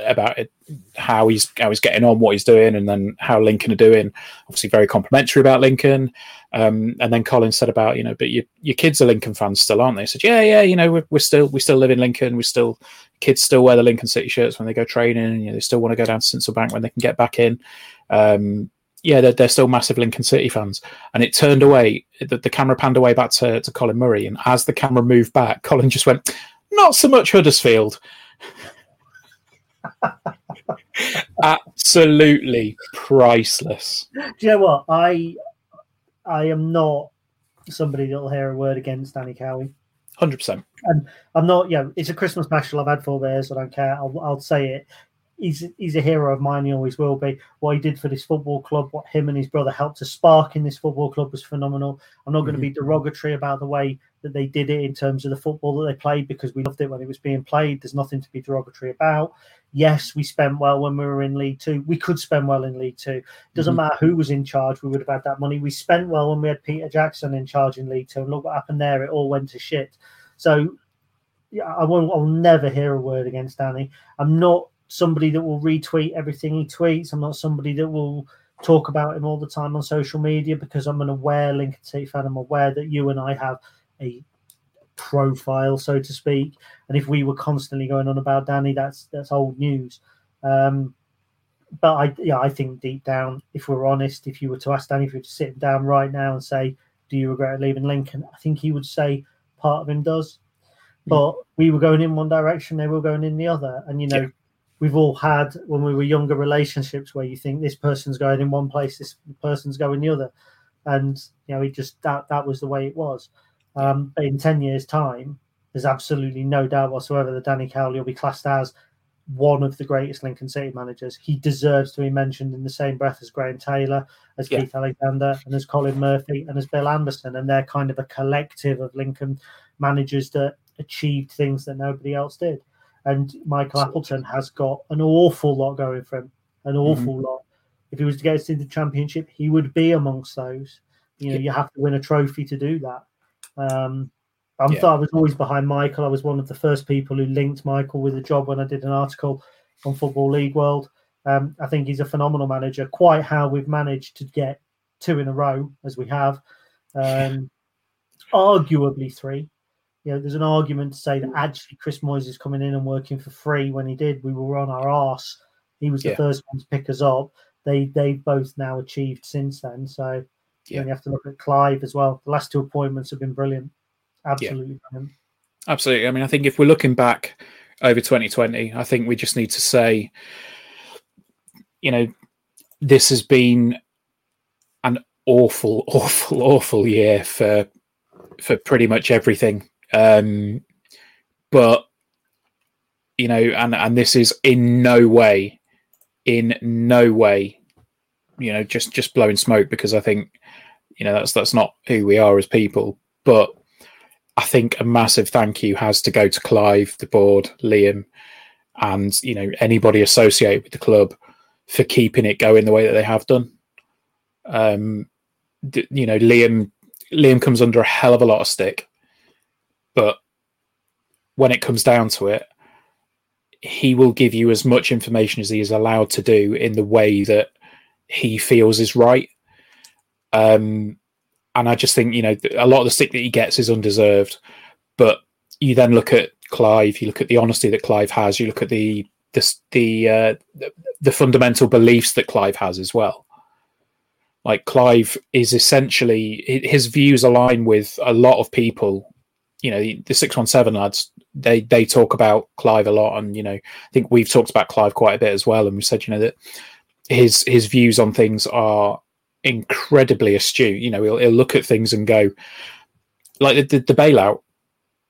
about it, how he's how he's getting on, what he's doing, and then how Lincoln are doing. Obviously, very complimentary about Lincoln. Um, and then Colin said about, you know, but your your kids are Lincoln fans still, aren't they? I said, yeah, yeah, you know, we're, we're still we still live in Lincoln. We still kids still wear the Lincoln City shirts when they go training. And, you know, they still want to go down to Sinsel Bank when they can get back in. Um, yeah, they're, they're still massive Lincoln City fans. And it turned away. The, the camera panned away back to, to Colin Murray, and as the camera moved back, Colin just went, "Not so much Huddersfield." Absolutely priceless. Do you know what? I I am not somebody that'll hear a word against Danny Cowley. one hundred percent. And I'm not, you know, it's a Christmas special. I've had four beers. I don't care. I'll, I'll say it. He's he's a hero of mine. He always will be. What he did for this football club, what him and his brother helped to spark in this football club was phenomenal. I'm not mm-hmm. going to be derogatory about the way that they did it in terms of the football that they played because we loved it when it was being played. There's nothing to be derogatory about. Yes, we spent well when we were in League Two. We could spend well in League Two. It doesn't mm-hmm. matter who was in charge. We would have had that money. We spent well when we had Peter Jackson in charge in League Two. And look what happened there. It all went to shit. So yeah, I won't, I'll never hear a word against Danny. I'm not somebody that will retweet everything he tweets. I'm not somebody that will talk about him all the time on social media because I'm an aware Lincoln City fan. I'm aware that you and I have a profile, so to speak. And if we were constantly going on about Danny, that's that's old news. Um, But I, yeah, I think deep down, if we're honest, if you were to ask Danny, if you were to sit him down right now and say, do you regret leaving Lincoln? I think he would say part of him does. But we were going in one direction, they were going in the other. And, you know, yeah. we've all had, when we were younger, relationships where you think this person's going in one place, this person's going the other. And, you know, it just that that was the way it was. Um, but in ten years' time, there's absolutely no doubt whatsoever that Danny Cowley will be classed as one of the greatest Lincoln City managers. He deserves to be mentioned in the same breath as Graham Taylor, as yeah. Keith Alexander, and as Colin Murphy, and as Bill Anderson. And they're kind of a collective of Lincoln managers that achieved things that nobody else did. And Michael Appleton has got an awful lot going for him, an awful mm-hmm. lot. If he was to get us into the championship, he would be amongst those. You know, yeah. you have to win a trophy to do that. Um, I'm yeah. I was always behind Michael. I was one of the first people who linked Michael with a job when I did an article on Football League World. Um, I think he's a phenomenal manager. Quite how we've managed to get two in a row, as we have, um, arguably three. You know, there's an argument to say that actually Chris Moyes is coming in and working for free. When he did, we were on our arse. He was the yeah. first one to pick us up. They they've both now achieved since then. So yeah. you have to look at Clive as well. The last two appointments have been brilliant. Absolutely. Yeah. Brilliant. Absolutely. I mean, I think if we're looking back over twenty twenty, I think we just need to say, you know, this has been an awful, awful, awful year for for pretty much everything. Um, but, you know, and, and this is in no way, in no way, you know, just, just blowing smoke, because I think, you know, that's, that's not who we are as people. But I think a massive thank you has to go to Clive, the board, Liam, and, you know, anybody associated with the club for keeping it going the way that they have done. Um, you know, Liam, Liam comes under a hell of a lot of stick, but when it comes down to it, he will give you as much information as he is allowed to do in the way that he feels is right. Um, and I just think, you know, a lot of the stick that he gets is undeserved. But you then look at Clive, you look at the honesty that Clive has, you look at the the the, uh, the, the fundamental beliefs that Clive has as well. Like, Clive is essentially, his views align with a lot of people. You know, the six one seven lads, they, they talk about Clive a lot. And, you know, I think we've talked about Clive quite a bit as well. And we said, you know, that his his views on things are incredibly astute. You know, he'll, he'll look at things and go, like the, the, the bailout,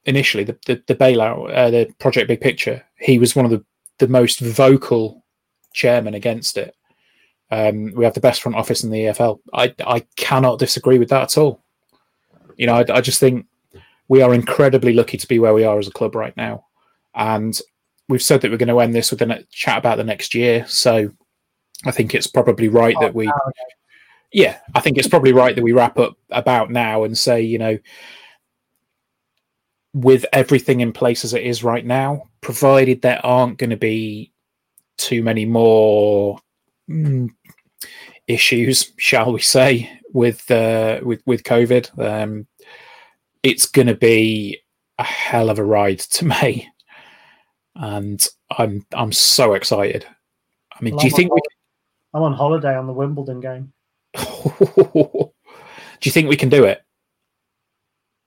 initially, the, the, the bailout, uh, the Project Big Picture, he was one of the, the most vocal chairmen against it. Um, we have the best front office in the E F L. I, I cannot disagree with that at all. You know, I, I just think, we are incredibly lucky to be where we are as a club right now. And we've said that we're going to end this with a chat about the next year. So I think it's probably right oh, that we, wow. yeah, I think it's probably right that we wrap up about now and say, you know, with everything in place as it is right now, provided there aren't going to be too many more mm, issues, shall we say, with, uh, with, with COVID, um, it's going to be a hell of a ride to May, and I'm I'm so excited. I mean, well, do you I'm think we can... I'm on holiday on the Wimbledon game? Do you think we can do it?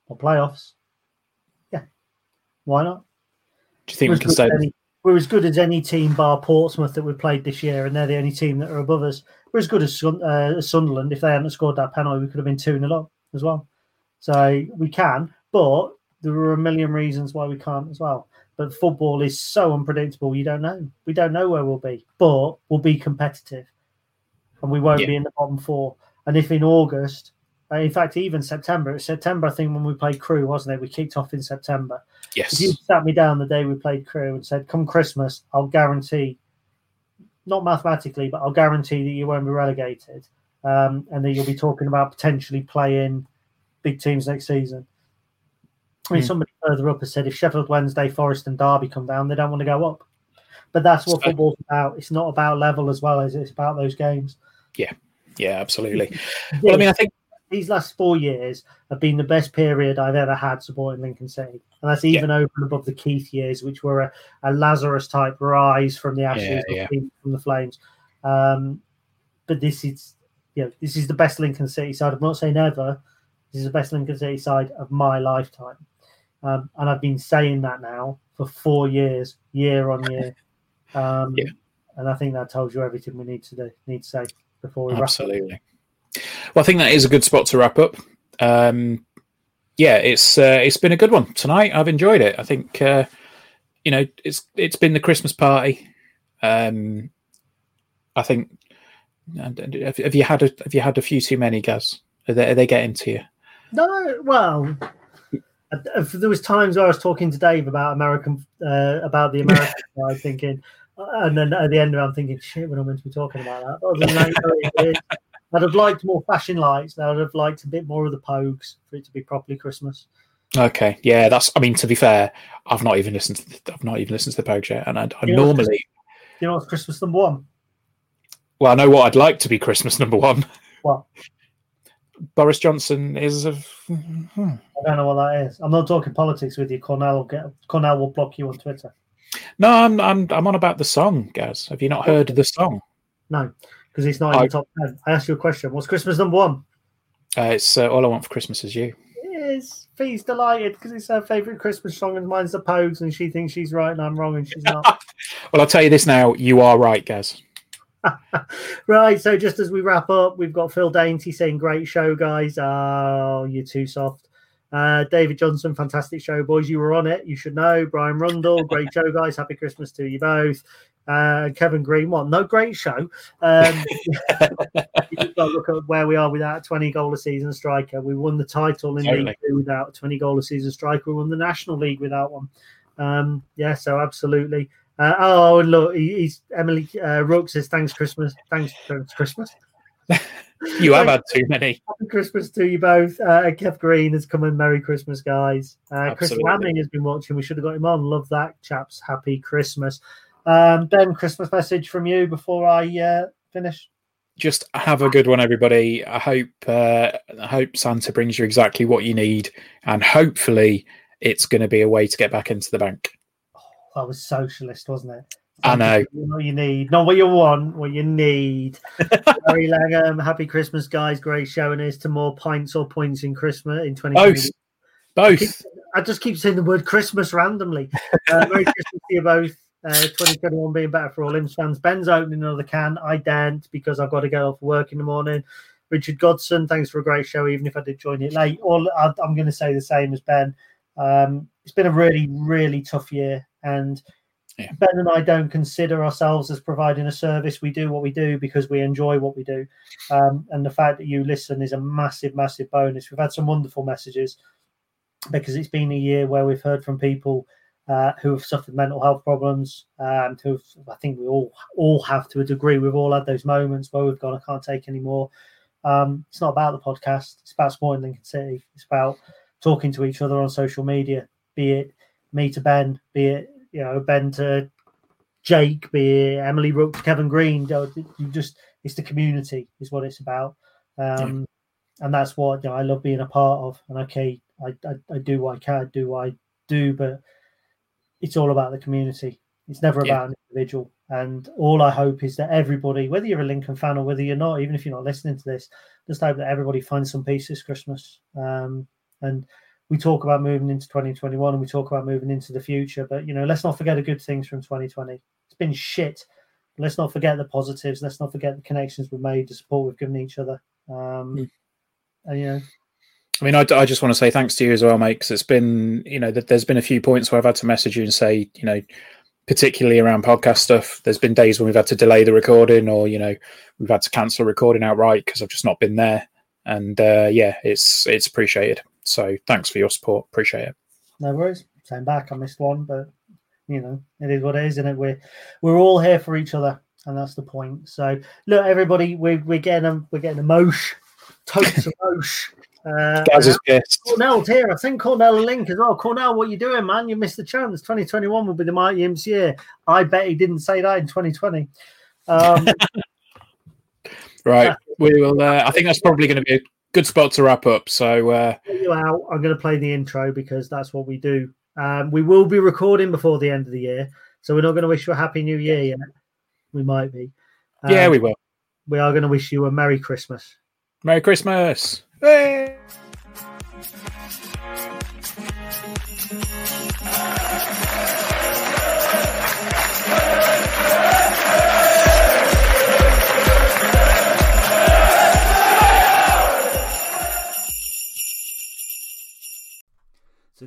Or playoffs? Yeah, why not? Do you think we're we can stay? Any, we're as good as any team bar Portsmouth that we played this year, and they're the only team that are above us. We're as good as uh, Sunderland. If they hadn't scored that penalty, we could have been two nil up as well. So we can, but there are a million reasons why we can't as well. But football is so unpredictable, you don't know. We don't know where we'll be, but we'll be competitive and we won't yeah. be in the bottom four. And if in August, in fact, even September, it was September, I think, when we played Crewe, wasn't it? We kicked off in September. Yes. If you sat me down the day we played Crewe and said, come Christmas, I'll guarantee, not mathematically, but I'll guarantee that you won't be relegated, um, and that you'll be talking about potentially playing big teams next season. I mean, mm. somebody further up has said if Sheffield Wednesday, Forest and Derby come down, they don't want to go up. But that's what so, football's about. It's not about level as well as it's about those games. Yeah, yeah, absolutely. Yeah, well, I mean, I think these last four years have been the best period I've ever had supporting Lincoln City. And that's even yeah. over and above the Keith years, which were a, a Lazarus-type rise from the ashes, yeah, yeah. from the flames. Um, but this is, you know, this is the best Lincoln City side. I'm not saying ever. This is the best Lincoln City side of my lifetime. Um, and I've been saying that now for four years, year on year. Um, yeah. And I think that tells you everything we need to do, need to say before we Absolutely. wrap up. Absolutely. Well, I think that is a good spot to wrap up. Um, yeah, it's uh, it's been a good one tonight. I've enjoyed it. I think uh, you know it's it's been the Christmas party. Um, I think. Have you had a have you had a few too many, Gaz? Are they, are they getting to you? No. Well, there was times where I was talking to Dave about American uh, about the American side, thinking. And then at the end of it, I'm thinking, shit, we're not meant to be talking about that. I'd have liked more flashing lights. I'd have liked a bit more of the Pogues for it to be properly Christmas. Okay, yeah, that's. I mean, to be fair, I've not even listened. To, I've not even listened to the Pogues yet, and I, I you know normally. You know what's Christmas number one? Well, I know what I'd like to be Christmas number one. What? Boris Johnson is a. Hmm. I don't know what that is. I'm not talking politics with you. Cornell will get. Cornell will block you on Twitter. No, I'm I'm I'm on about the song, Gaz. Have you not heard the song? No, because it's not in I, the top ten. I asked you a question. What's Christmas number one? Uh, it's uh, All I Want for Christmas Is You. Yes, Fee's delighted because it's her favourite Christmas song and mine's the Pogues and she thinks she's right and I'm wrong and she's not. Well, I'll tell you this now. You are right, Gaz. Right, so just as we wrap up, we've got Phil Dainty saying, great show, guys. Oh, you're too soft. Uh, David Johnson, fantastic show, boys. You were on it. You should know. Brian Rundle, great show, guys. Happy Christmas to you both. Uh, Kevin Green, what? No, great show. Um, you've got to look at where we are without a twenty-goal a season striker. We won the title in totally. League Two without a twenty-goal a season striker. We won the National League without one. Um, yeah, so absolutely. Uh, oh, and look, he's Emily uh, Rook says, thanks, Christmas. Thanks, thanks Christmas. You have had too many. Happy Christmas to you both. Uh, Kev Green has come in. Merry Christmas, guys. Uh, Chris Lamming has been watching. We should have got him on. Love that, chaps. Happy Christmas. Um, Ben, Christmas message from you before I uh, finish. Just have a good one, everybody. I hope uh, I hope Santa brings you exactly what you need, and hopefully it's going to be a way to get back into the bank. Oh, that was socialist, wasn't it? I know. Not what you need, not what you want, what you need. Barry Langham, happy Christmas, guys. Great show, and here's to more pints or points in Christmas in twenty twenty. Both. Both. I, keep, I just keep saying the word Christmas randomly. Uh, Merry Christmas to you both. Uh, twenty twenty-one being better for all Imps fans. Ben's opening another can. I daren't because I've got to get off work in the morning. Richard Godson, thanks for a great show, even if I did join it late. All I, I'm going to say the same as Ben. Um, it's been a really, really tough year, and yeah. Ben and I don't consider ourselves as providing a service. We do what we do because we enjoy what we do. Um, and the fact that you listen is a massive, massive bonus. We've had some wonderful messages because it's been a year where we've heard from people uh, who have suffered mental health problems. Um, who I think we all all have to a degree. We've all had those moments where we've gone, I can't take any more. Um, it's not about the podcast. It's about supporting Lincoln City. It's about talking to each other on social media, be it me to Ben, be it, you know, Ben to Jake, be it Emily Rook to Kevin Green. You just, it's the community is what it's about. Um, yeah. And that's what, you know, I love being a part of. And okay, I, I, I do what I can, do what I do, but it's all about the community. It's never yeah. about an individual. And all I hope is that everybody, whether you're a Lincoln fan or whether you're not, even if you're not listening to this, just hope that everybody finds some peace this Christmas. Um, and we talk about moving into twenty twenty-one and we talk about moving into the future. But, you know, let's not forget the good things from twenty twenty. It's been shit. Let's not forget the positives. Let's not forget the connections we've made, the support we've given each other. Um, mm. And, you know. I mean, I, I just want to say thanks to you as well, mate, because it's been, you know, that there's been a few points where I've had to message you and say, you know, particularly around podcast stuff, there's been days when we've had to delay the recording or, you know, we've had to cancel recording outright because I've just not been there. And, uh, yeah, it's it's appreciated. So thanks for your support. Appreciate it. No worries. Same back. I missed one, but, you know, it is what it is, isn't it? We're, we're all here for each other, and that's the point. So, look, everybody, we're, we're getting a, we're getting a mosh. Totes a mosh. Uh, Cornell's here. I think Cornell and Link as well. Cornell, what are you doing, man? You missed the chance. twenty twenty-one will be the mighty Imps year. I bet he didn't say that in twenty twenty. Um, right. We will. Uh, I think that's probably going to be a good spot to wrap up. So uh... I'm going to play the intro because that's what we do. Um, we will be recording before the end of the year, so we're not going to wish you a happy new year yet. We might be. Um, yeah, we will. We are going to wish you a Merry Christmas. Merry Christmas. Hey! The